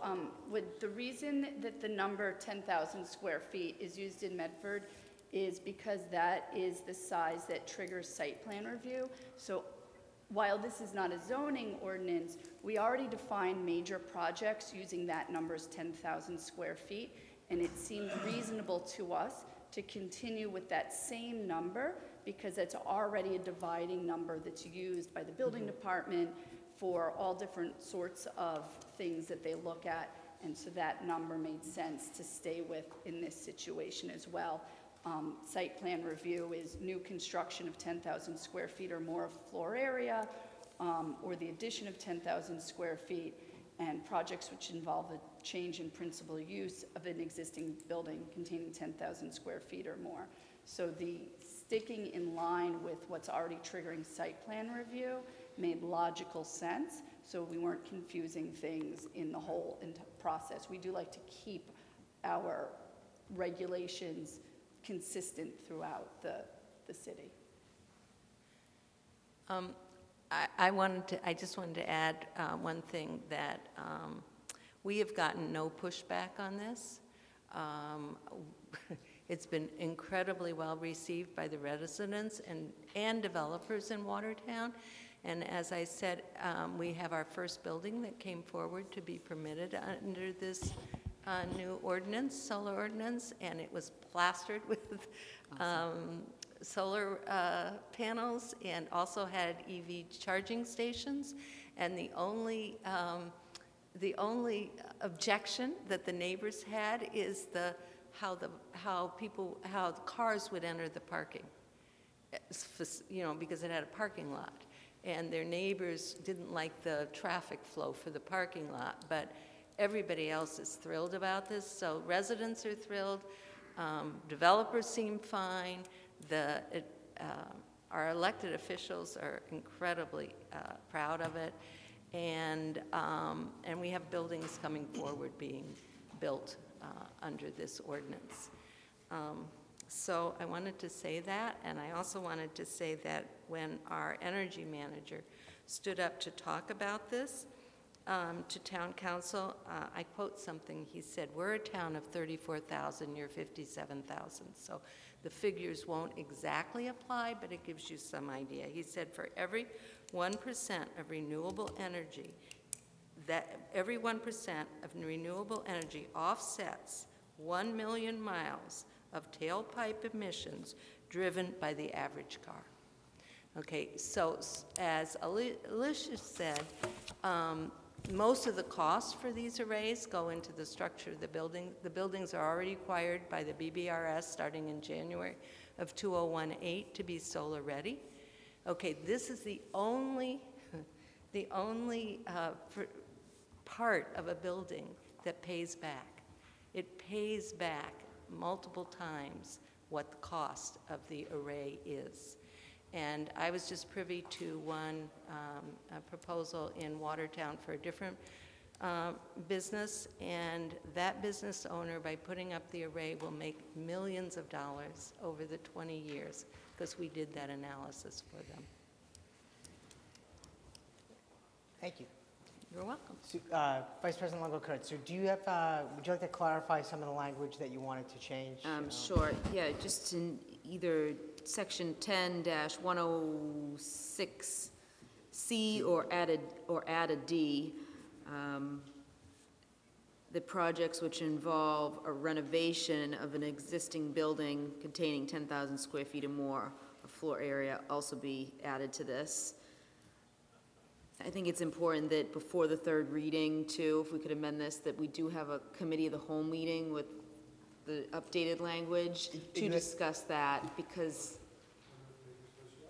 the reason that the number 10,000 square feet is used in Medford is because that is the size that triggers site plan review. So while this is not a zoning ordinance, we already define major projects using that number as 10,000 square feet, and it seemed reasonable to us to continue with that same number because it's already a dividing number that's used by the building department for all different sorts of things that they look at, and so that number made sense to stay with in this situation as well. Site plan review is new construction of 10,000 square feet or more of floor area, or the addition of 10,000 square feet, and projects which involve a change in principal use of an existing building containing 10,000 square feet or more. So the sticking in line with what's already triggering site plan review made logical sense, so we weren't confusing things in the whole process. We do like to keep our regulations consistent throughout the city. I just wanted to add one thing, that we have gotten no pushback on this. It's been incredibly well received by the residents and developers in Watertown. And as I said, we have our first building that came forward to be permitted under this new ordinance, solar ordinance, and it was plastered with solar panels and also had EV charging stations. And the only objection that the neighbors had is how cars would enter the parking, you know, because it had a parking lot. And their neighbors didn't like the traffic flow for the parking lot, but everybody else is thrilled about this. So residents are thrilled, developers seem fine, our elected officials are incredibly proud of it, and we have buildings coming forward being built under this ordinance. So I wanted to say that, and I also wanted to say that when our energy manager stood up to talk about this to town council, I quote something he said: we're a town of 34,000, you're 57,000. So the figures won't exactly apply, but it gives you some idea. He said for every 1% of renewable energy, offsets 1 million miles of tailpipe emissions driven by the average car. Okay, so as Alicia said, most of the costs for these arrays go into the structure of the building. The buildings are already required by the BBRS starting in January of 2018 to be solar ready. Okay, this is the only part of a building that pays back. It pays back multiple times what the cost of the array is. And I was just privy to one proposal in Watertown for a different business, and that business owner, by putting up the array, will make millions of dollars over the 20 years because we did that analysis for them. Thank you. You're welcome. So, Vice President Longo-Kurtz, so do you have, would you like to clarify some of the language that you wanted to change? Sure, yeah, just in either section 10-106C or add a D. The projects which involve a renovation of an existing building containing 10,000 square feet or more of floor area also be added to this. I think it's important that before the third reading, too, if we could amend this, that we do have a committee of the whole meeting with the updated language to discuss that, because...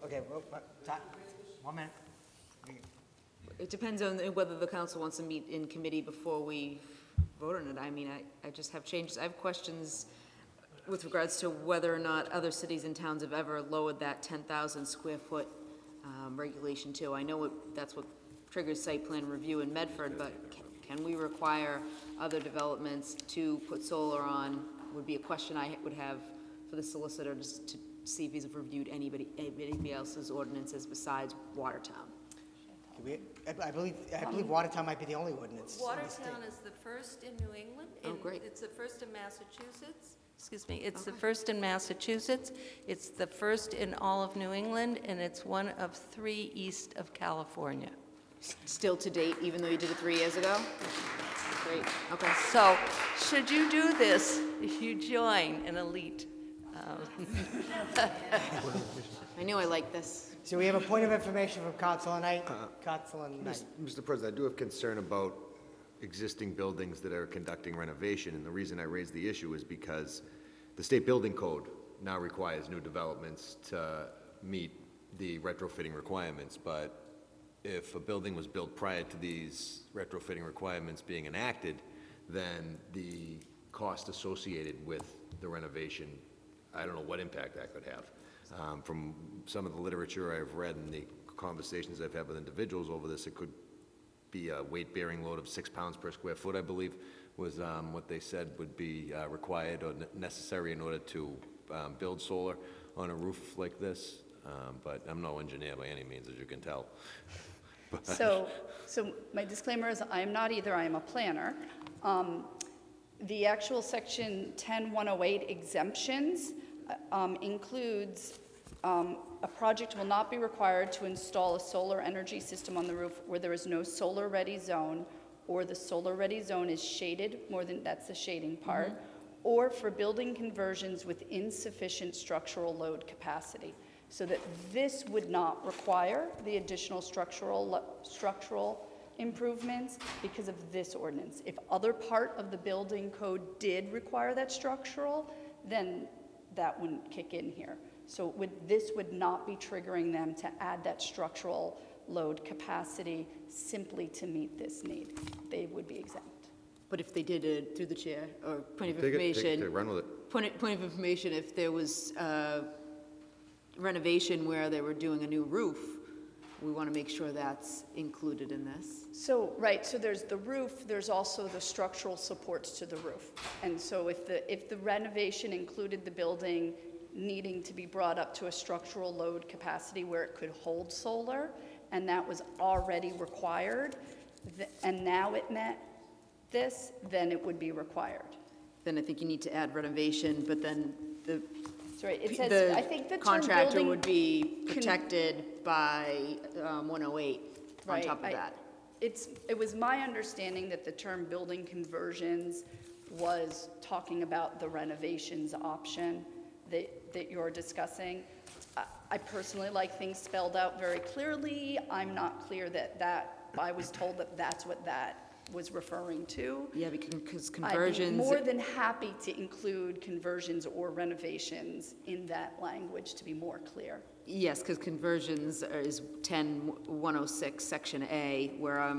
Okay, well, time. 1 minute. It depends on whether the council wants to meet in committee before we vote on it. I mean, I just have changes. I have questions with regards to whether or not other cities and towns have ever lowered that 10,000 square foot regulation too. I know that's what triggers site plan review in Medford, but can we require other developments to put solar on? Would be a question I would have for the solicitor, just to see if he's reviewed anybody else's ordinances besides Watertown. I believe Watertown might be the only ordinance. Watertown is the first in New England. Oh, great. It's the first in Massachusetts. Excuse me, it's okay. The first in Massachusetts, it's the first in all of New England, and it's one of 3 east of California. Still to date, even though you did it 3 years ago? Great, okay. So, should you do this, you join an elite I knew I liked this. So we have a point of information from Councilor Knight. Mr. President, I do have concern about existing buildings that are conducting renovation, and the reason I raised the issue is because the state building code now requires new developments to meet the retrofitting requirements, but if a building was built prior to these retrofitting requirements being enacted, then the cost associated with the renovation, I don't know what impact that could have. From some of the literature I've read and the conversations I've had with individuals over this, it could be a weight-bearing load of 6 pounds per square foot, I believe, was what they said would be required or necessary in order to build solar on a roof like this. But I'm no engineer by any means, as you can tell. So my disclaimer is I am not either. I am a planner. The actual section 10-108 exemptions includes a project will not be required to install a solar energy system on the roof where there is no solar ready zone, or the solar ready zone is shaded more than, that's the shading part, or for building conversions with insufficient structural load capacity. So that this would not require the additional structural improvements because of this ordinance. If other part of the building code did require that structural, then that wouldn't kick in here. So this would not be triggering them to add that structural load capacity simply to meet this need. They would be exempt. But if they did it through the chair, or point of information, run with it. Point of information, if there was renovation where they were doing a new roof, we want to make sure that's included in this. So, right, so there's the roof, there's also the structural supports to the roof. And so if the renovation included the building needing to be brought up to a structural load capacity where it could hold solar, and that was already required, and now it met this, then it would be required. Then I think you need to add renovation, but then the... Right. It says, I think the contractor would be protected by 108 right. On top of that. It was my understanding that the term building conversions was talking about the renovations option that you're discussing. I personally like things spelled out very clearly. I'm not clear that I was told that that's what that was referring to. Yeah, because conversions... I'd be more than happy to include conversions or renovations in that language to be more clear. Yes, because conversions is 10-106 Section A, where I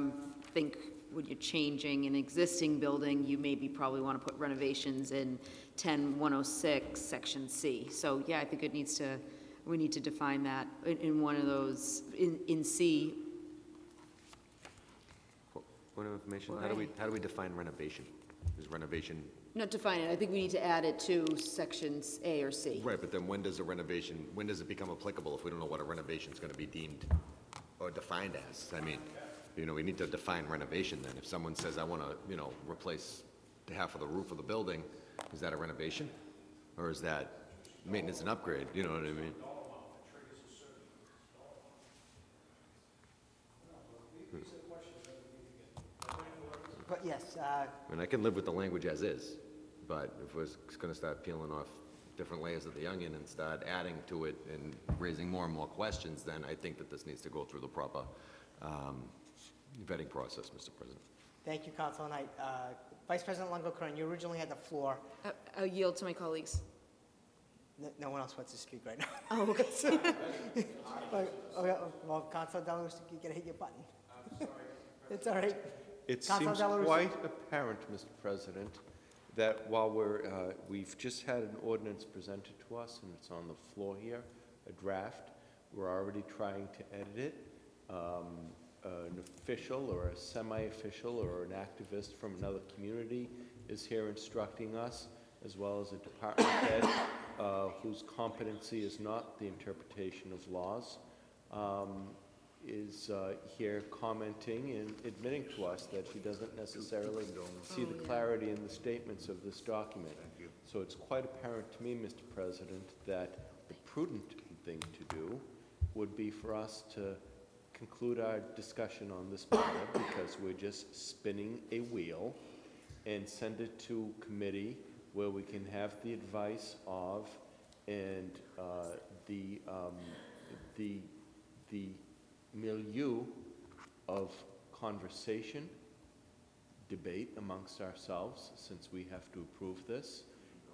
think when you're changing an existing building, you maybe probably want to put renovations in 10-106 Section C. So yeah, I think it needs to, we need to define that in one of those, in C. Of information. Right. How do we define renovation? Is renovation not define it? I think we need to add it to sections A or C. Right, but then when does it become applicable if we don't know what a renovation is going to be deemed or defined as? I mean, you know, we need to define renovation then. If someone says I want to, you know, replace the half of the roof of the building, is that a renovation? Or is that maintenance and upgrade? You know what I mean? But yes. I mean, I can live with the language as is, but if we're going to start peeling off different layers of the onion and start adding to it and raising more and more questions, then I think that this needs to go through the proper vetting process, Mr. President. Thank you, Councilor Knight. Vice President Longo-Curran, you originally had the floor. I'll yield to my colleagues. No one else wants to speak right now. Oh, okay. Well, Councilor Delarose, you're going to hit your button. I'm sorry. It's all right. It seems quite apparent, Mr. President, that while we've just had an ordinance presented to us, and it's on the floor here, a draft, we're already trying to edit it. An official or a semi-official or an activist from another community is here instructing us, as well as a department head whose competency is not the interpretation of laws. Is here commenting and admitting to us that he doesn't necessarily see the clarity in the statements of this document. So it's quite apparent to me, Mr. President, that the prudent thing to do would be for us to conclude our discussion on this matter because we're just spinning a wheel and send it to committee where we can have the advice of and the milieu of conversation, debate amongst ourselves, since we have to approve this,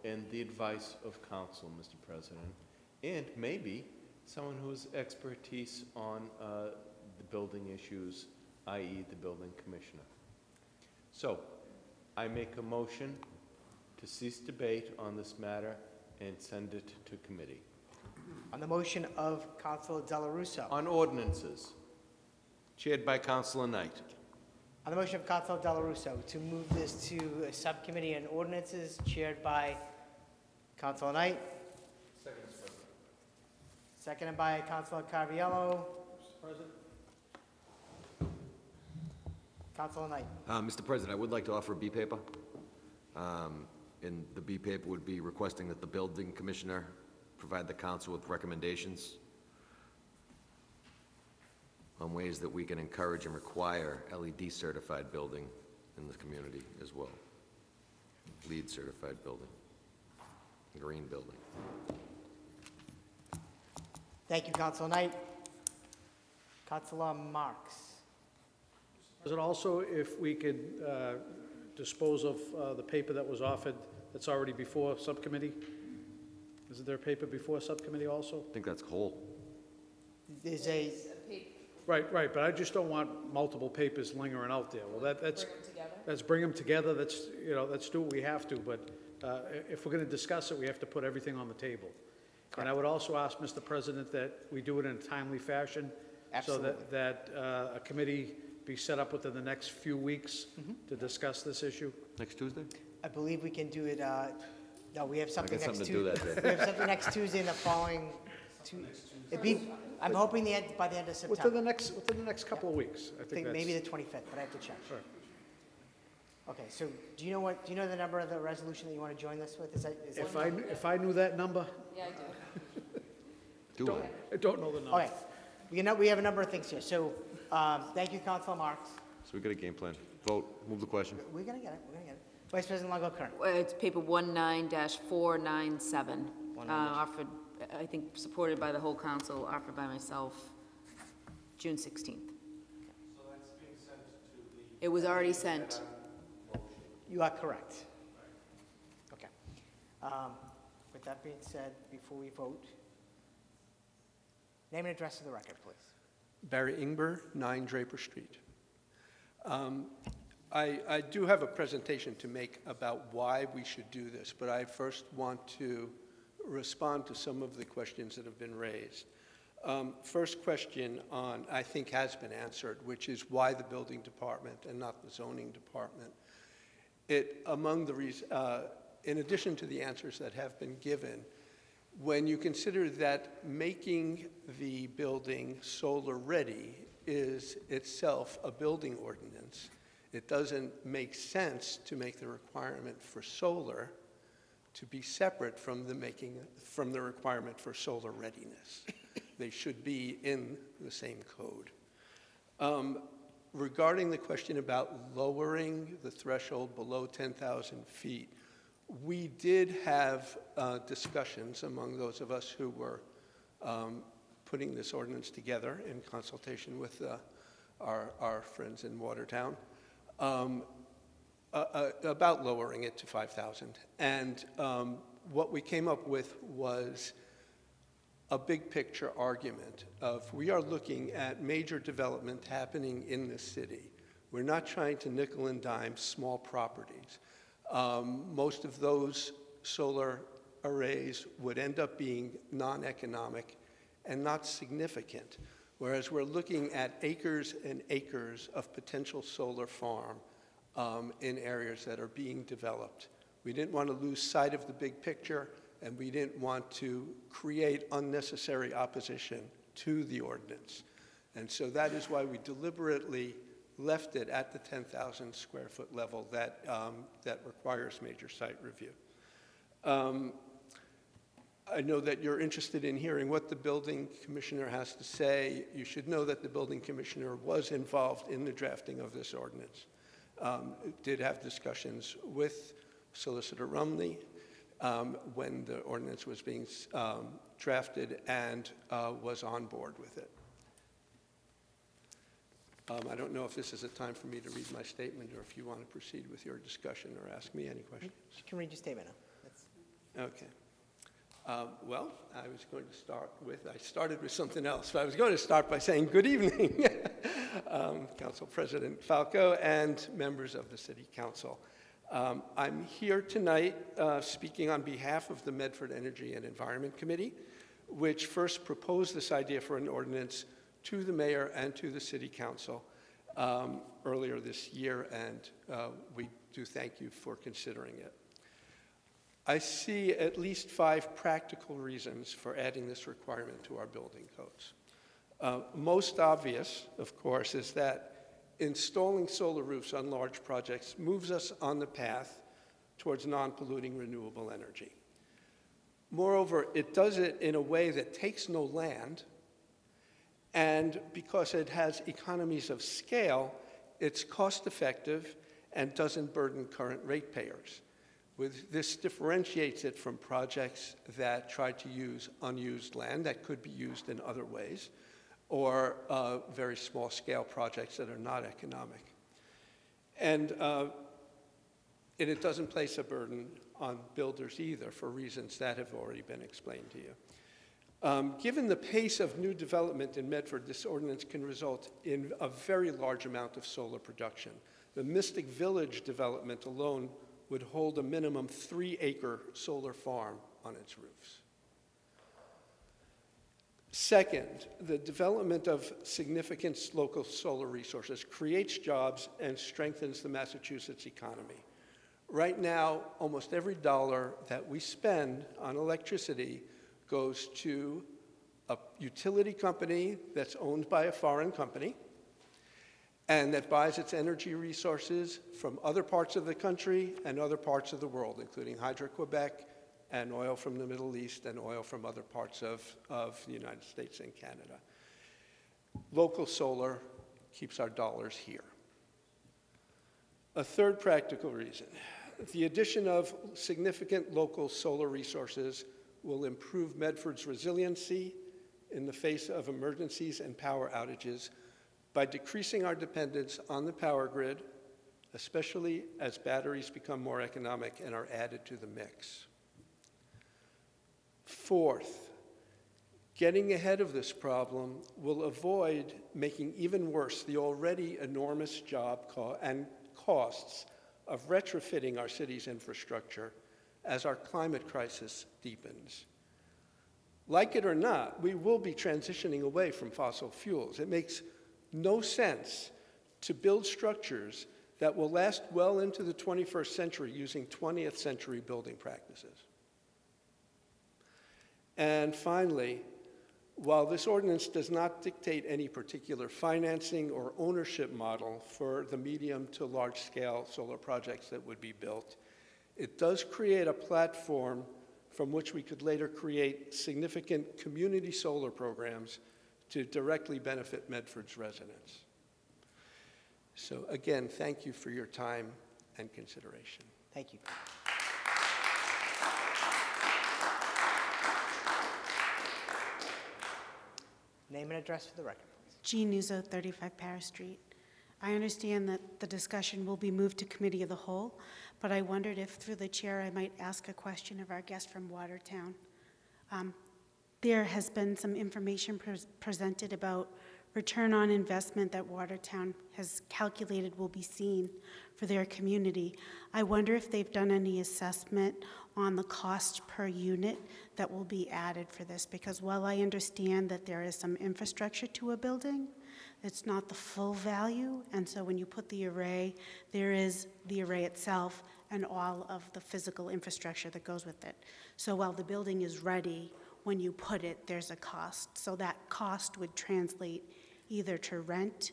and the advice of council, Mr. President, and maybe someone who has expertise on the building issues, i.e. the building commissioner. So I make a motion to cease debate on this matter and send it to committee. On the motion of Councilor Dela Russo. On ordinances, chaired by Councilor Knight. On the motion of Councilor Dela Russo to move this to a subcommittee on ordinances, chaired by Councilor Knight. Second. Seconded by Councilor Carviello. Mr. President. Councilor Knight. Mr. President, I would like to offer a B paper. And the B paper would be requesting that the building commissioner provide the council with recommendations on ways that we can encourage and require LED certified building in the community as well. LEED certified building, green building. Thank you, Councilor Knight. Councilor Marks. President, also, if we could dispose of the paper that was offered that's already before subcommittee. Isn't there a paper before subcommittee also? I think that's whole. There's a paper. Right, right, but I just don't want multiple papers lingering out there. Well, let's bring them together. That's, you know, let's do what we have to, but if we're going to discuss it, we have to put everything on the table. And I would also ask, Mr. President, that we do it in a timely fashion. Absolutely. So that a committee be set up within the next few weeks to discuss this issue. Next Tuesday? I believe we can do it. No, we have something next Tuesday. We have something next Tuesday and the following Tuesday. I'm hoping the end, by the end of September. Within the next couple of weeks. I think maybe the 25th, but I have to check. Sure. Okay, so do you know the number of the resolution that you want to join this with? Is if I number? If I knew that number. Yeah, I do. I don't know the number. Okay, we have a number of things here. So thank you, Councilor Marks. So we got a game plan. Vote. Move the question. We're gonna get it. We're gonna get it. Vice President Longo-Kern. It's paper 19-497. Offered, I think, supported by the whole council. Offered by myself. June 16th. So that's being sent to the. It was already sent. You are correct. Okay. With that being said, before we vote, name and address of the record, please. Barry Ingber, 9 Draper Street. I do have a presentation to make about why we should do this, but I first want to respond to some of the questions that have been raised. First question I think has been answered, which is why the building department and not the zoning department. In addition to the answers that have been given, when you consider that making the building solar ready is itself a building ordinance, it doesn't make sense to make the requirement for solar to be separate from the requirement for solar readiness. They should be in the same code. Regarding the question about lowering the threshold below 10,000 feet, we did have discussions among those of us who were putting this ordinance together in consultation with our friends in Watertown about lowering it to 5,000. And what we came up with was a big picture argument of we are looking at major development happening in this city. We're not trying to nickel and dime small properties. Most of those solar arrays would end up being non-economic and not significant, whereas we're looking at acres and acres of potential solar farm in areas that are being developed. We didn't want to lose sight of the big picture, and we didn't want to create unnecessary opposition to the ordinance. And so that is why we deliberately left it at the 10,000 square foot level that, that requires major site review. I know that you're interested in hearing what the building commissioner has to say. You should know that the building commissioner was involved in the drafting of this ordinance. Did have discussions with Solicitor Rumney, when the ordinance was being drafted and was on board with it. I don't know if this is a time for me to read my statement or if you want to proceed with your discussion or ask me any questions. You can read your statement now. Okay. Well, I was going to start with, I started with something else, but I was going to start by saying good evening, Council President Falco and members of the City Council. I'm here tonight speaking on behalf of the Medford Energy and Environment Committee, which first proposed this idea for an ordinance to the mayor and to the City Council earlier this year, and we do thank you for considering it. I see at least 5 practical reasons for adding this requirement to our building codes. Most obvious, of course, is that installing solar roofs on large projects moves us on the path towards non-polluting renewable energy. Moreover, it does it in a way that takes no land, and because it has economies of scale, it's cost-effective and doesn't burden current ratepayers. This differentiates it from projects that try to use unused land that could be used in other ways, or very small scale projects that are not economic. And it doesn't place a burden on builders either, for reasons that have already been explained to you. Given the pace of new development in Medford, this ordinance can result in a very large amount of solar production. The Mystic Village development alone would hold a minimum 3-acre solar farm on its roofs. Second, the development of significant local solar resources creates jobs and strengthens the Massachusetts economy. Right now, almost every dollar that we spend on electricity goes to a utility company that's owned by a foreign company and that buys its energy resources from other parts of the country and other parts of the world, including Hydro-Quebec and oil from the Middle East and oil from other parts of the United States and Canada. Local solar keeps our dollars here. A third practical reason, the addition of significant local solar resources will improve Medford's resiliency in the face of emergencies and power outages by decreasing our dependence on the power grid, especially as batteries become more economic and are added to the mix. Fourth, getting ahead of this problem will avoid making even worse the already enormous job costs of retrofitting our city's infrastructure as our climate crisis deepens. Like it or not, we will be transitioning away from fossil fuels. It makes no sense to build structures that will last well into the 21st century using 20th century building practices. And finally, while this ordinance does not dictate any particular financing or ownership model for the medium to large scale solar projects that would be built, it does create a platform from which we could later create significant community solar programs to directly benefit Medford's residents. So again, thank you for your time and consideration. Thank you. Name and address for the record, please. Jean Nuzzo, 35 Paris Street. I understand that the discussion will be moved to Committee of the Whole, but I wondered if through the chair I might ask a question of our guest from Watertown. There has been some information presented about return on investment that Watertown has calculated will be seen for their community. I wonder if they've done any assessment on the cost per unit that will be added for this, because while I understand that there is some infrastructure to a building, it's not the full value, and so when you put the array, there is the array itself and all of the physical infrastructure that goes with it. So while the building is ready, when you put it, there's a cost. So that cost would translate either to rent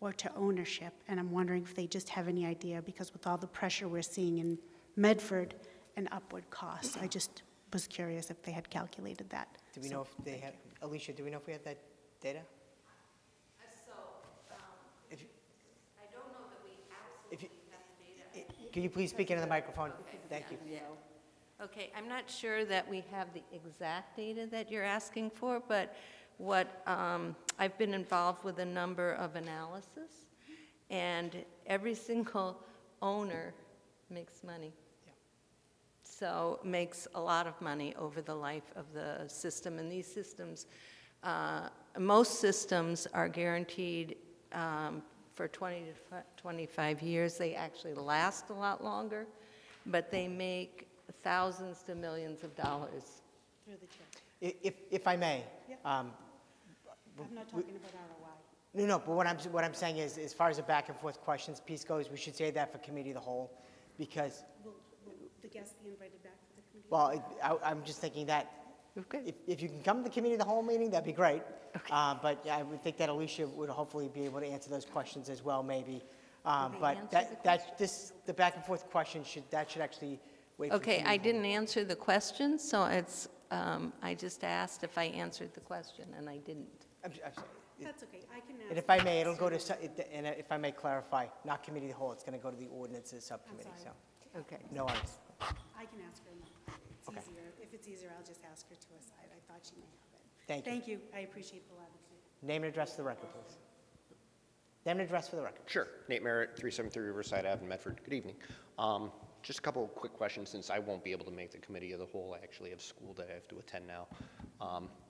or to ownership. And I'm wondering if they just have any idea, because with all the pressure we're seeing in Medford and upward costs, I just was curious if they had calculated that. Do we know if they had, Alicia, do we know if we have that data? I don't know that we absolutely have the data. Can you please speak into the microphone? Okay. Thank you. Yeah. Okay, I'm not sure that we have the exact data that you're asking for, but what I've been involved with a number of analysis, and every single owner makes money. Yeah. So makes a lot of money over the life of the system, and these systems, most systems are guaranteed for 20 to 25 years. They actually last a lot longer, but they make thousands to millions of dollars. Through the chair. If I may. Yeah. I'm not talking about ROI. No, but what I'm saying is, as far as the back and forth questions piece goes, we should say that for committee of the whole, because. Will the guests be invited back to the committee? Well, I'm just thinking that if you can come to the committee of the whole meeting, that'd be great. Okay. But yeah, I would think that Alicia would hopefully be able to answer those questions as well, maybe. But the back and forth question should actually wait. Okay, I didn't answer the question, so it's I just asked if I answered the question, and I didn't. I'm sorry. That's okay. I can ask. And if I may, it'll go to, and if I may clarify, not committee of the whole, it's going to go to the ordinances subcommittee. So, okay. No worries. I can ask her. It's okay. Easier. If it's easier, I'll just ask her to a side. I thought she may have it. Thank you. I appreciate the advocacy. Name and address for the record, please. Name and address for the record. Sure. Nate Merritt, 373 Riverside Ave in Medford. Good evening. Just a couple of quick questions, since I won't be able to make the committee of the whole. I actually have school that I have to attend now.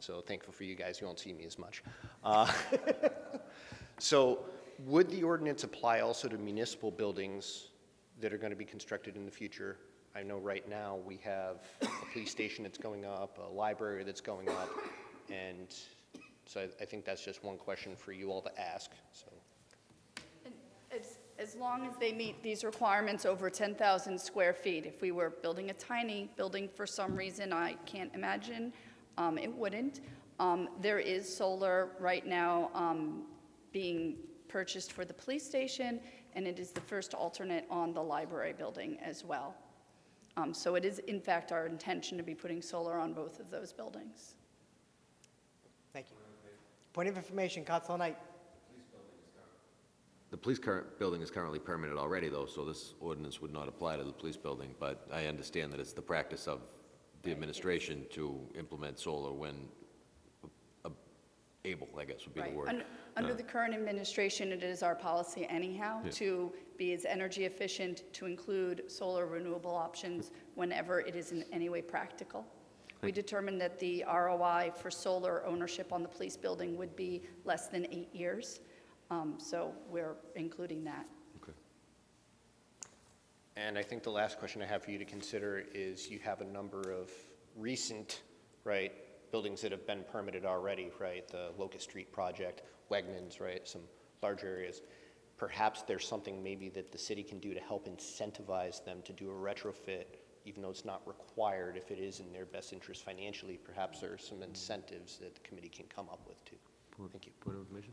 So thankful for you guys, you won't see me as much. So would the ordinance apply also to municipal buildings that are going to be constructed in the future? I know right now we have a police station that's going up, a library that's going up, and so I think that's just one question for you all to ask. So. As long as they meet these requirements over 10,000 square feet, if we were building a tiny building for some reason, I can't imagine, it wouldn't. There is solar right now being purchased for the police station, and it is the first alternate on the library building as well. So it is, in fact, our intention to be putting solar on both of those buildings. Thank you. Point of information, Councilor Knight. The police building is currently permitted already, though, so this ordinance would not apply to the police building, but I understand that it's the practice of the administration to implement solar when able, I guess would be the word. Under the current administration, it is our policy anyhow to be as energy efficient, to include solar renewable options whenever it is in any way practical. We determined that the ROI for solar ownership on the police building would be less than 8 years. So we're including that. Okay. And I think the last question I have for you to consider is you have a number of recent, right, buildings that have been permitted already, right? The Locust Street project, Wegmans, right? Some large areas. Perhaps there's something maybe that the city can do to help incentivize them to do a retrofit, even though it's not required. If it is in their best interest financially, perhaps there are some incentives that the committee can come up with too. Thank you. Point of information.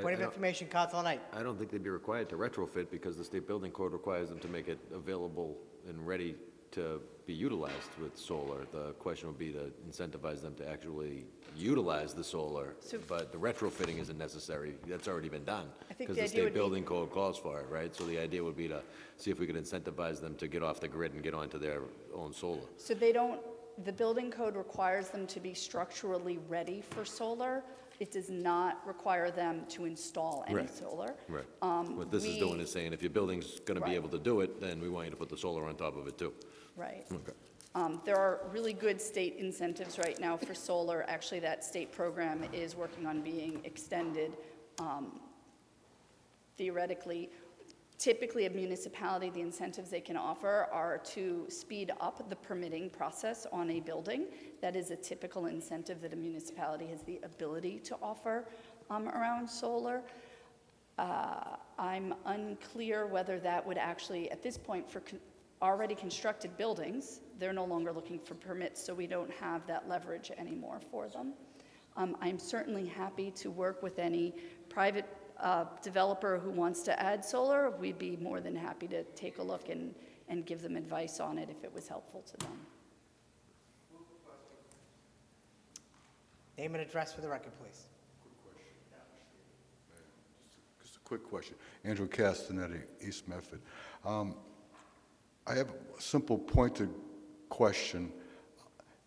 Point of information, Councilor Knight. I don't think they'd be required to retrofit because the state building code requires them to make it available and ready to be utilized with solar. The question would be to incentivize them to actually utilize the solar, but the retrofitting isn't necessary. That's already been done because the state building code calls for it, right? So the idea would be to see if we could incentivize them to get off the grid and get onto their own solar. So they don't, the building code requires them to be structurally ready for solar. It does not require them to install any solar. Right. What this is doing is saying if your building's going to be able to do it, then we want you to put the solar on top of it too. Right. Okay. There are really good state incentives right now for solar. Actually, that state program is working on being extended. Theoretically, typically a municipality, the incentives they can offer are to speed up the permitting process on a building. That is a typical incentive that a municipality has the ability to offer around solar. I'm unclear whether that would actually, at this point, for already constructed buildings, they're no longer looking for permits, so we don't have that leverage anymore for them. I'm certainly happy to work with any private developer who wants to add solar. We'd be more than happy to take a look and give them advice on it if it was helpful to them. Name and address for the record, please. Just a quick question. Andrew Castanetti, East Medford. I have a simple pointed question,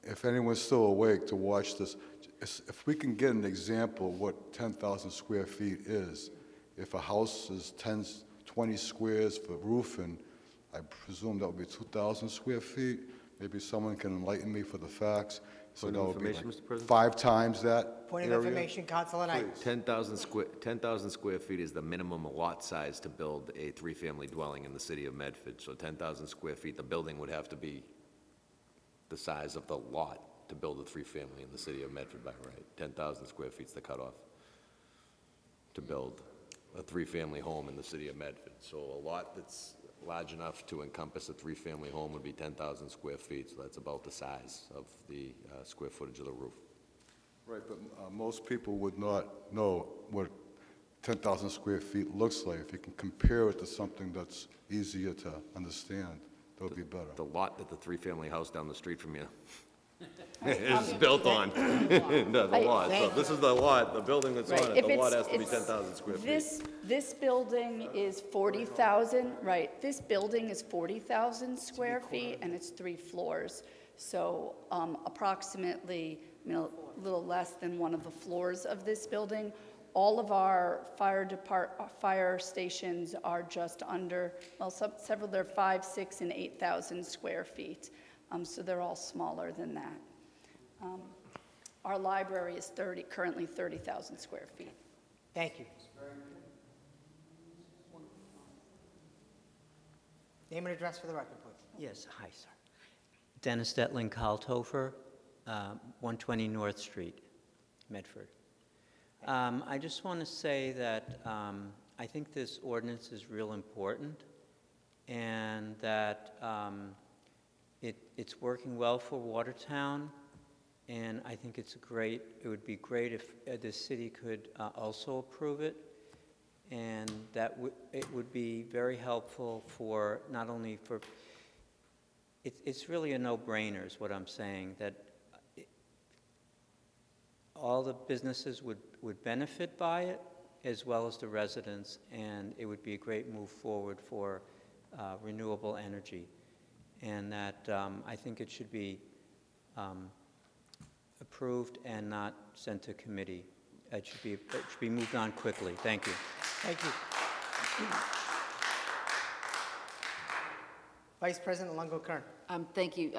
if anyone's still awake to watch this, if we can get an example of what 10,000 square feet is, if a house is 10, 20 squares for roofing, I presume that would be 2,000 square feet. Maybe someone can enlighten me for the facts. So that would be like 5 times that point area. Of information, Council and I. 10,000 square feet is the minimum lot size to build a 3-family dwelling in the city of Medford. So 10,000 square feet, the building would have to be the size of the lot to build a 3-family in the city of Medford by right. 10,000 square feet is the cutoff to build a 3-family home in the city of Medford. So a lot that's large enough to encompass a 3-family home would be 10,000 square feet. So that's about the size of the square footage of the roof. Right, but most people would not know what 10,000 square feet looks like. If you can compare it to something that's easier to understand, that would be better. The lot that the 3-family house down the street from you is built on. No, the lot. So this is the lot, the building that's on it. The lot has to be 10,000 square feet. This building is 40,000, right? This building is 40,000 square feet, and it's 3 floors. So approximately, you know, a little less than one of the floors of this building. All of our fire stations are just under, well, several, they're 5, 6, and 8,000 square feet. So they're all smaller than that. Our library is currently 30,000 square feet. Thank you. Name and address for the record, please. Yes, hi, sir. Dennis Detling Kalthofer, 120 North Street, Medford. I just want to say that I think this ordinance is real important, and that it's working well for Watertown, and I think it's great. It would be great if the city could also approve it, and that it would be very helpful for not only for. It's really a no-brainer, is what I'm saying. That all the businesses would benefit by it, as well as the residents, and it would be a great move forward for renewable energy. And that I think it should be approved and not sent to committee. It should be moved on quickly. Thank you. Thank you. Vice President Lungo-Kern. Thank you.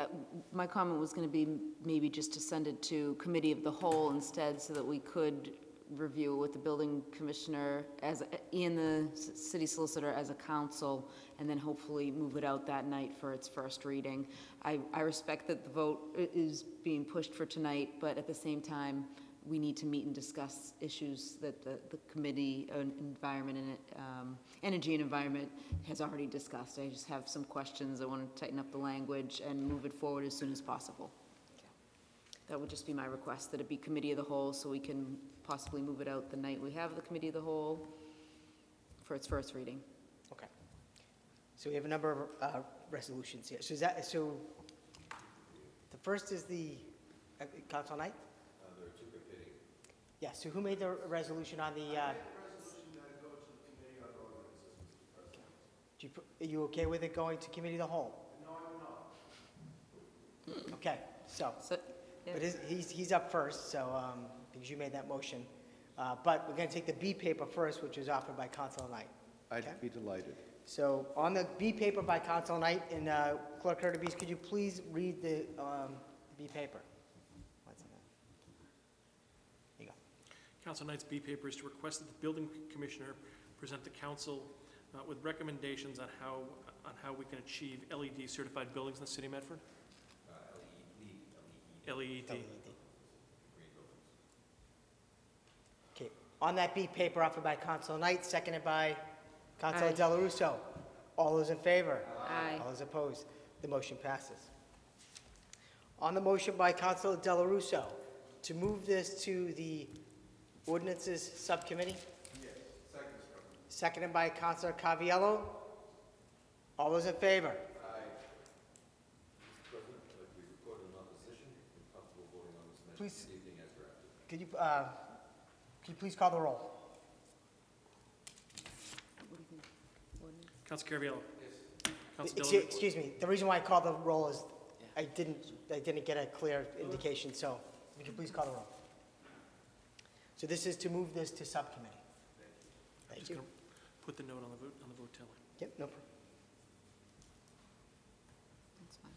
My comment was going to be maybe just to send it to Committee of the Whole instead, so that we could review with the building commissioner and the city solicitor as a council, and then hopefully move it out that night for its first reading. I respect that the vote is being pushed for tonight, but at the same time, we need to meet and discuss issues that the committee on environment and energy and environment has already discussed. I just have some questions. I want to tighten up the language and move it forward as soon as possible. That would just be my request, that it be Committee of the Whole, so we can possibly move it out the night we have the Committee of the Whole for its first reading. Okay. So we have a number of resolutions here. So is that, so the first is the Council Night? There are two committees. Yeah, so who made the resolution on the... I made the resolution that goes to the Committee on Ordinances. Okay. Are you okay with it going to Committee of the Whole? No, I'm not. Okay, so but he's up first, so because you made that motion. But we're going to take the B paper first, which was offered by Council Knight. Okay? I'd be delighted. So on the B paper by Council Knight, and Clerk Hurtubise, could you please read the B paper? Here you go. Council Knight's B paper is to request that the building commissioner present to council with recommendations on how we can achieve LED certified buildings in the city of Medford. LED. Okay. On that B paper offered by Council Knight, seconded by Council Delarusso. All those in favor? Aye. All those opposed? The motion passes. On the motion by Council Delarusso to move this to the Ordinances Subcommittee. Yes. Second. Seconded by Council Caviello. All those in favor? Please, could you please call the roll? Council Caraviello. Yes. Excuse me. The reason why I called the roll is I didn't get a clear indication, so would you please call the roll? So this is to move this to subcommittee. Thank you. I'm just going to put the note on the vote tally. Yep, no problem. That's fine.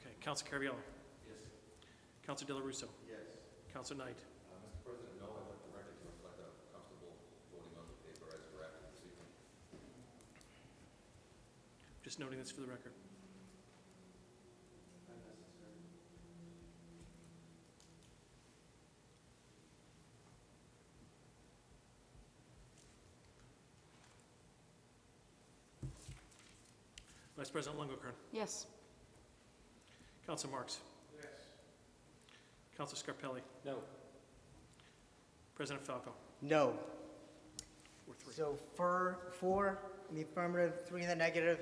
Okay, Councilor Caraviello. Yes. Councilor De La Russo. Yes. Councilor Knight. Mr. President, no, I want the record to reflect that I'm comfortable voting on the paper as drafted this evening. Just noting this for the record. Vice President Lungo-Kern. Yes. Councilor Marks. Yes. Councilor Scarpelli. No. President Falco. No. 4-3. So for 4 in the affirmative, 3 in the negative,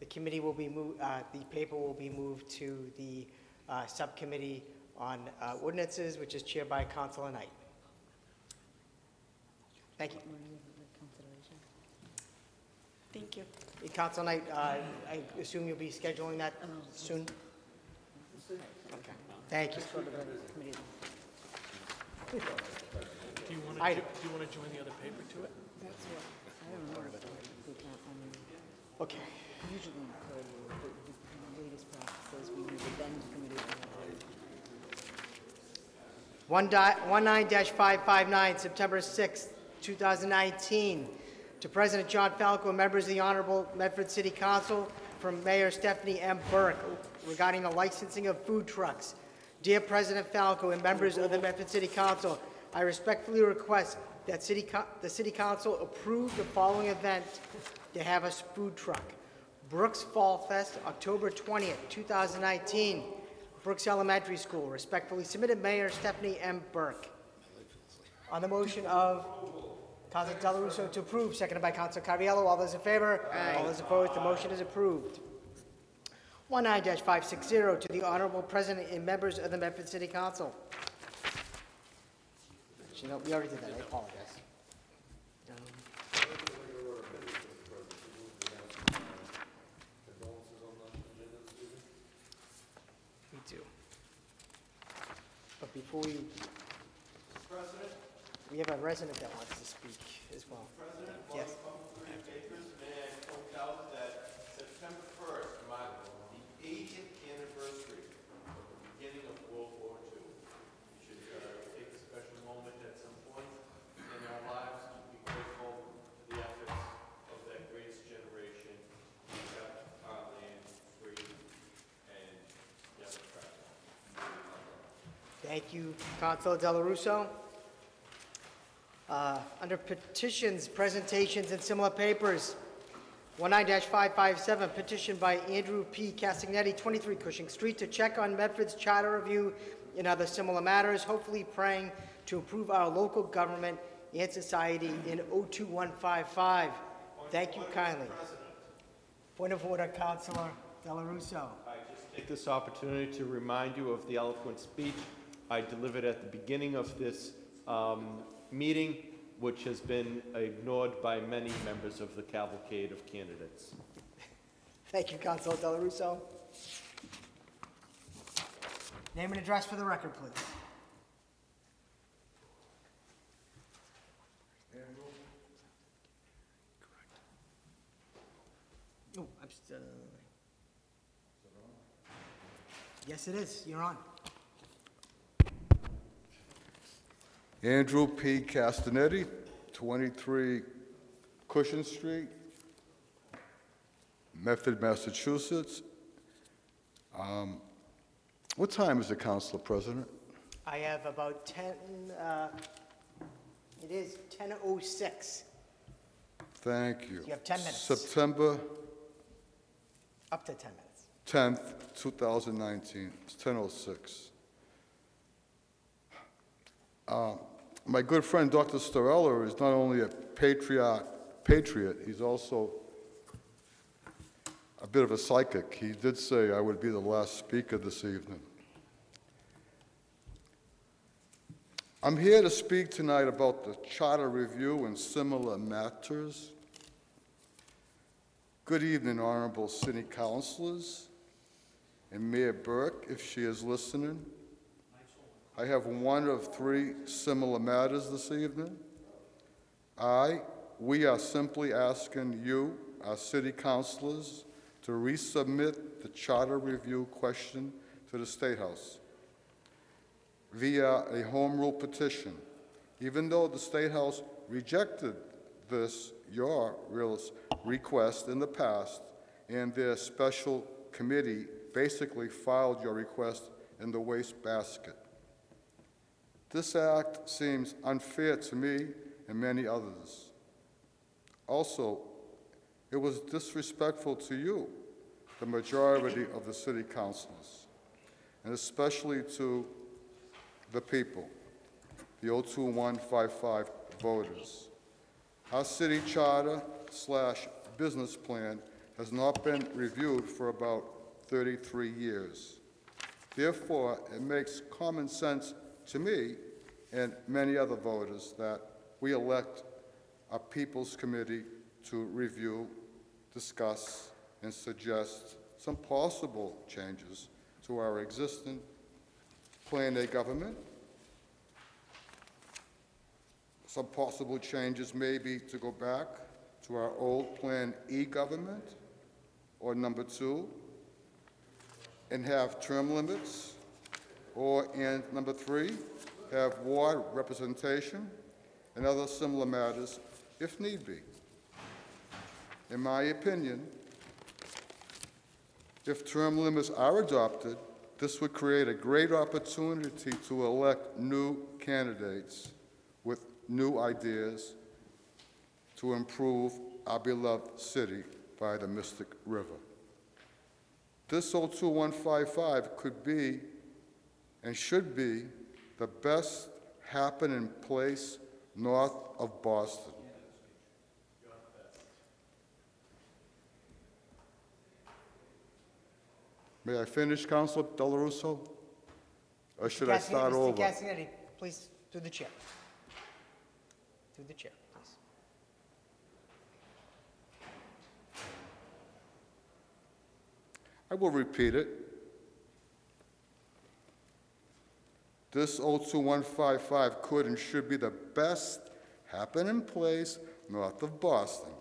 the committee will be moved. The paper will be moved to the subcommittee on ordinances, which is chaired by Councilor Knight. Thank you. Thank you. Council Knight, I assume you'll be scheduling that soon? Okay. Thank you. Do you want to join the other paper to it? That's what I don't know. Okay. Usually the latest practice is we need the then committee. 19-559, September 6th, 2019. To President John Falco and members of the Honorable Medford City Council, from Mayor Stephanie M. Burke, regarding the licensing of food trucks. Dear President Falco and members of the Medford City Council, I respectfully request that the City Council approve the following event to have a food truck. Brooks Fall Fest, October 20th, 2019, Brooks Elementary School. Respectfully submitted, Mayor Stephanie M. Burke. On the motion of Councilor De La Russo to approve, seconded by Councilor Caraviello. All those in favor? Aye. All those opposed? The motion is approved. 19-560, to the Honorable President and members of the Medford City Council. Actually, no, we already did that. I apologize. We do. But before we... President? We have a resident that wants to speak as well. President, yes. May I point out that September 1st marks the 80th anniversary of the beginning of World War II. We should take a special moment at some point in our lives to be grateful to the efforts of that greatest generation who kept our land free and democratic. Thank you, Councilor De La Russo. Under petitions, presentations, and similar papers, 19-557, petition by Andrew P. Castignetti, 23 Cushing Street, to check on Medford's charter review and other similar matters, hopefully praying to improve our local government and society in 02155. Thank you kindly. Point of order, Councilor De La Russo. I just take this opportunity to remind you of the eloquent speech I delivered at the beginning of this meeting, which has been ignored by many members of the cavalcade of candidates. Thank you, Councilor De La Russo. Name and address for the record, please. Oh, I'm just, yes, it is. You're on. Andrew P. Castanetti, 23 Cushing Street, Medford, Massachusetts. What time is the council, President? I have about 10, it is 10:06. Thank you. You have 10 minutes. September. Up to 10 minutes. 10th, 2019, it's 10:06. My good friend, Dr. Starella, is not only a patriot, he's also a bit of a psychic. He did say I would be the last speaker this evening. I'm here to speak tonight about the charter review and similar matters. Good evening, Honorable City Councilors, and Mayor Burke, if she is listening. I have one of three similar matters this evening. We are simply asking you, our City Councilors, to resubmit the Charter Review question to the State House via a Home Rule petition. Even though the State House rejected this, your request in the past, and their special committee basically filed your request in the wastebasket. This act seems unfair to me and many others. Also, it was disrespectful to you, the majority of the city councilors, and especially to the people, the 02155 voters. Our city charter / business plan has not been reviewed for about 33 years. Therefore, it makes common sense to me and many other voters that we elect a people's committee to review, discuss, and suggest some possible changes to our existing Plan A government. Some possible changes may be to go back to our old Plan E government, or number 2, and have term limits, and number 3, have ward representation and other similar matters if need be. In my opinion, if term limits are adopted, this would create a great opportunity to elect new candidates with new ideas to improve our beloved city by the Mystic River. This 02155 could be and should be the best happening place north of Boston. May I finish, Councilor Delarusso? Or should I start over? Mr. Cassinetti, please, to the chair. To the chair, please. I will repeat it. This 02155 could and should be the best happening place north of Boston.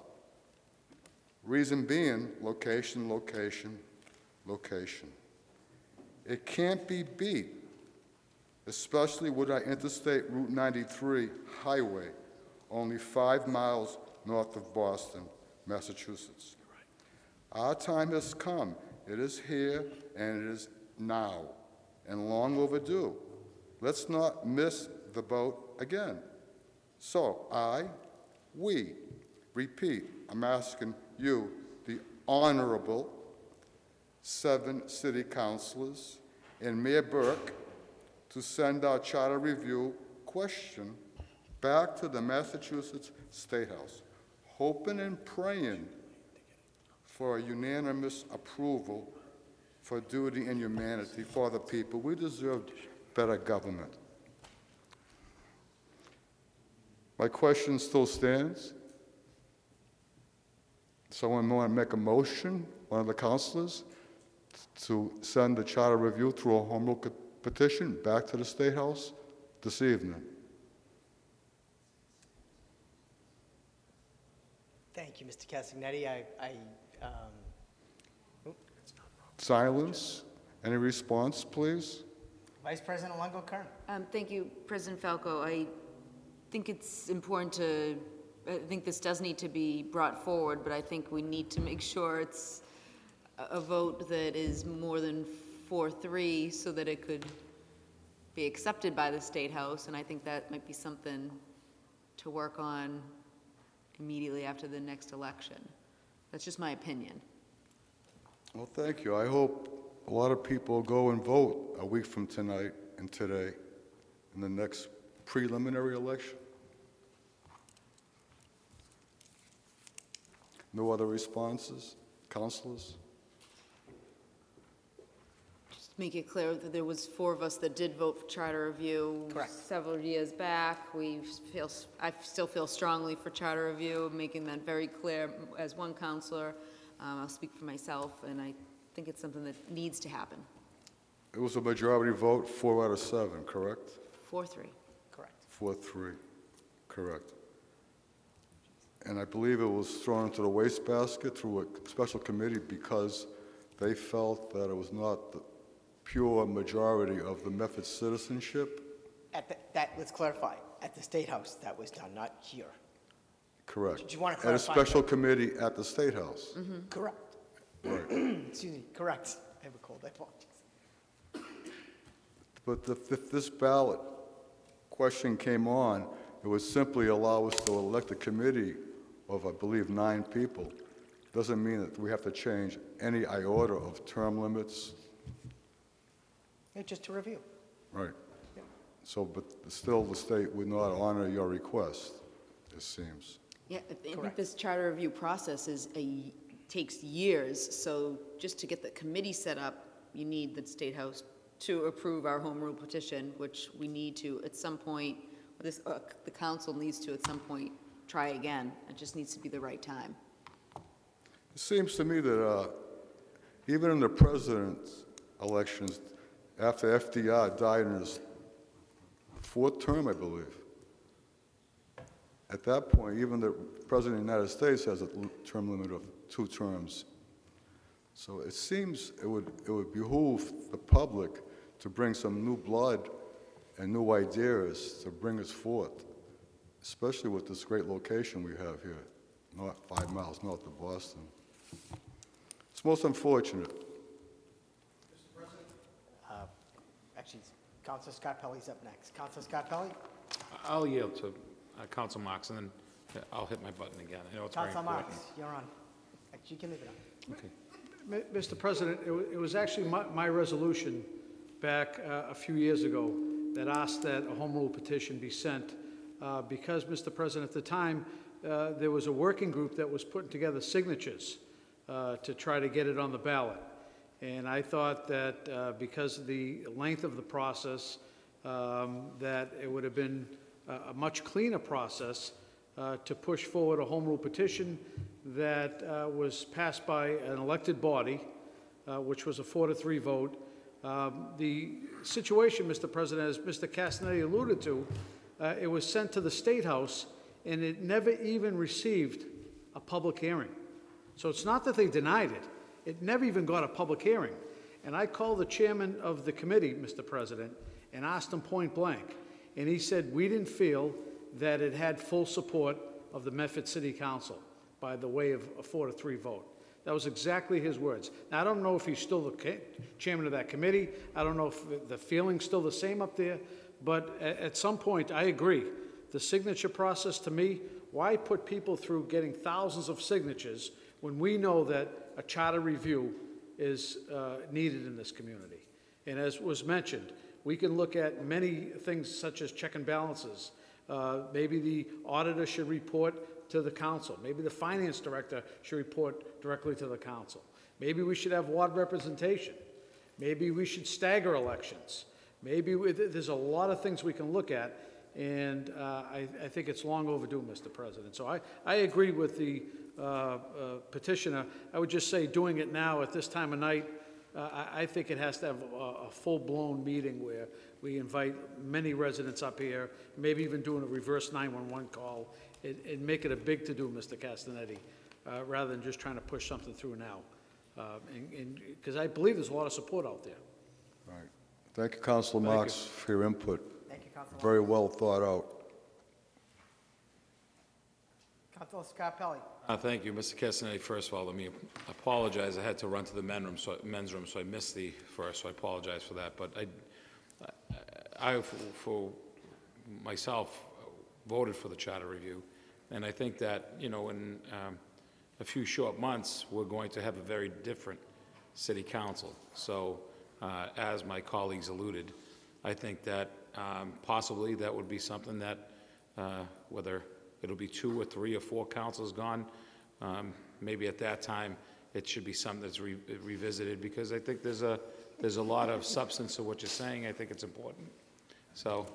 Reason being, location, location, location. It can't be beat, especially with our interstate Route 93 highway, only 5 miles north of Boston, Massachusetts. Our time has come. It is here, and it is now, and long overdue. Let's not miss the boat again. So we, repeat, I'm asking you, the honorable 7 city councilors and Mayor Burke, to send our charter review question back to the Massachusetts State House, hoping and praying for a unanimous approval for duty and humanity for the people. We deserved better government. My question still stands. Someone want to make a motion, one of the councilors, to send the charter review through a home rule petition back to the State House this evening? Thank you, Mr. Casignetti. Silence. Any response, please? Vice President Longo-Kern. Thank you, President Falco. I think it's important to, I think this does need to be brought forward, but I think we need to make sure it's a vote that is more than 4-3 so that it could be accepted by the State House, and I think that might be something to work on immediately after the next election. That's just my opinion. Well, thank you. I hope a lot of people go and vote a week from tonight and today in the next preliminary election. No other responses, councilors? Make it clear that there was 4 of us that did vote for charter review. Correct. Several years back. I still feel strongly for charter review, making that very clear as one counselor. I'll speak for myself, and I think it's something that needs to happen. It was a majority vote, 4 out of 7, correct? 4-3. Correct. 4-3, correct. And I believe it was thrown into the wastebasket through a special committee because they felt that it was not the pure majority of the Medford citizenship. Let's clarify, at the State House that was done, not here. Correct. Do you want to clarify? At a special committee at the State House. Mm-hmm. Correct. Right. Excuse me, correct. I have a cold, I apologize. But if this ballot question came on, it would simply allow us to elect a committee of, I believe, 9 people. Doesn't mean that we have to change any iota of term limits. Yeah, just to review. Right. Yeah. So, but still the state would not honor your request, it seems. Yeah, I think this charter review process is takes years. So just to get the committee set up, you need the State House to approve our home rule petition, which we need to at some point. The council needs to at some point try again. It just needs to be the right time. It seems to me that even in the president's elections, after FDR died in his 4th term, I believe, at that point, even the president of the United States has a term limit of 2 terms. So it seems it would behoove the public to bring some new blood and new ideas to bring us forth, especially with this great location we have here, not 5 miles north of Boston. It's most unfortunate. Mr. President? Actually, Councilor Scott Pelley's up next. Councilor Scott Pelley? I'll yield to Council Marks, and then I'll hit my button again. I know it's Council Marks, you're on. Actually, you can leave it on. Okay. Mr. President, it was actually my resolution back a few years ago that asked that a home rule petition be sent because, Mr. President, at the time, there was a working group that was putting together signatures to try to get it on the ballot. And I thought that because of the length of the process, that it would have been a much cleaner process to push forward a home rule petition that was passed by an elected body, which was a 4-3 vote. The situation, Mr. President, as Mr. Castanetti alluded to, it was sent to the State House, and it never even received a public hearing. So it's not that they denied it. It never even got a public hearing. And I called the chairman of the committee, Mr. President, and asked him point blank. And he said, we didn't feel that it had full support of the Medford City Council by the way of a 4-3 vote. That was exactly his words. Now, I don't know if he's still the chairman of that committee. I don't know if the feeling's still the same up there. But at some point, I agree. The signature process, to me, why put people through getting thousands of signatures when we know that a charter review is needed in this community? And as was mentioned, we can look at many things such as check and balances. Maybe the auditor should report to the council. Maybe the finance director should report directly to the council. Maybe we should have ward representation. Maybe we should stagger elections. Maybe there's a lot of things we can look at, and I think it's long overdue, Mr. President. So I agree with the petitioner. I would just say doing it now at this time of night, I think it has to have a full-blown meeting where we invite many residents up here, maybe even doing a reverse 911 call, and make it a big to-do, Mr. Castanetti, rather than just trying to push something through now. Because I believe there's a lot of support out there. All right. Thank you, Councilor Marks, for your input. Thank you, Councilor. Very well thought out. Councilor Scott Pelley. Thank you, Mr. Castanetti. First of all, let me apologize. I had to run to the men's room, so I missed the first, so I apologize for that. But I for myself, voted for the charter review, and I think that, you know, in a few short months we're going to have a very different city council. So as my colleagues alluded, I think that possibly that would be something that whether it'll be 2 or 3 or 4 councils gone, maybe at that time it should be something that's revisited, because I think there's a lot of substance to what you're saying. I think it's important. So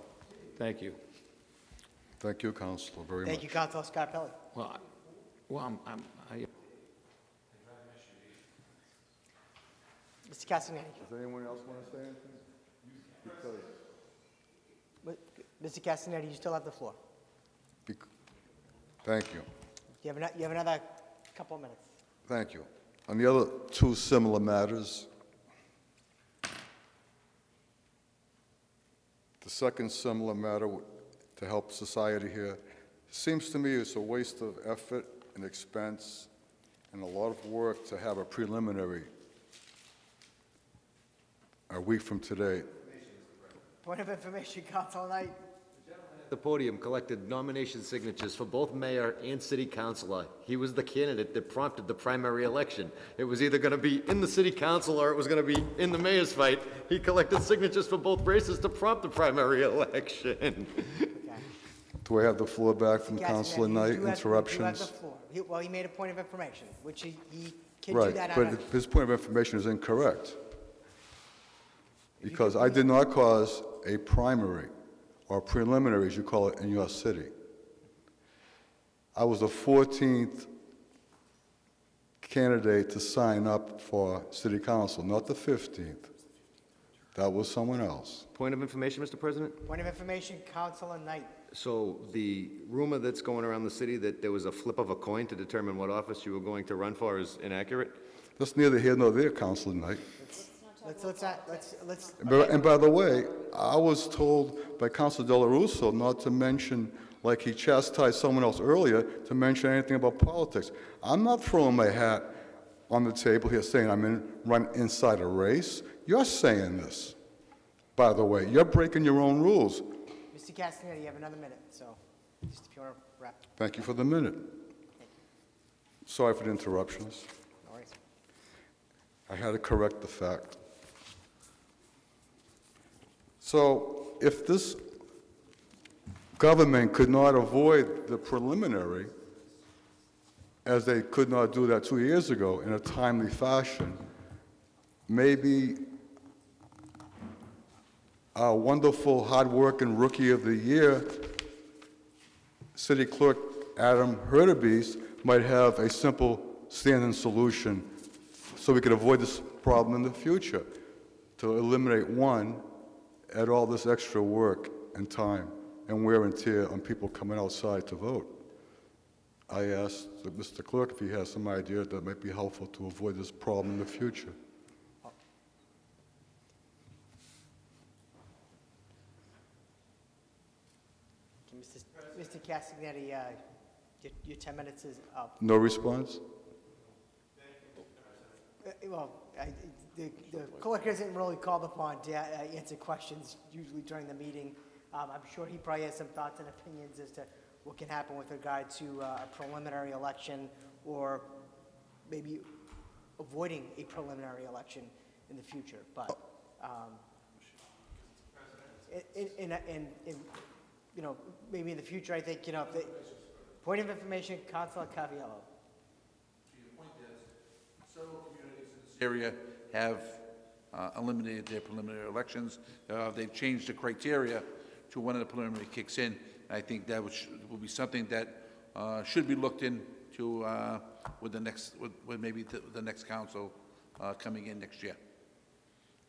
thank you. Thank you, Councilor, very much. Thank you, Councilor Scott Pelley. Well, I Mr. Castagnani. Does anyone else want to say anything? Because Mr. Castagnani, you still have the floor. Thank you. You have another couple of minutes. Thank you. On the other two similar matters, the second similar matter to help society here, seems to me it's a waste of effort and expense and a lot of work to have a preliminary a week from today. Point of information, Council Knight. The podium collected nomination signatures for both mayor and city councilor. He was the candidate that prompted the primary election. It was either going to be in the city council or it was going to be in the mayor's fight. He collected signatures for both races to prompt the primary election. Okay. Do I have the floor back from Councilor Knight? Interruptions? You have the floor. Well, he made a point of information, which he can do that. Right, but his point of information is incorrect because I did not cause a primary or preliminary, as you call it, in your city. I was the 14th candidate to sign up for city council, not the 15th. That was someone else. Point of information, Mr. President? Point of information, Councilor Knight. So the rumor that's going around the city that there was a flip of a coin to determine what office you were going to run for is inaccurate? That's neither here nor there, Councilor Knight. And by the way, I was told by Councilor Della Russo not to mention, like he chastised someone else earlier, to mention anything about politics. I'm not throwing my hat on the table here saying I'm run inside a race. You're saying this, by the way. You're breaking your own rules. Mr. Castagnetta, you have another minute, so just if you want to wrap. Thank you for the minute. Sorry for the interruptions. No worries. I had to correct the fact. So if this government could not avoid the preliminary, as they could not do that 2 years ago in a timely fashion, maybe our wonderful, hard-working Rookie of the Year, City Clerk Adam Hurtubise, might have a simple stand-in solution so we could avoid this problem in the future, to eliminate one at all this extra work and time and wear and tear on people coming outside to vote. I asked Mr. Clerk if he has some idea that might be helpful to avoid this problem in the future. Okay, Mr. Castagnetta, your 10 minutes is up. No response? Well, the clerk isn't really called upon to answer questions usually during the meeting. I'm sure he probably has some thoughts and opinions as to what can happen with regard to a preliminary election or maybe avoiding a preliminary election in the future. But, you know, maybe in the future, I think, you know, the point of information, Councilor Caviello. The point is, several communities in this area have eliminated their preliminary elections. They've changed the criteria to when the preliminary kicks in. I think that will be something that should be looked into with maybe the next council coming in next year.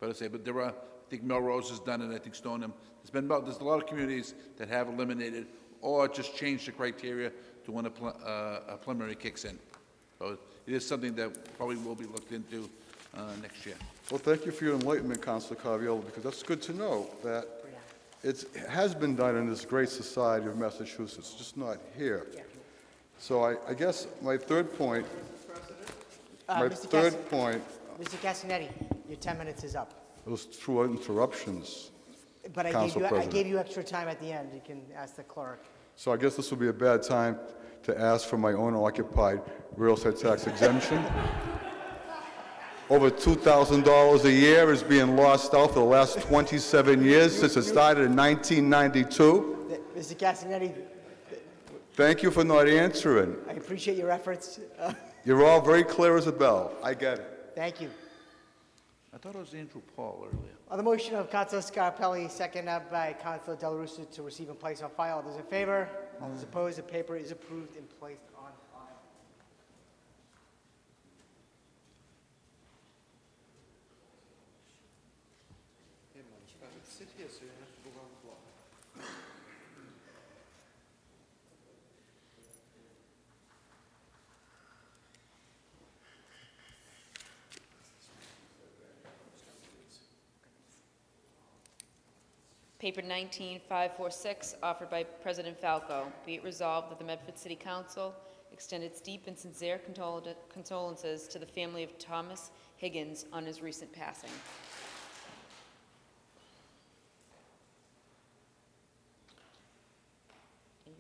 But I say, but there are, I think Melrose has done it. I think Stoneham. There's a lot of communities that have eliminated or just changed the criteria to when a preliminary kicks in. So it is something that probably will be looked into next year. Well, thank you for your enlightenment, Councilor Caviello, because that's good to know that. It has been done in this great society of Massachusetts, just not here. Yeah. So I guess my third point, Mr. Castagnetta, your 10 minutes is up. It was through interruptions, but I gave you extra time at the end. You can ask the clerk. So I guess this will be a bad time to ask for my own occupied real estate tax exemption. Over $2,000 a year is being lost out for the last 27 years since it started in 1992. Mr. Castagnetta. Thank you for not answering. I appreciate your efforts. You're all very clear as a bell. I get it. Thank you. I thought it was Andrew Paul earlier. On the motion of Councilor Scarpelli, seconded by Councilor Della Russo to receive and place on file. All those in favor? All those opposed? The paper is approved and placed on file. can't sit here, so you have to go around the block. Paper 19-546, offered by President Falco. Be it resolved that the Medford City Council extend its deep and sincere condolences to the family of Thomas Higgins on his recent passing. Did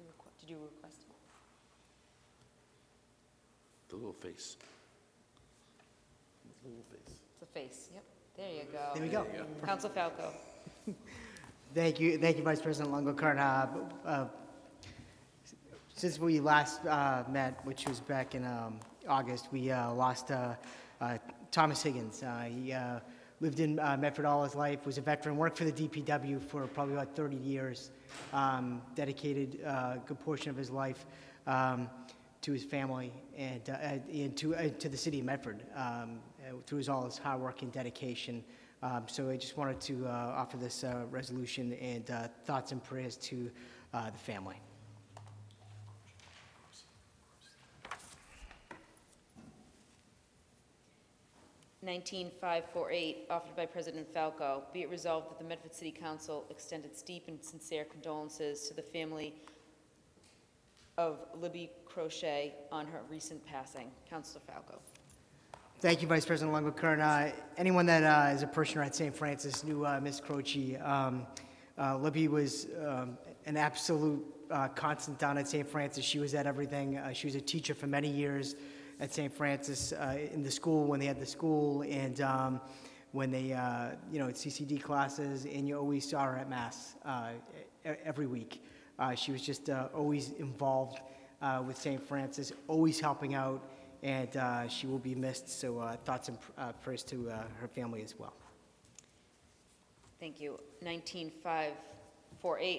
you request it? The little face. The little face. The face, yep. There you go. There we go. Council Falco. Thank you, Vice President Longo-Kern. Since we last met, which was back in August, we lost Thomas Higgins. He lived in Medford all his life, was a veteran, worked for the DPW for probably about 30 years, dedicated a good portion of his life to his family and to the city of Medford through all his hard work and dedication. So I just wanted to offer this resolution and thoughts and prayers to the family. Paper 19-548, offered by President Falco. Be it resolved that the Medford City Council extend its deep and sincere condolences to the family of Libby Crochet on her recent passing. Councilor Falco. Thank you, Vice President Longo-Kern. Anyone that is a parishioner at St. Francis knew Ms. Croce. Libby was an absolute constant down at St. Francis. She was at everything. She was a teacher for many years at St. Francis in the school when they had the school and when they, you know, at CCD classes, and you always saw her at Mass every week. She was just always involved with St. Francis, always helping out. And she will be missed, so thoughts and prayers to her family as well. Thank you. 19-548,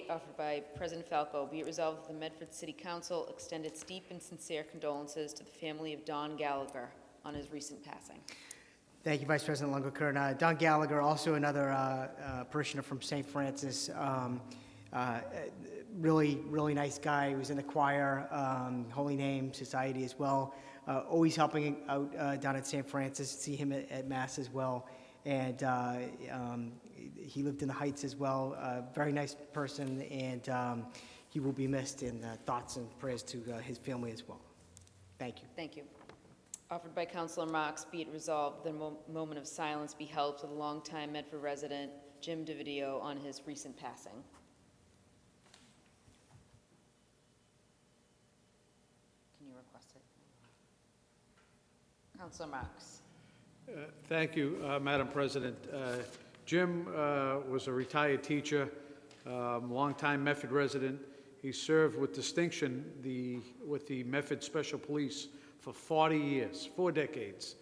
offered by President Falco. Be it resolved that the Medford City Council extend its deep and sincere condolences to the family of Don Gallagher on his recent passing. Thank you, Vice President Longo-Kern. Don Gallagher, also another parishioner from St. Francis, really, really nice guy. He was in the choir, Holy Name Society as well. Always helping out down at St. Francis, see him at Mass as well. And he lived in the Heights as well. Very nice person, and he will be missed, in thoughts and prayers to his family as well. Thank you. Thank you. Offered by Councilor Marks, be it resolved that a moment of silence be held for the longtime Medford resident, Jim DiVidio, on his recent passing. Councilor Marks. Thank you, Madam President. Jim was a retired teacher, longtime Medford resident. He served with distinction with the Medford Special Police for 40 years, 4 decades.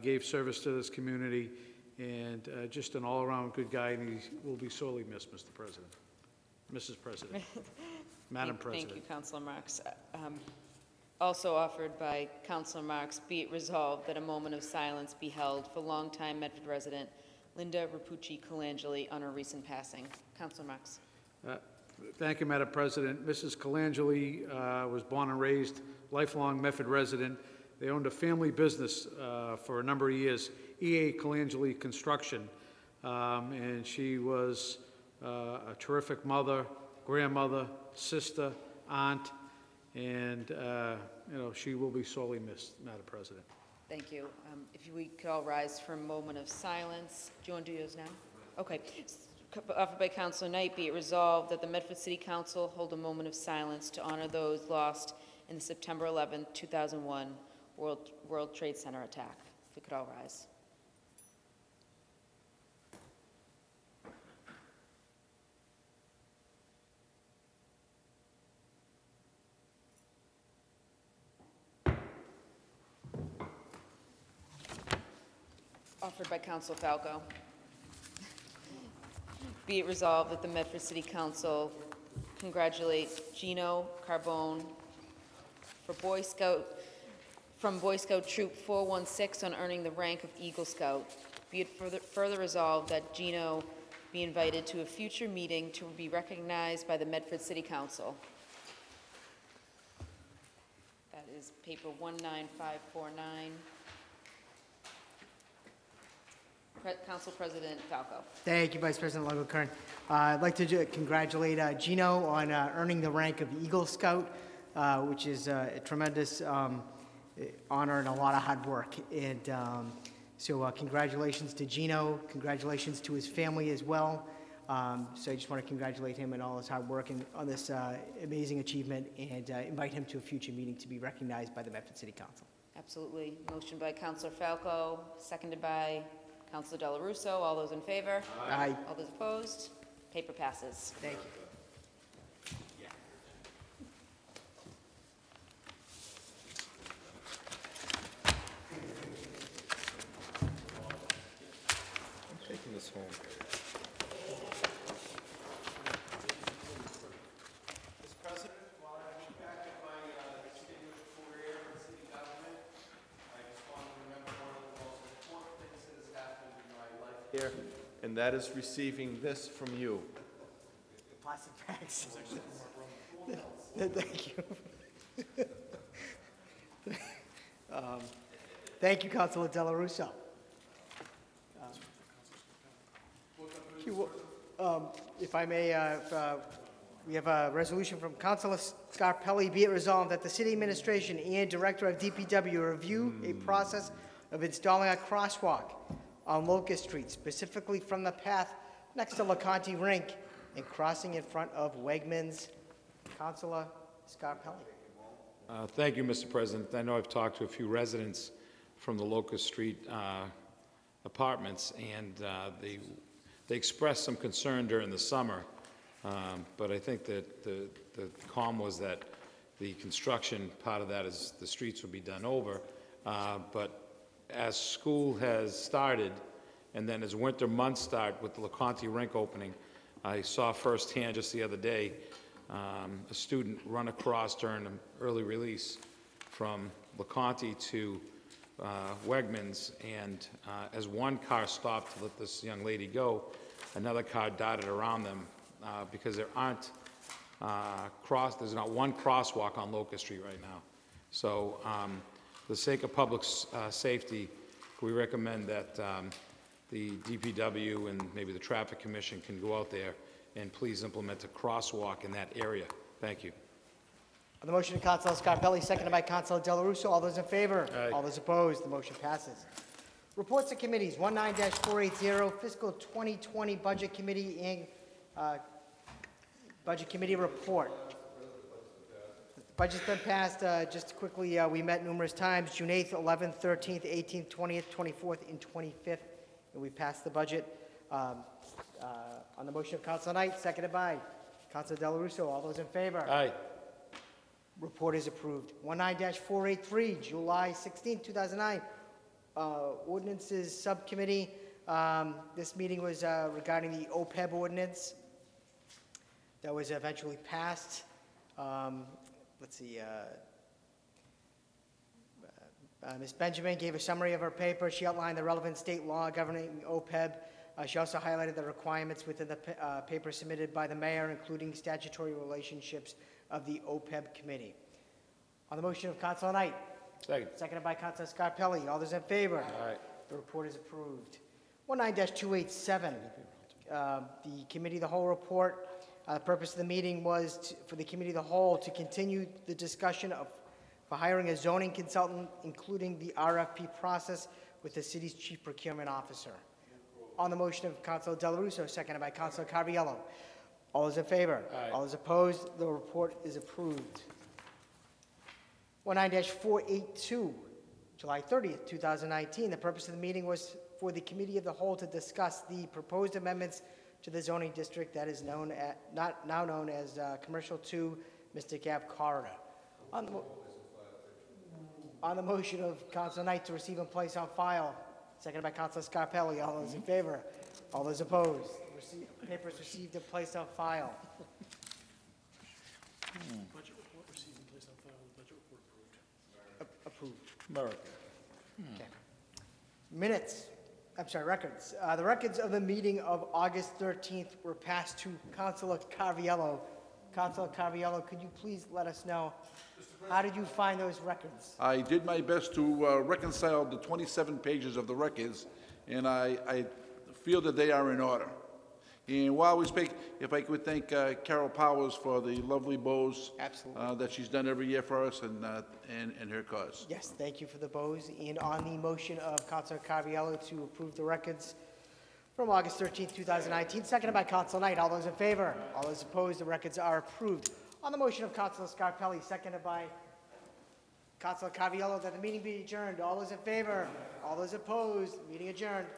Gave service to this community, and just an all-around good guy, and he will be sorely missed, Mr. President. Mrs. President. Madam President. Thank you, Councilor Marks. Also offered by Councilor Marks, be it resolved that a moment of silence be held for longtime Medford resident Linda Rapucci Colangeli on her recent passing. Councilor Marks. Thank you, Madam President. Mrs. Colangeli was born and raised, lifelong Medford resident. They owned a family business for a number of years, E.A. Colangeli Construction, and she was a terrific mother, grandmother, sister, aunt, and you know, she will be sorely missed, Madam President. Thank you. If we could all rise for a moment of silence. Do you want to do yours now? Okay. Offered by Councilor Knight, be it resolved that the Medford City Council hold a moment of silence to honor those lost in the September 11, 2001 World Trade Center attack. If we could all rise. Offered by Council Falco. Be it resolved that the Medford City Council congratulate Gino Carbone from Boy Scout Troop 416 on earning the rank of Eagle Scout. Be it further resolved that Gino be invited to a future meeting to be recognized by the Medford City Council. That is paper 19549. Council President Falco. Thank you, Vice President Longo-Kern. I'd like to congratulate Gino on earning the rank of Eagle Scout, which is a tremendous honor and a lot of hard work. And so congratulations to Gino, congratulations to his family as well. So I just want to congratulate him and all his hard work and on this amazing achievement, and invite him to a future meeting to be recognized by the Medford City Council. Absolutely. Motion by Councilor Falco, seconded by Councilor Della Russo. All those in favor? Aye. All those opposed? Paper passes. Thank you. Yeah. I'm taking this home. Mr. President, while I'm impacted by the distinguished career in city government, I just want to remember one of the most important things that has happened in my life here, and that is receiving this from you. Plastic bags. Thank you. Thank you, Councilor Della Russo. If I may, we have a resolution from Councilor Scarpelli. Be it resolved that the City Administration and Director of DPW review a process of installing a crosswalk on Locust Street, specifically from the path next to LeConte Rink and crossing in front of Wegmans. Councilor Scarpelli. Thank you, Mr. President. I know I've talked to a few residents from the Locust Street apartments, and they expressed some concern during the summer, but I think that the calm was that the construction part of that is the streets would be done over, but as school has started, and then as winter months start with the LeConte Rink opening, I saw firsthand just the other day a student run across during an early release from LeConte to Wegmans, and as one car stopped to let this young lady go, another car darted around them because there aren't there's not one crosswalk on Locust Street right now. So for the sake of public safety, we recommend that the DPW and maybe the Traffic Commission can go out there and please implement a crosswalk in that area. Thank you. On the motion, Councilor Scarpelli, seconded by Councilor Della Russo. All those in favor? Aye. All those opposed? The motion passes. Reports of committees: 19-480, Fiscal 2020 Budget Committee and Budget Committee report. Budget's been passed. Just quickly, we met numerous times, June 8th, 11th, 13th, 18th, 20th, 24th, and 25th, and we passed the budget. On the motion of Councilor Knight, seconded by Councilor Della Russo. All those in favor? Aye. Report is approved. 19-483, July 16, 2009, Ordinances Subcommittee. This meeting was regarding the OPEB ordinance that was eventually passed. Let's see, Ms. Benjamin gave a summary of her paper. She outlined the relevant state law governing OPEB. She also highlighted the requirements within the paper submitted by the mayor, including statutory relationships of the OPEB committee. On the motion of Councilor Knight. Second. Seconded by Councilor Scarpelli. All those in favor? All right. The report is approved. 19-287, the Committee of the Whole report. The purpose of the meeting was for the Committee of the Whole to continue the discussion for hiring a zoning consultant, including the RFP process, with the city's chief procurement officer. On the motion of Councilor Della Russo, seconded by Councilor Carviello. All those in favor? Aye. All those opposed? The report is approved. 19-482, July 30th, 2019. The purpose of the meeting was for the Committee of the Whole to discuss the proposed amendments to the zoning district that is known at, now known as Commercial 2 Mystic Ave Corridor. On the motion of Councilor Knight to receive and place on file, seconded by Councilor Scarpelli. All those in favor? All those opposed? Papers received and placed on file. Budget report received and placed on file. The budget report approved. Approved. America. Okay. Minutes. I'm sorry, records. The records of the meeting of August 13th were passed to Councilor Carviello. Councilor Carviello, could you please let us know how did you find those records? I did my best to reconcile the 27 pages of the records, and I feel that they are in order. And while we speak, if I could thank Carol Powers for the lovely bows that she's done every year for us and her cause. Yes, thank you for the bows. And on the motion of Councilor Carviello to approve the records from August 13, 2019, seconded by Councilor Knight. All those in favor? All those opposed? The records are approved. On the motion of Councilor Scarpelli, seconded by Councilor Carviello, that the meeting be adjourned. All those in favor? All those opposed? Meeting adjourned.